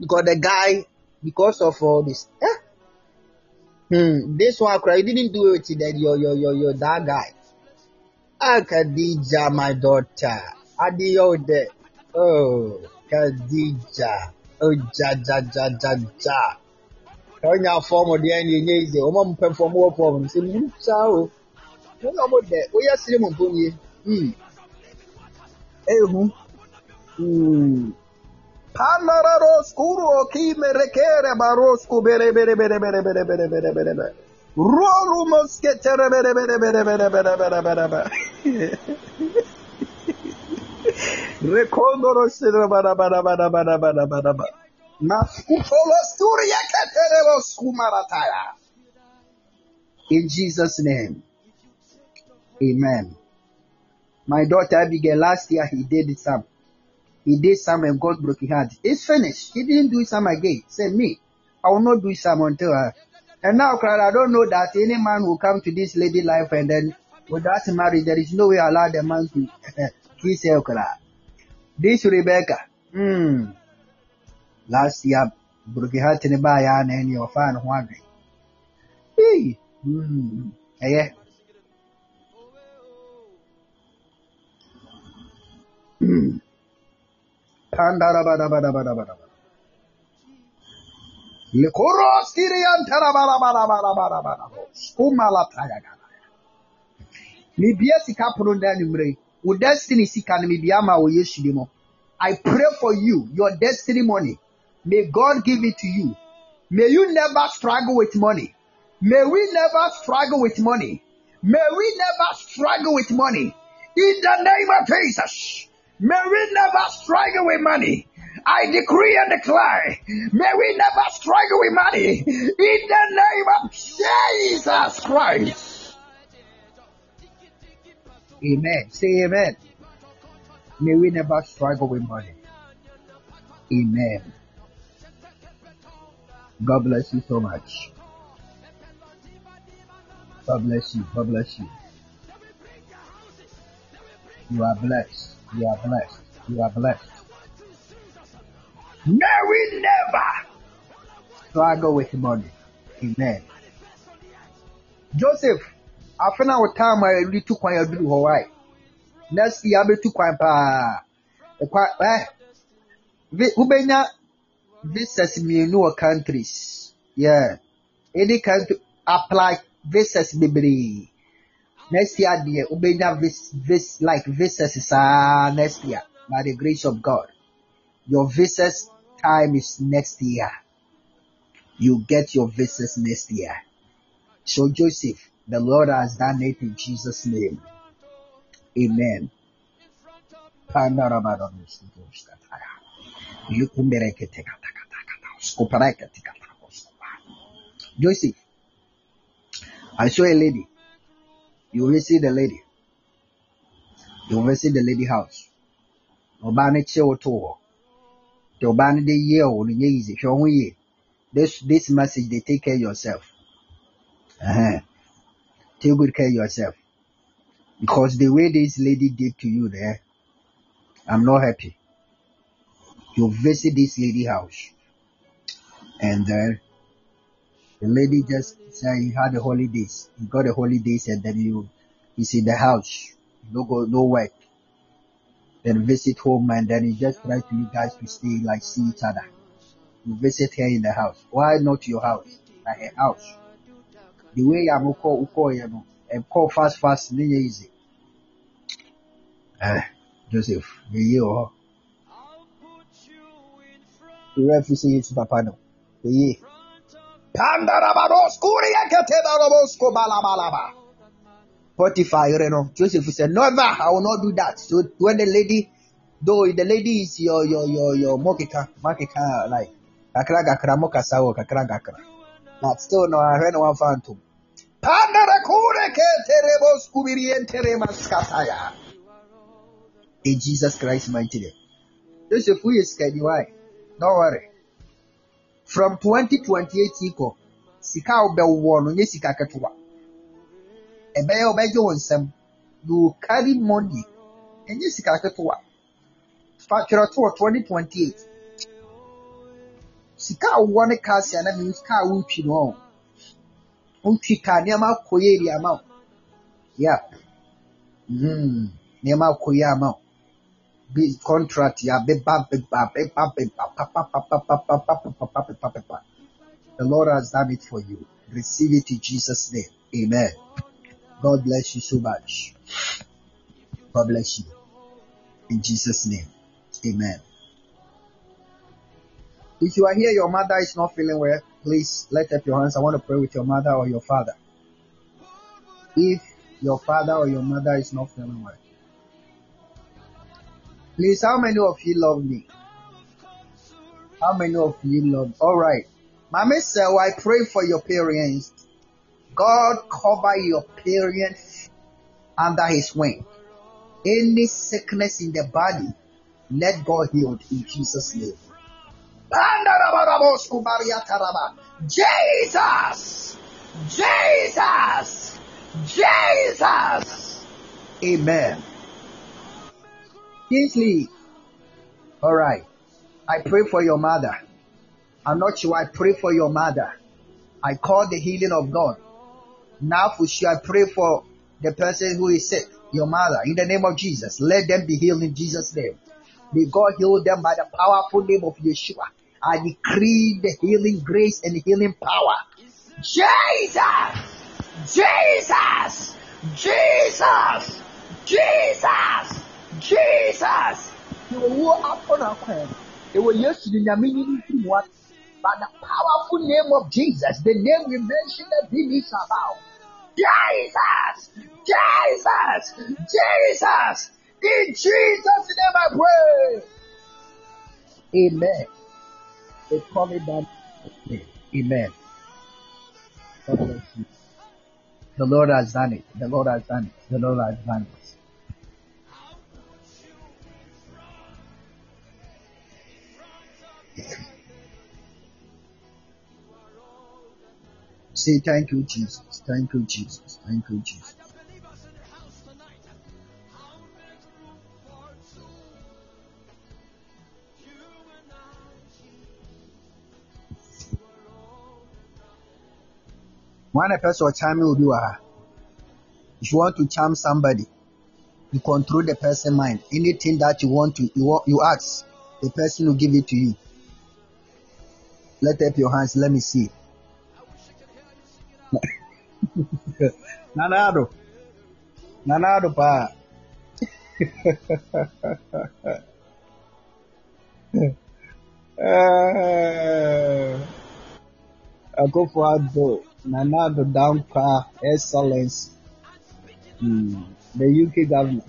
Because the guy, because of all this, eh? Hmm, this one, I didn't do it that yo yo yo yo that guy. Ah, Khadija, my daughter. Adiyo de. Oh, Khadija. Oh, ja ja ja ja ja. When you form of the end, you need the woman perform more forms. You know about that. We are still on Pony. Hmm. Eh, who? Hmm. Panararoscuro chi me requere barosco bere bere bere bere bere bere bere bere bere Rolo moschetere bere bere bere bere bere bere bere bere Recondoro sera bara bara bara bara bara bara bara Ma scufolo sturia catere lo scumarataya In Jesus' name Amen My daughter Abigail last year he did some He did some and God broke his heart. It's finished. He didn't do some again. Said me, I will not do some until her. And now, I don't know that any man will come to this lady life and then without marriage, there is no way I allow the man to kiss her. This Rebecca, mm, last year, broke his heart in the bar and your fan wondering. Hey, mm, yeah. Mm. I pray for you, your destiny money. May God give it to you. May you never struggle with money. May we never struggle with money. May we never struggle with money. In the name of Jesus. May we never struggle with money. I decree and declare. May we never struggle with money. In the name of Jesus Christ. Amen. Say amen. May we never struggle with money. Amen. God bless you so much. God bless you. God bless you. You are blessed. You are blessed. You are blessed. May we never struggle with money. Amen. Joseph, after our time, I really took one of you away. Next year, I will take one pa. Eh? Ubenya, visas in new countries. Yeah. Any country apply visas bibli. Next year, dear, ubenya vis vis like visas is ah next year by the grace of God. Your visas time is next year. You get your visas next year. So Joseph, the Lord has done it in Jesus' name. Amen. Joseph, I saw a lady. You visit the lady. You visit the lady house. This this message, they take care of yourself. Uh-huh. Take good care of yourself. Because the way this lady did to you there, I'm not happy. You visit this lady house. And then the lady just said he had the holidays. He got the holidays and then you he's in the house. No go no work. Then visit home and then he just tries to you guys to stay like see each other. You visit her in the house. Why not your house? Like her house. The way I'm call call you know, and call fast fast is easy. Ah, Joseph, the year oh. The refugee is Papa no. The year. Pandarabaros kuriya ketedarabos ko balabalaba. Forty-five, you know. Joseph said, "No, ma, I will not do that." So when the lady, though the lady is your your your your mokika, mokika like kakra kakra mokasawo kakra kakra. But still, no, I heard no one found him. In Jesus Christ, mighty name. Joseph, who is scared? Why? Don't worry. From twenty twenty-eight, Sika you carry money. And you Sika Ketua. Factor twenty twenty-eight. Sika one cast and I mean car which you know. Unchi can Nema Koyeri amount. Yeah. Mm. Nema Koya amount. Big contract, yeah, big bap, big bap, big bap, big bap, papa, papa, papa, papa, papa, papa. The Lord has done it for you. Receive it in Jesus' name. Amen. God bless you so much. God bless you. In Jesus' name. Amen. If you are here, your mother is not feeling well, please lift up your hands. I want to pray with your mother or your father. If your father or your mother is not feeling well, please, how many of you love me? How many of you love me? Alright. Mama, sir, I pray for your parents. God cover your parents under his wing. Any sickness in the body, let God heal it in Jesus' name. Jesus! Jesus! Jesus! Amen. Kingsley, alright, I pray for your mother. I'm not sure I pray for your mother. I call the healing of God. Now for sure I pray for the person who is sick, your mother, in the name of Jesus. Let them be healed in Jesus' name. May God heal them by the powerful name of Yeshua. I decree the healing grace and healing power. Jesus! Jesus! Jesus! Jesus! Jesus! You will walk up on our hand. They will use the name by the powerful name of Jesus. The name we mentioned that he is about. Jesus! Jesus! Jesus! In Jesus' name I pray. Amen. They call me down. Amen. The Lord has done it. The Lord has done it. The Lord has done it. Say thank you, Jesus. Thank you, Jesus. Thank you, Jesus. When a person charm you, do ah. If you want to charm somebody, you control the person's mind. Anything that you want to, you you ask, the person will give it to you. Let up your hands. Let me see. Nanado, nanado pa. I go for Ado. Nanado down pa. Excellence. Mm. The U K government.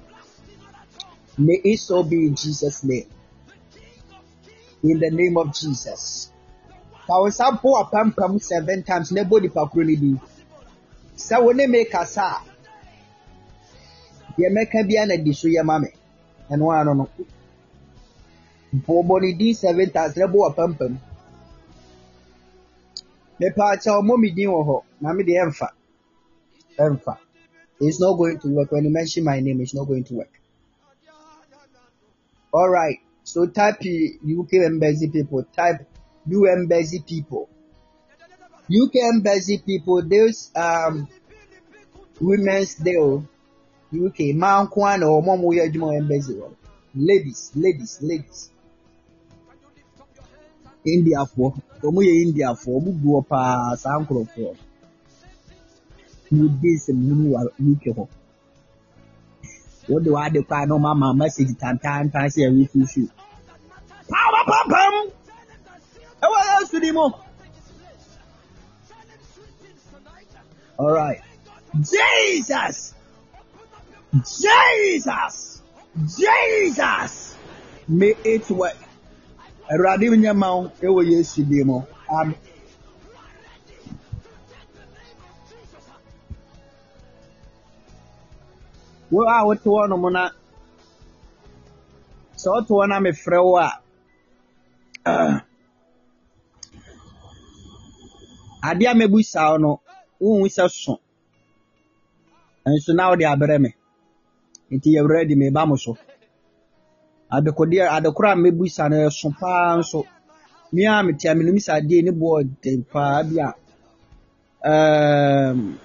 May it so be in Jesus' name. In the name of Jesus. Pawo sampo apam pam seven times ne body pakroni di. Sa woni make asa. Ye meka bia na di so ye mame. Eno ano no. Boboni di seven times ne bo apam pam. Me pa cha o momi din wo ho, na me de emfa. Emfa. It's not going to work. When you mention my name, it's not going to work. All right. So type U K embassy people. Type U embassy people. U K embassy people. Those um women's day. U K man kwan or mom we are doing embassy. Ladies, ladies, ladies. India for. Omo ye India for. Omo go pa sankro for. You this mini wa mike ho. What do I do? I know my mama message time time time say we feel you. Power pam pam. What else do you want? All right. Jesus. Jesus. Jesus. May it work. Eradi nya mawo e wo Yesu di mo. Amen. Wo a wo to no mo na so to na me frɛ wo a ade a mebusa wo no wo nsa so enso na wo de abrɛ me nti ye ready me ba mo so ade ko de ade kora mebusa na so pa nso me a me tia me no misa de ne bo de pa bia um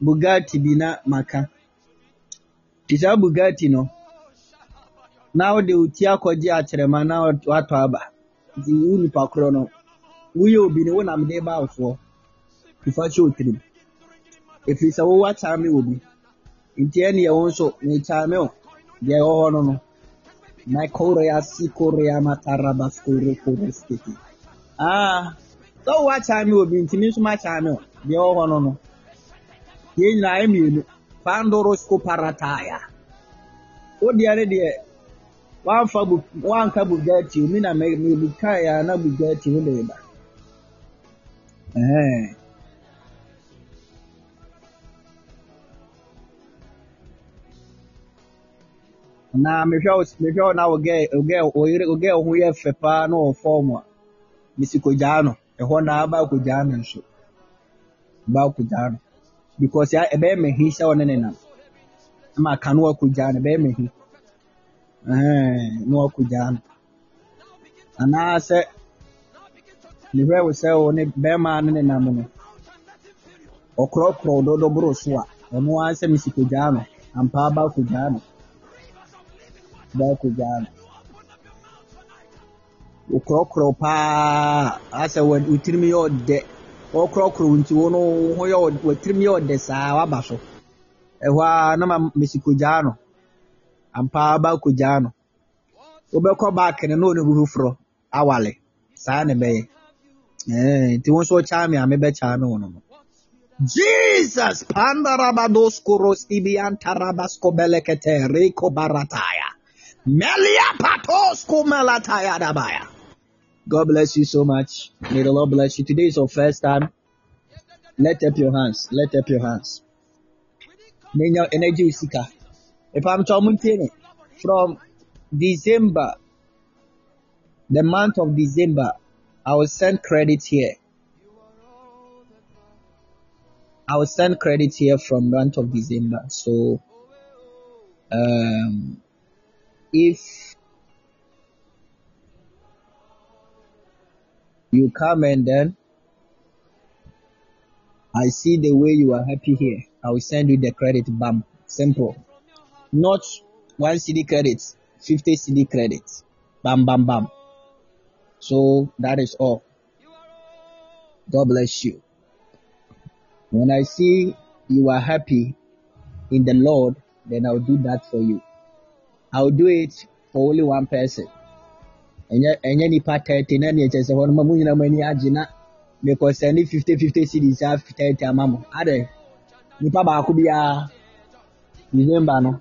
Bugatti bi na maka Tisa Bugatti no. Now the utia koji acherema na watu aba. Zi uni pakro no. Uyo ubini wona mdeba ofo. Ifachi utrim. Ifisa wo watame obi. Nti ene ye wonso ne chame o. Ye ho no no. Na Korea si Korea mataraba skore korestiki. Ah. So watame obi nti nso ma chame o. Ye ho no no. Ye na emi Pandorosco parataya. O diare de one fabu one kabu gati mi na me bi kaya na bu gati wo leba. Eh. Na me show me show na o ge o ge o ire o ge o hu ye fepa no form a. Misiko jano e ho na ba ko jano nso. Ba ko jano. Because ya ebe mehi se one nenam ama kanu akuja na ebe mehi eh no akuja ana se liwe we se one be ma ne nenam no okro okro do do bro so a ono an se misikuja no ampa ba akuja no ba akuja no okro okro pa ase we utirimi yo de okro okro nti wono ho ye watrim ye ode saa wabaso ehwa na ma mesikoja no ampa ba koja no obekọ back ne no ne bufufro awale saa ne be eh ti won so cha mi ame be cha no no Jesus pandarabados kuros ibian tarabasko belekete reko barataya melia patos kumalataya dabaya. God bless you so much. May the Lord bless you. Today is your first time. Let up your hands. Let up your hands. May your energy is sicker. If I'm talking from December, the month of December, I will send credit here. I will send credit here from month of December. So um, if you come and then I see the way you are happy here, I will send you the credit bump. Simple. Not one C D credit, fifty C D credits. Bam, bam, bam. So that is all. God bless you. When I see you are happy in the Lord, then I'll do that for you. I'll do it for only one person. Any part thirty, any just one money, money, agina. Because any fifty, fifty cities have thirty amamo. Ade, ni pa ba kubiya. Remember no.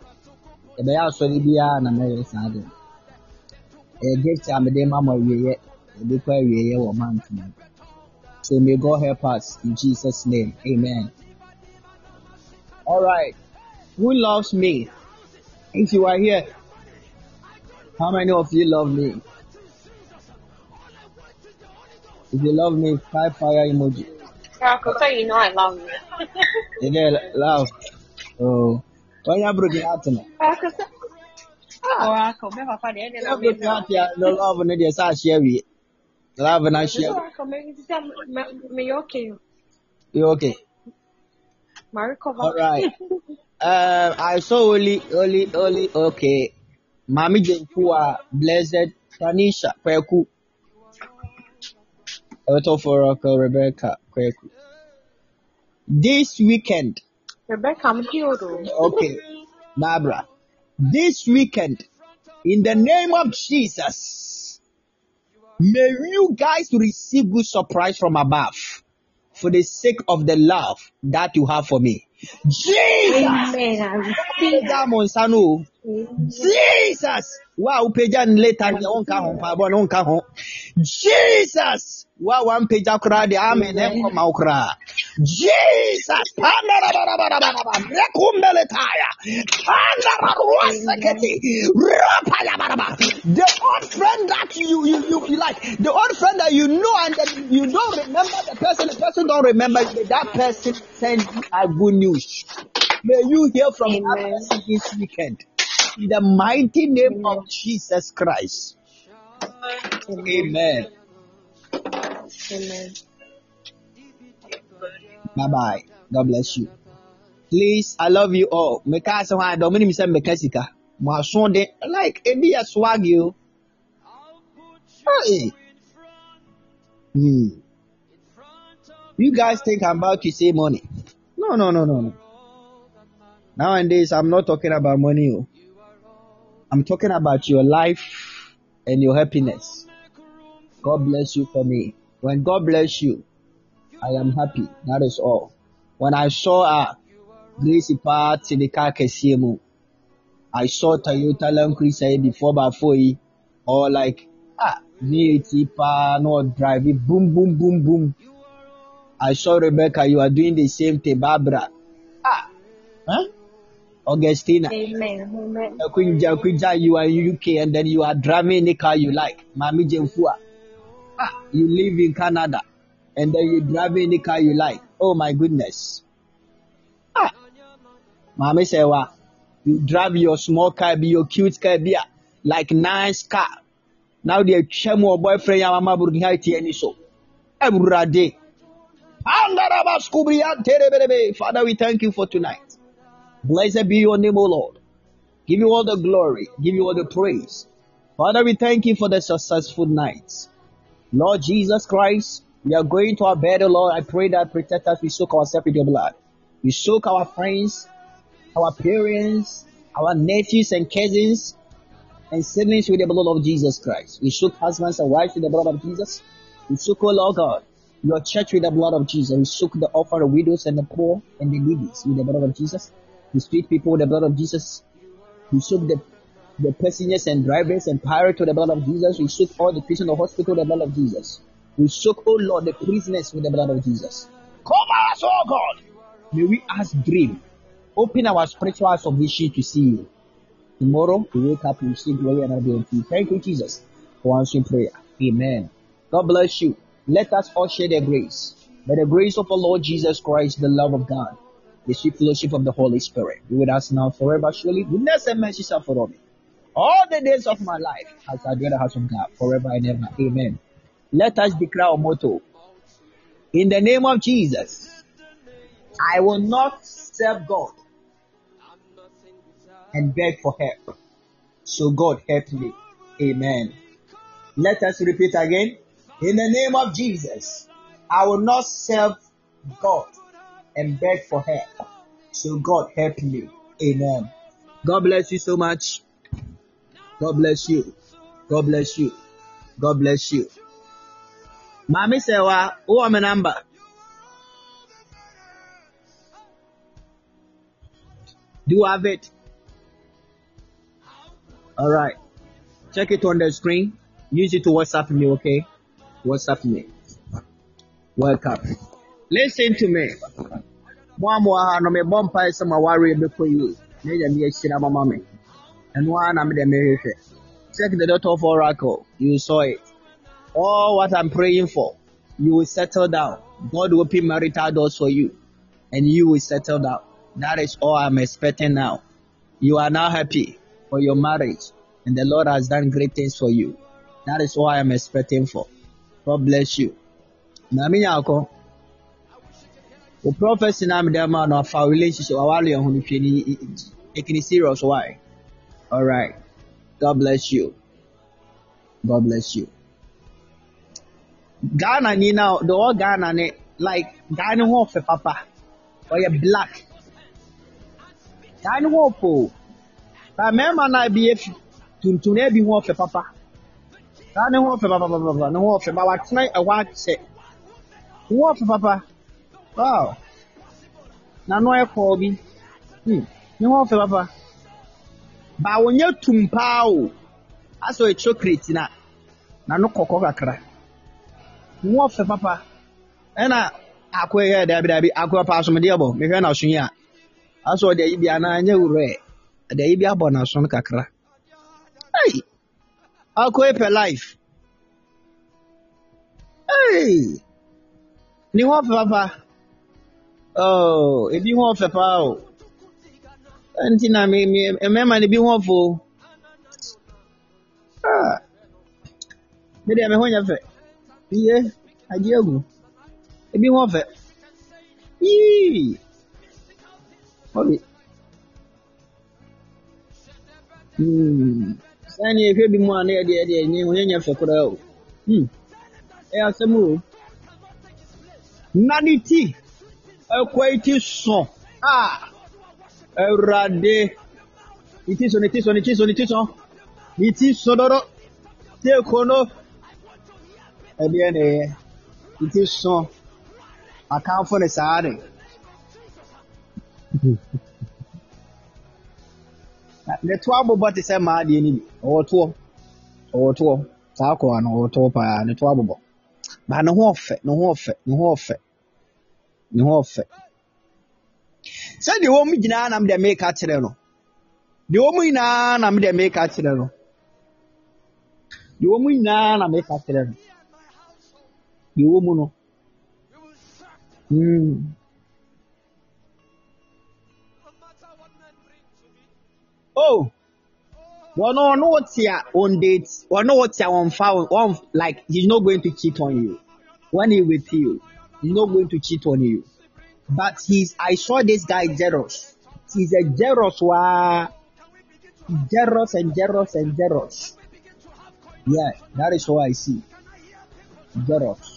Ebe ya sorry biya na me yesade. E gift amede mamo yeye. Ebe kwa yeye wo man tuma. So may God help us in Jesus' name. Amen. Alright. Who loves me? If you are here, how many of you love me? If you love me, five fire emoji. Yeah, so you know I love you. You know, love. Oh. Why are you broken out now? Oh, come here, Papa. You love me. No love, no dear, I share with you. Love and I share. You okay? You okay? Marco. All right. uh, I saw only, only, only. Okay. Mami Jenkua, blessed Tanisha Kweku. I talk for Rebecca Kweku. This weekend. Rebecca, I'm here. Okay, Barbara. This weekend, in the name of Jesus. May you guys receive good surprise from above for the sake of the love that you have for me. Jesus! Amen. Jesus! Wow, pajan later on kahon pabon on kahon. Jesus! Wow, one paja kura de amen em ko maukra. Jesus! The old friend that you you you, you like, the old friend that you know and that you don't remember the person, the person don't remember you, that person sends you a good news. May you hear from us this weekend. In the mighty name Amen. Of Jesus Christ. Amen. Amen. Bye-bye. God bless you. Please, I love you all. Make us a Dominic Mekasika. My son, they like a be a swag you. Hey. Hmm. You guys think I'm about to save money. No, no, no, no, no. Nowadays, I'm not talking about money. Oh. I'm talking about your life and your happiness. God bless you for me. When God bless you, I am happy. That is all. When I saw a Gracie Park Tinika Kesimu, I saw Toyota Land Cruiser before Bafoy, or like, ah, V eighty Park, no drive it, boom, boom, boom, boom. I saw Rebecca, you are doing the same thing, Barbara. Ah, huh? Augustina, amen, amen. You are in U K and then you are driving any car you like. Mami Jemfua, ah, you live in Canada and then you drive any car you like. Oh my goodness. Ah, Mami Sewa, you drive your small car, be your cute car, be like nice car. Now they shame your boyfriend, your mama Burghiti and so. Every day. Father, we thank you for tonight. Blessed be your name, O Lord. Give you all the glory. Give you all the praise. Father, we thank you for the successful night. Lord Jesus Christ, we are going to our bed, O Lord. I pray that protect us. We soak ourselves with your blood. We soak our friends, our parents, our nephews and cousins, and siblings with the blood of Jesus Christ. We soak husbands and wives with the blood of Jesus. We soak, O Lord God, your church with the blood of Jesus. We soak the orphan, the widows, and the poor, and the needy with the blood of Jesus. We treat people with the blood of Jesus. We soak the, the passengers and drivers and pirates with the blood of Jesus. We soak all the prisoners in the hospital with the blood of Jesus. We soak, oh Lord, the prisoners with the blood of Jesus. Come us, oh God. May we ask dream. Open our spiritual eyes of vision to see you. Tomorrow, we wake up, we see glory and ability. Thank you, Jesus, for answering prayer. Amen. God bless you. Let us all share the grace. May the grace of our Lord Jesus Christ, the love of God, the sweet fellowship of the Holy Spirit be with us now forever. Surely goodness and mercy shall follow me all the days of my life as I dwell in the house of God forever and ever. Amen. Let us declare our motto. In the name of Jesus, I will not serve God and beg for help. So God help me. Amen. Let us repeat again. In the name of Jesus, I will not serve God and beg for help. So God help me. Amen. God bless you so much. God bless you. God bless you. God bless you. Mami Sewa, who am I number? Do you have it? All right. Check it on the screen. Use it to WhatsApp me, okay? WhatsApp me. Welcome. Listen to me. Mwamwa no me bompa is my worry before you. Neja mi eshira mama me. Enwa na me de mehehe. Check the dot of oracle. You saw it. All what I'm praying for, you will settle down. God will open marital doors for you, and you will settle down. That is all I'm expecting now. You are now happy for your marriage, and the Lord has done great things for you. That is all I'm expecting for. God bless you. Naminyako, the prophecy name the man of our relationship, our relationship, taking it serious. Why? All right. God bless you. God bless you. Ghana ni now the whole Ghana ni like Ghana hope for Papa or you black Ghana hope oh that man man I be if to to ne be hope for Papa Ghana hope for Papa Papa Papa no hope for Papa tonight I want say hope for Papa wow na no e call bi hmm no hope for Papa ba wonye tumpa o aso e chocolate na na no kokko kakra. What for Papa? And I, I could hear that baby. I could pass on the elbow. Maybe I'm not sure. I saw the Ibiana and you read the Ibiabona son Kakra. Hey, I could pay life. Hey, you want Papa? Oh, if you want Papa, and then I mean, remember, if you want for ah, maybe I'm going to. Yeah, I do. If you want it, yee. Hurry. Hmm. Send you if you more near the idea, and you will have to put out. Hmm. Yeah, some more. Nanity. A quality song. Ah. A rade. It is on it is on it is on it is on. It is sodoro. Take on. And then it is so. I can't for the side. The twelve but is a mad enemy or two or two. Taco and or top and the twelve. But no off it, no off it, no off it, no off it. Send the woman in an am the make at the woman in an am the make at the woman in an am make at the you woman. Hmm. Oh, well, no, no, what's here on dates? Well, no, what's here on foul? On like he's not going to cheat on you when he with you. He's not going to cheat on you. But he's. I saw this guy jealous. He's a jealous one. Jealous and jealous and jealous. Yeah, that is what I see. Jealous.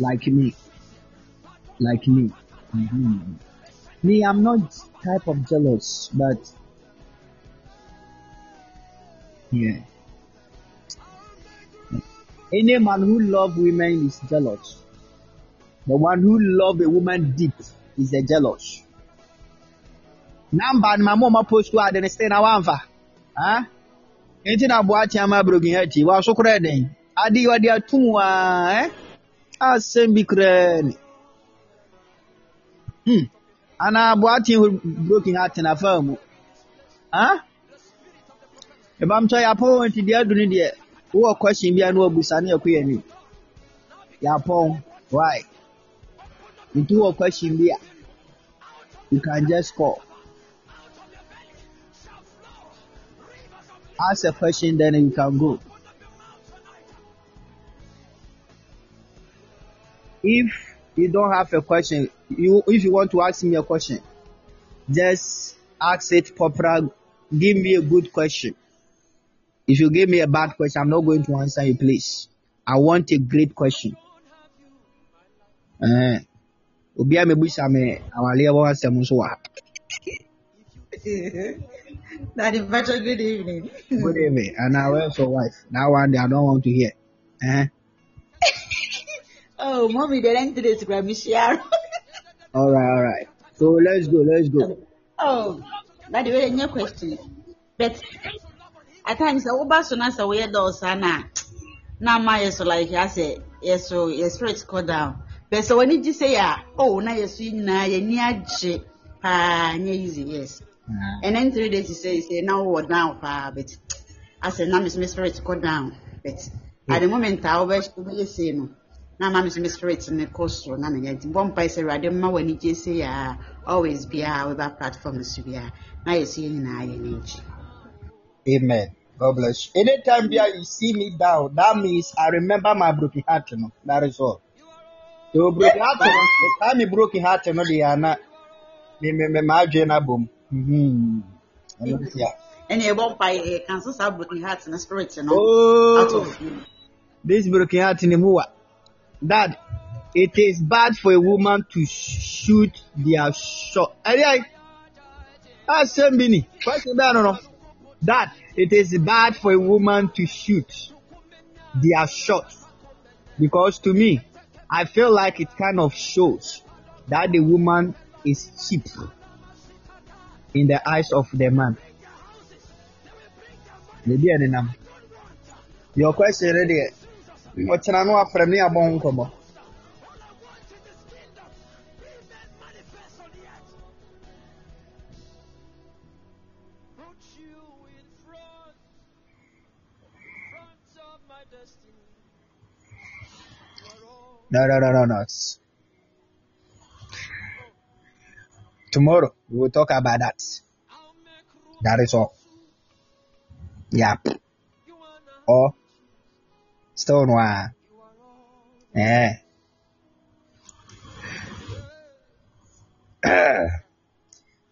Like me, like me. Mm-hmm. Me, I'm not type of jealous, but yeah. Any man who loves women is jealous. The one who loves a woman deep is a jealous. Number my mama post to add stay na wanfa. Ah, anything I watch, I'm a broken heart. Wow, so crazy. Adi wadi atumwa, eh? Assembly crane. Hmm. Ana boati broken heart na famu. Huh? Ebam cho ya pon ti dia dunu dia. Wo question bia na obusa na yakoyani. Ya pon. Why? You do a question there. You can just call. Ask a question, then you can go. If you don't have a question, you if you want to ask me a question, just ask it properly. Give me a good question. If you give me a bad question, I'm not going to answer you, please. I want a great question. Uh, Obi amebusa me awale wa asem so wa. Daddy, better good evening. Good evening. And I went for wife. That one day I don't want to hear. Uh, Oh, mommy, they didn't do this, Grammy Shiaro. All right, all right. So let's go, let's go. Oh, that's a new question. But at times, I will pass on as a weird or sana. Now, my so like I say, yes, so your spirits go down. But so when you say, oh, now you see, now you're near J. Ah, easy, yes. And then three days, you say, now what now, pa? But I said, now, Miss Spirits go down. But at the moment, I always say, no. Na mama is misreading the course so na me bomb paise radio ma wani jese ya always be our platform is be na you see na energy. Amen. God bless you. Anytime there you see me down, that means I remember my broken heart, no. That is all. So broken heart, the time you broken heart, no dey na me me me ma join album. Mhm. And e bomb paise can so say broken heart in the spirit, no. Oh. This broken heart in the muwa. That it is bad for a woman to shoot their shot. That it is bad for a woman to shoot their shot. Because to me, I feel like it kind of shows that the woman is cheap in the eyes of the man. Your question already. What's an hour from near Boncomo? No, no, no, no, no. Tomorrow we will talk about that. That is all. Yeah. Or. Stone wire. Yeah.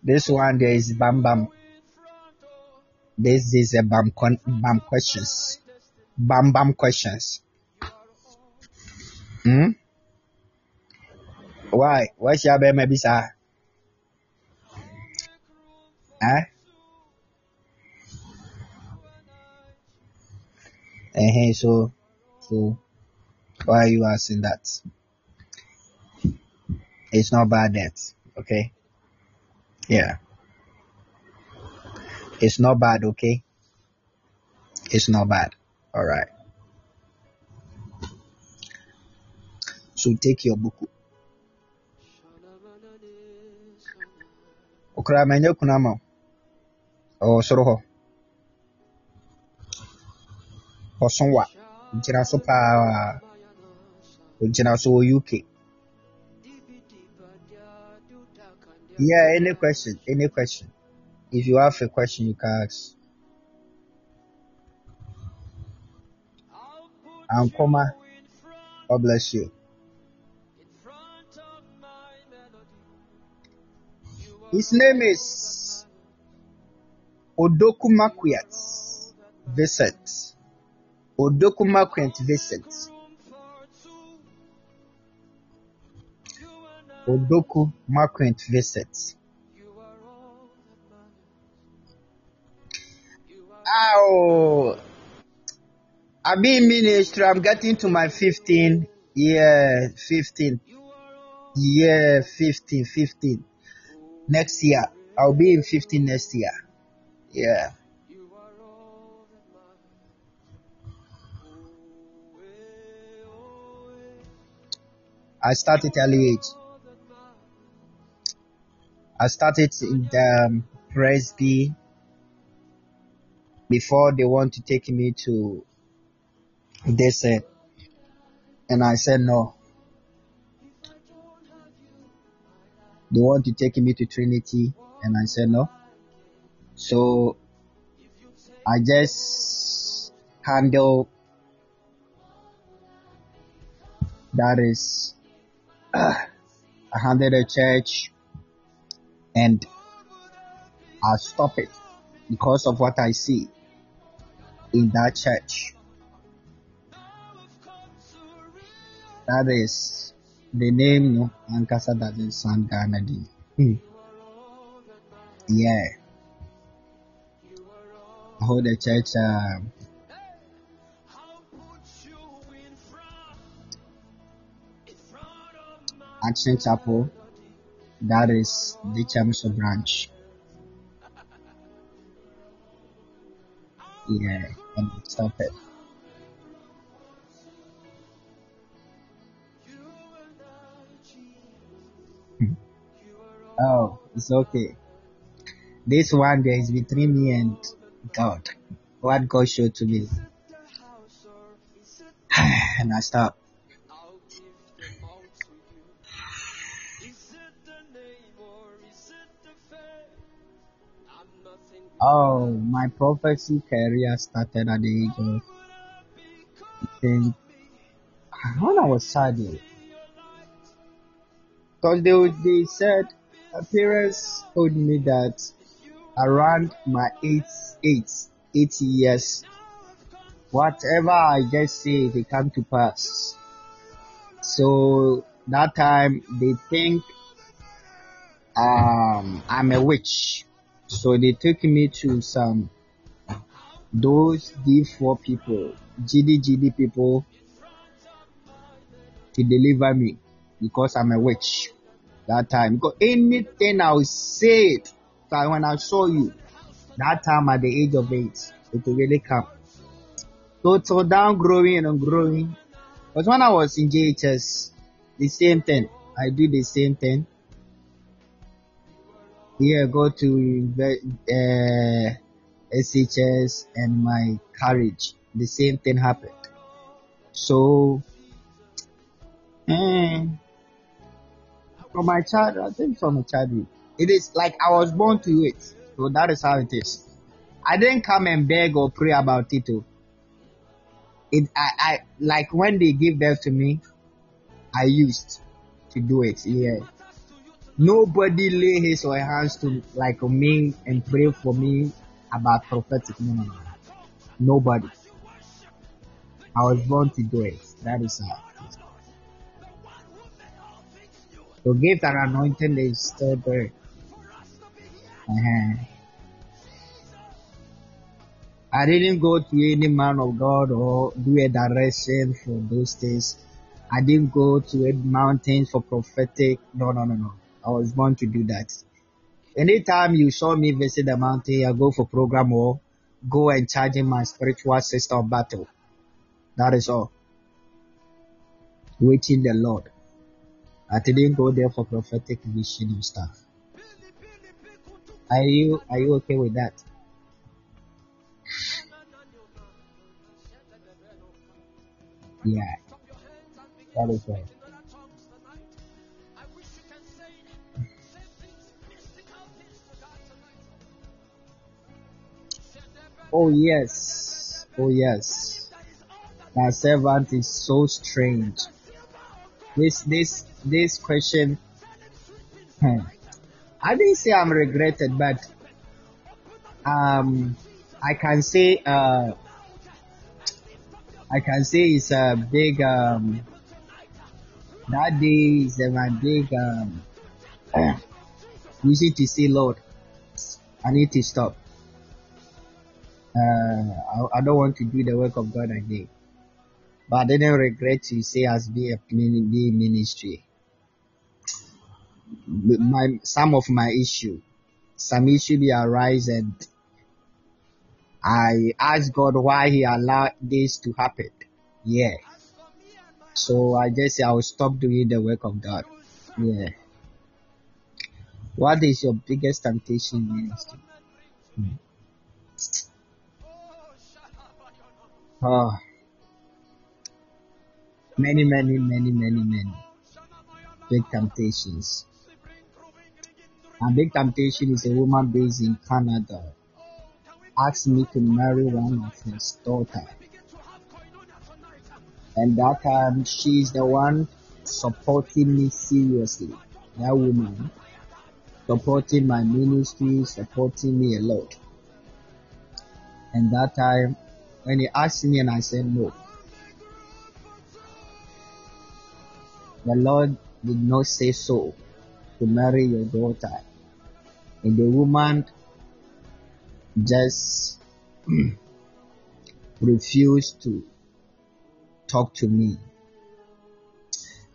This one there is bam bam. This is a bam con bam questions. Bam bam questions. Hmm? Why? Why shall be maybe sir? Huh? Eh, so So, why are you asking that? It's not bad that, okay? Yeah. It's not bad, okay? It's not bad. Alright. So, take your book. Okra menyo kunama. Oh, soroho. Osonwa. International power, international U K. Yeah, any question, any question. If you have a question, you can ask. Ankoma, God bless you. His name is Odoku Makwiyat Vincent. Odoku Makwiyat Vincent. Odoku Makwiyat Vincent. Ow! I've been in ministry. I'm getting to my fifteen. Yeah, fifteen. Yeah, fifteen, fifteen. Next year, I'll be in fifteen next year. Yeah. I started early age. I started in the um, Presby before they want to take me to they said, and I said no. they want to take me to Trinity, and I said no. So I just handle that is uh, I handled the church and I stopped it because of what I see in that church. That is the name of Ankasa doesn't sound Ghanaian. Hmm. Yeah. I hold the church um, Action Chapel, that is the Chamso branch. Yeah, and stop it. Oh, it's okay. This one there is between me and God. What God showed to me. And I stop. Oh, my prophecy career started at the age of ten. When I was studying, because they they said my parents told me that around my eight eight eight years, whatever I just say, they come to pass. So that time they think um I'm a witch. So they took me to some those D four people, G D G D people, to deliver me because I'm a witch that time. Because anything I will say, that when I saw you that time at the age of eight, it will really come. So so down growing and growing. But when I was in J H S, the same thing. I do the same thing. Yeah, go to uh, S H S and my college. The same thing happened. So, mm, from my child, I think from my childhood, it is like I was born to it. So that is how it is. I didn't come and beg or pray about it. Too. It, I, I like when they give them to me, I used to do it. Yeah. Nobody lay his or her hands to like me and pray for me about prophetic meaning. Nobody. I was born to do it. That is how. So gift and anointing is still there. Uh-huh. I didn't go to any man of God or do a direction for those things. I didn't go to a mountain for prophetic. No, no, no, no. I was born to do that. Anytime you saw me visit the mountain, I go for program or go and charge in my spiritual system battle. That is all. Waiting the Lord. I didn't go there for prophetic vision and stuff. Are you are you okay with that? Yeah. That is right. Oh yes, oh yes. My servant is so strange. This this this question. Hmm. I didn't say I'm regretted, but um, I can say uh, I can say it's a big um. That day is my big um. Easy to see, Lord. I need to stop. Uh, I, I don't want to do the work of God again. But I didn't regret to say as be a be ministry. My, some of my issue, some issue be arise and I asked God why he allowed this to happen. Yeah. So I just say I will stop doing the work of God. Yeah. What is your biggest temptation in ministry? Hmm. Oh, many, many, many, many, many big temptations. A big temptation is a woman based in Canada asked me to marry one of his daughters. And that time, she is the one supporting me seriously. That woman supporting my ministry, supporting me a lot. And that time, when he asked me and I said no, the Lord did not say so, to marry your daughter. And the woman just refused to talk to me.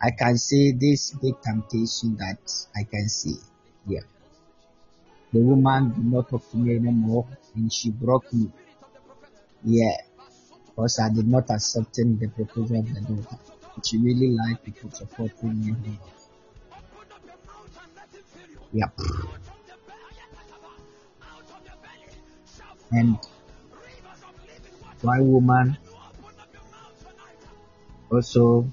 I can say this big temptation that I can see here. The woman did not talk to me anymore, and she broke me. Yeah, because I did not accept the proposal of the daughter. She really liked people supporting me. Yep. And one woman also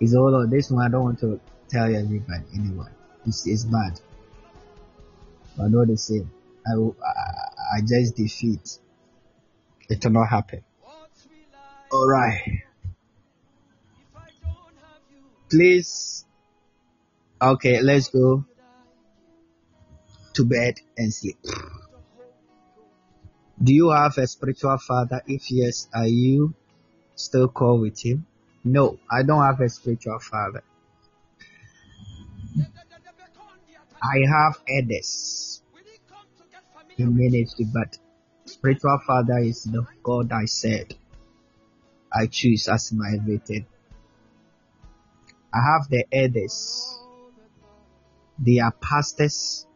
is all of this one. I don't want to tell everybody, anyone. It's, it's bad. But not the same. I, I, I just defeat. It will not happen. Alright. Please. Okay, let's go to bed and sleep. Do you have a spiritual father? If yes, are you still called with him? No, I don't have a spiritual father. I have elders in ministry, but spiritual father is the God I said I choose as my everything. I have the elders. They are pastors,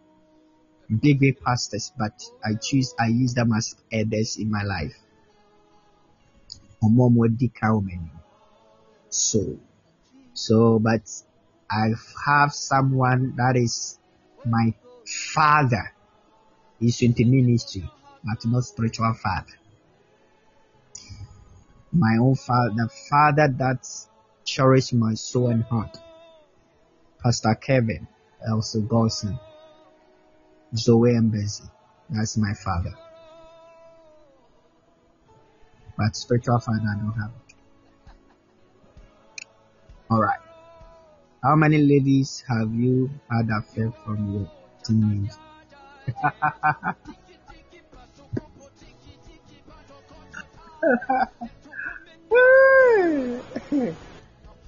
big big pastors, but I choose I use them as elders in my life. So, so, but I have someone that is my father. He's into ministry, but not spiritual father. My own father, the father that cherishes my soul and heart, Pastor Kevin, also Godson, Zoe and Bessie. That's my father. But spiritual father, I don't have it. Alright. How many ladies have you had affair from your teenage?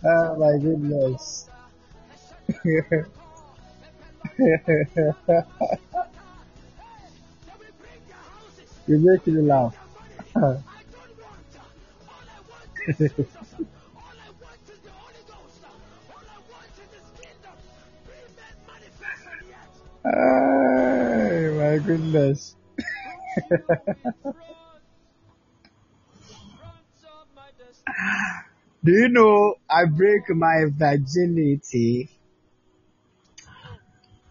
Oh my goodness. You make me laugh. Oh my goodness. Do you know I break my virginity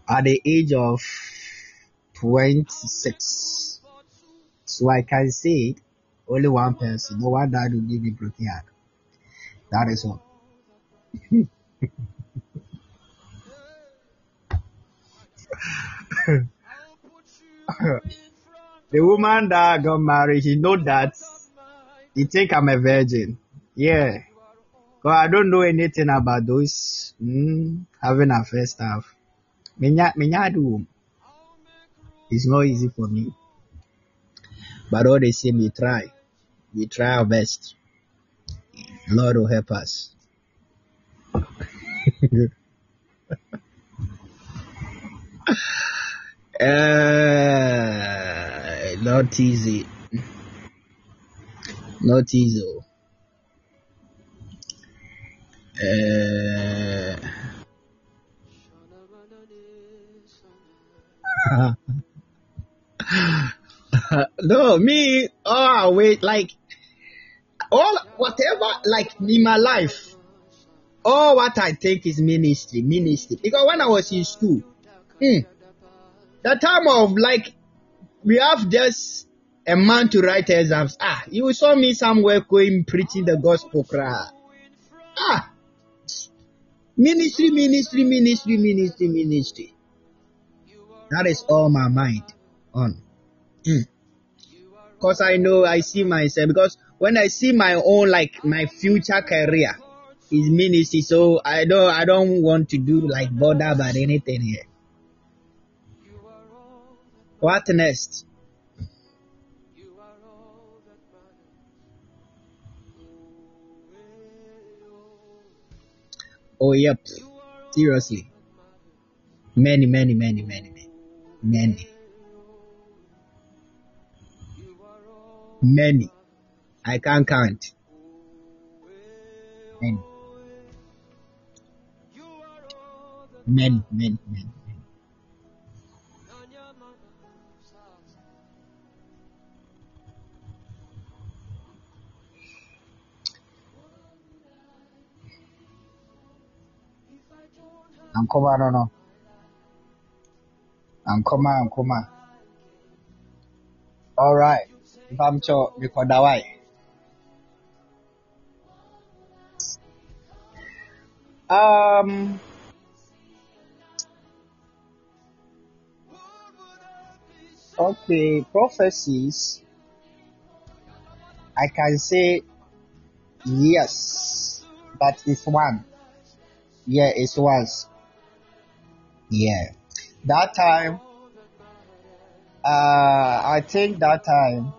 at the age of twenty-six? So I can say it, only one person, no one that will give me broken heart. That is all. The woman that got married, she know that he think I'm a virgin. Yeah. Cause I don't know anything about those mm, having a first stuff. It's not easy for me. But all the same, we try. We try our best. Lord will help us. uh, not easy. Not easy. Uh, no, me, oh, wait, like, all, whatever, like, in my life, all what I think is ministry, ministry. Because when I was in school, mm, the time of, like, we have just a man to write exams. Ah, you saw me somewhere going, preaching the gospel crowd. Ah, ministry, ministry, ministry, ministry, ministry. That is all my mind on. Mm. Because I know I see myself. Because when I see my own, like my future career is ministry, so I don't, I don't want to do like bother about anything here. What next? Oh yep, seriously. Many, many, many, many, many, many, many. I can't count. Many, many, many, many. Ankoma no no. Ankoma ankoma. All right. Bamcho mikodawai. Um. Okay, prophecies. I can say yes, but it's one. Yeah, it's once. Yeah, that time, uh, I think that time,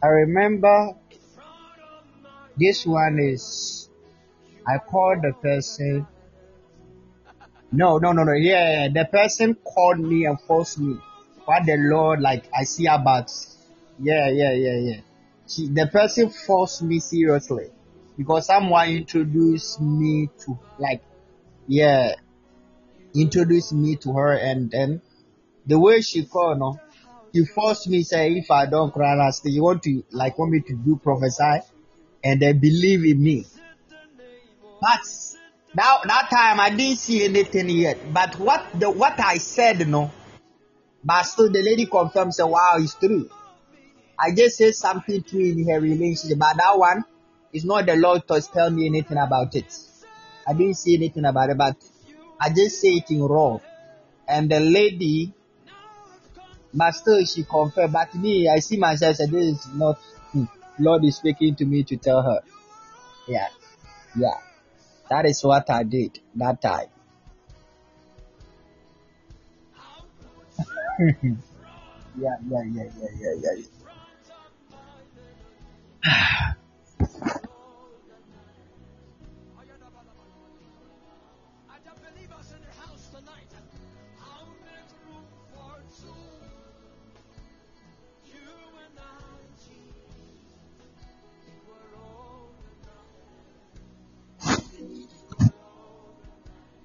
I remember this one is, I called the person, no, no, no, no, yeah, the person called me and forced me, what the Lord, like, I see about, yeah, yeah, yeah, yeah, she, the person forced me seriously. Because someone introduced me to, like, yeah, introduced me to her, and then the way she called, no, she forced me, say, if I don't cry, I say, you want to, like, want me to do prophesy, and they believe in me. But now that time I didn't see anything yet. But what the what I said, no, but still the lady confirmed, say, wow, it's true. I just said something true in her relationship, but that one. It's not the Lord to tell me anything about it. I didn't say anything about it, but I just say it in raw. And the lady, but still she confirmed. But me, I see myself and this is not, hmm, Lord is speaking to me to tell her. Yeah, yeah. That is what I did that time. yeah, yeah, yeah, yeah, yeah, yeah. yeah.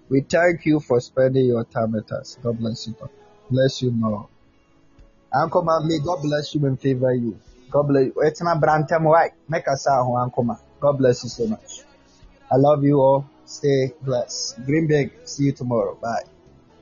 We thank you for spending your time with us. God bless you. God bless you more. Uncle Mammy, God bless you and favor you. God bless you. It's my brand time white. Make us out, Uncle. God bless you so much. I love you all. Stay blessed. Greenberg, see you tomorrow. Bye.